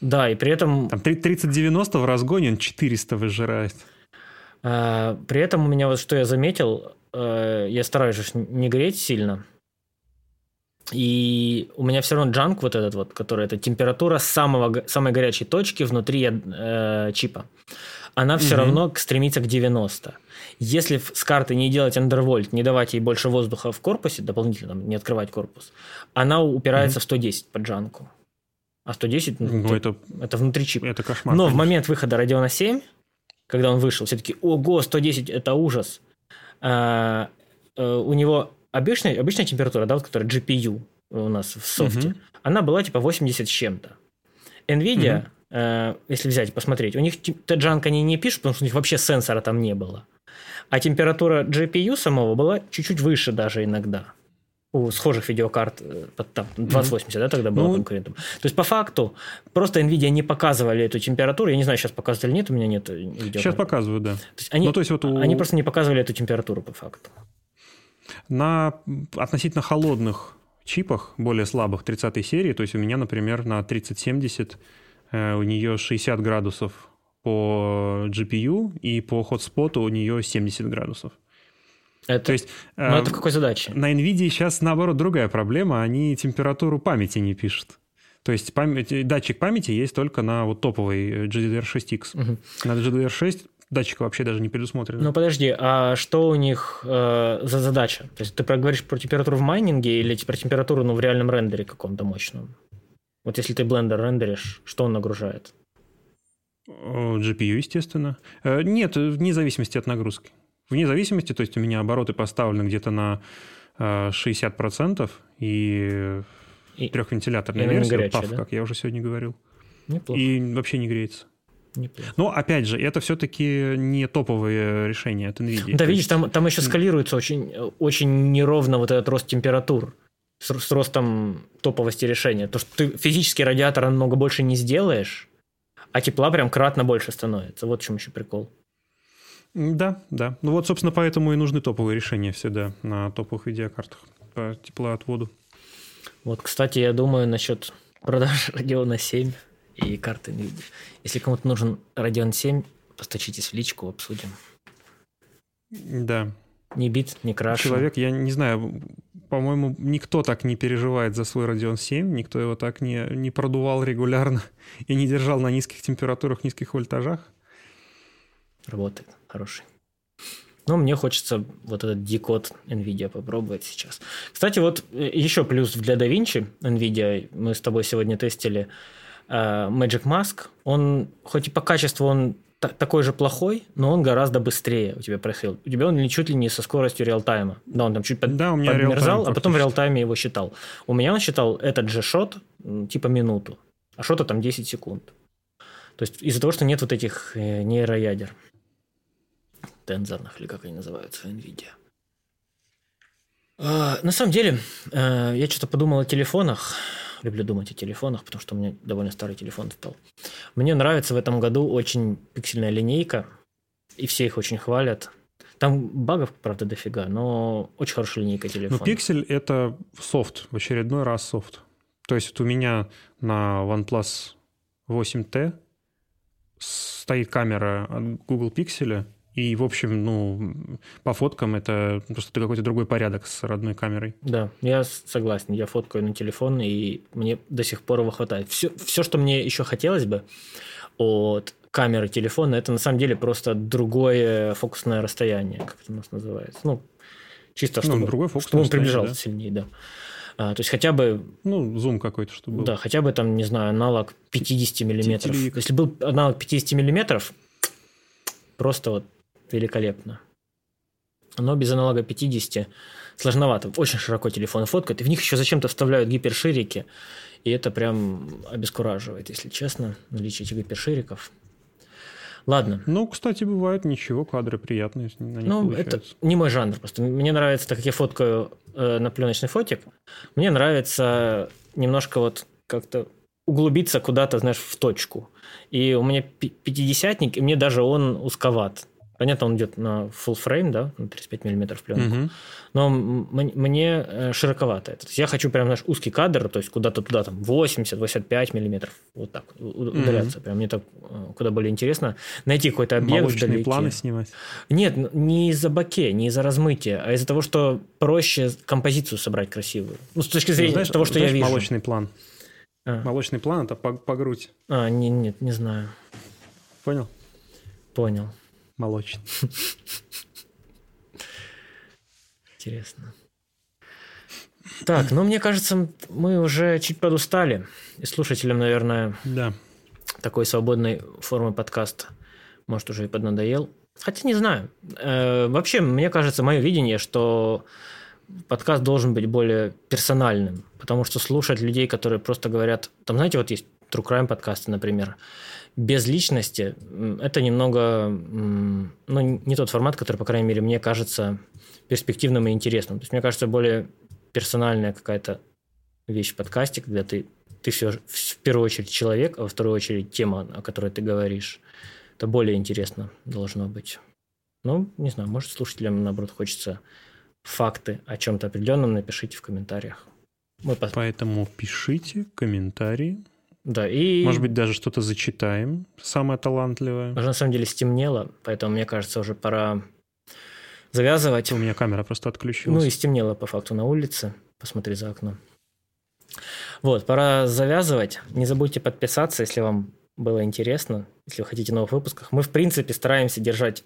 Да, и при этом... Там тридцать девяносто в разгоне, он четыреста выжирает. При этом у меня вот что я заметил, я стараюсь же не греть сильно, и у меня все равно джанк вот этот вот, который это температура самого, самой горячей точки внутри э, чипа, она все mm-hmm. равно стремится к девяноста. Если с карты не делать андервольт, не давать ей больше воздуха в корпусе, дополнительно не открывать корпус, она упирается mm-hmm. в сто десять по джанку. А сто десять ну, ну, это, это внутри чипа. Это кошмар. Но конечно. В момент выхода Radeon семь, когда он вышел, все-таки, ого, сто десять – это ужас. А, а, у него обычная, обычная температура, да, вот, которая джи пи ю у нас в софте, uh-huh. она была типа восемьдесят с чем-то. Nvidia, uh-huh. а, если взять и посмотреть, у них джанк они не пишут, потому что у них вообще сенсора там не было. А температура джи пи ю самого была чуть-чуть выше даже иногда. У схожих видеокарт там, двадцать восемьдесят, mm-hmm. да, тогда было ну, конкурентом. То есть, по факту, просто Nvidia не показывали эту температуру. Я не знаю, сейчас показывают или нет, у меня нет видеокарт. Сейчас показывают, да. То есть они, ну, то есть вот у... они просто не показывали эту температуру, по факту. На относительно холодных чипах, более слабых, тридцатой серии, то есть у меня, например, на тридцать семьдесят э, у нее шестьдесят градусов по джи пи ю, и по хотспоту у нее семьдесят градусов. Это, то есть, ну, это в какой задаче? На Nvidia сейчас, наоборот, другая проблема. Они температуру памяти не пишут. То есть память, датчик памяти есть только на вот, топовой джи ди ар шесть икс. Угу. На джи ди ар шесть датчик вообще даже не предусмотрен. Ну, подожди, а что у них э, за задача? То есть ты говоришь про температуру в майнинге или про температуру ну, в реальном рендере каком-то мощном? Вот если ты блендер рендеришь, что он нагружает? джи пи ю, естественно. Э, нет, вне зависимости от нагрузки. Вне зависимости, то есть у меня обороты поставлены где-то на шестьдесят процентов и, и трехвентиляторная версия, паф, да? Как я уже сегодня говорил. Неплохо. И вообще не греется. Неплохо. Но, опять же, это все-таки не топовые решения от Nvidia. Да, то видишь, есть... там, там еще скалируется очень, очень неровно вот этот рост температур с, с ростом топовости решения. То, что ты физически радиатор намного больше не сделаешь, а тепла прям кратно больше становится. Вот в чем еще прикол. Да, да. Ну вот, собственно, поэтому и нужны топовые решения всегда на топовых видеокартах по теплоотводу. Вот, кстати, я думаю насчет продаж Radeon семь и карты Nvidia. Если кому-то нужен Radeon семь, постучитесь в личку, обсудим. Да. Ни бит, ни краш. Человек, я не знаю, по-моему, никто так не переживает за свой Radeon семь, никто его так не, не продувал регулярно и не держал на низких температурах, низких вольтажах. Работает. Хороший. Но мне хочется вот этот декод Nvidia попробовать сейчас. Кстати, вот еще плюс для DaVinci Nvidia. Мы с тобой сегодня тестили Magic Mask. Он, хоть и по качеству он т- такой же плохой, но он гораздо быстрее у тебя происходил. У тебя он чуть ли не со скоростью реалтайма. Да, он там чуть под, да, подмерзал, а потом в реалтайме его считал. У меня он считал этот же шот типа минуту, а шота там десять секунд. То есть из-за того, что нет вот этих нейроядер. Тензорных, или как они называются, Nvidia. А, на самом деле, э, я что-то подумал о телефонах. Люблю думать о телефонах, потому что у меня довольно старый телефон стал. Мне нравится в этом году очень пиксельная линейка, и все их очень хвалят. Там багов, правда, дофига, но очень хорошая линейка телефонов. Ну, пиксель – это софт, в очередной раз софт. То есть вот у меня на OnePlus восемь тэ, стоит камера от Google Pixel, и, в общем, ну, по фоткам это просто какой-то другой порядок с родной камерой. Да, я согласен. Я фоткаю на телефон, и мне до сих пор его хватает. Все, все что мне еще хотелось бы от камеры телефона, это на самом деле просто другое фокусное расстояние, как это у нас называется. Ну, чисто чтобы, ну, чтобы он приближался, да, сильнее, да. А, то есть хотя бы... Ну, зум какой-то, чтобы был. Да, хотя бы там, не знаю, аналог пятьдесят миллиметров. Телек. Если был аналог пятьдесят миллиметров, просто вот великолепно. Но без аналога пятьдесят сложновато. Очень широко телефон фоткает. И в них еще зачем-то вставляют гиперширики. И это прям обескураживает, если честно, наличие этих гипершириков. Ладно. Ну, кстати, бывают ничего, кадры приятные на них Ну, получаются. Это не мой жанр просто. Мне нравится, так как я фоткаю э, на пленочный фотик, мне нравится немножко вот как-то углубиться куда-то, знаешь, в точку. И у меня пятидесятник, и мне даже он узковат. Понятно, он идет на full frame, да, на тридцать пять миллиметров пленку, угу. но м- мне широковато это. То есть я хочу прям, знаешь, узкий кадр, то есть куда-то туда, там, восемьдесят - восемьдесят пять миллиметров, вот так, удаляться. Угу. Прям мне так куда более интересно найти какой-то объект. Молочные вдалеке. Планы снимать? Нет, не из-за боке, не из-за размытия, а из-за того, что проще композицию собрать красивую. Ну, с точки зрения, ну, знаешь, того, что знаешь, я вижу. Молочный план. А. Молочный план – это по, по грудь. А, не, нет, не знаю. Понял? Понял. Молочный. Интересно. Так, ну, мне кажется, мы уже чуть подустали. И слушателям, наверное, да. такой свободной формы подкаста, может, уже и поднадоел. Хотя не знаю. Э, вообще, мне кажется, мое видение, что подкаст должен быть более персональным. Потому что слушать людей, которые просто говорят... Там, знаете, вот есть True Crime подкасты, например. Без личности это немного, ну, не тот формат, который, по крайней мере, мне кажется перспективным и интересным. То есть, мне кажется, более персональная какая-то вещь в подкасте, когда ты, ты все, в первую очередь человек, а во вторую очередь тема, о которой ты говоришь. Это более интересно должно быть. Ну, не знаю, может, слушателям, наоборот, хочется факты о чем-то определенном, напишите в комментариях. Мы пос... Поэтому пишите комментарии. Да, и... Может быть, даже что-то зачитаем, самое талантливое. Уже на самом деле стемнело, поэтому, мне кажется, уже пора завязывать. У меня камера просто отключилась. Ну и стемнело, по факту, на улице. Посмотри за окно. Вот, пора завязывать. Не забудьте подписаться, если вам было интересно, если вы хотите новых выпусков. Мы, в принципе, стараемся держать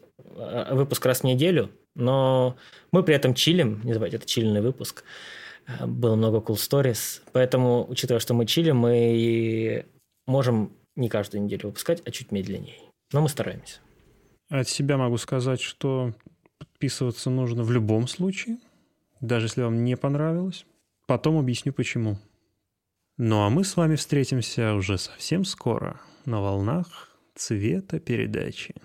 выпуск раз в неделю, но мы при этом чилим. Не забывайте, это чильный выпуск. Было много cool stories, поэтому, учитывая, что мы чили, мы можем не каждую неделю выпускать, а чуть медленнее. Но мы стараемся. От себя могу сказать, что подписываться нужно в любом случае, даже если вам не понравилось. Потом объясню, почему. Ну, а мы с вами встретимся уже совсем скоро на волнах цвета передачи.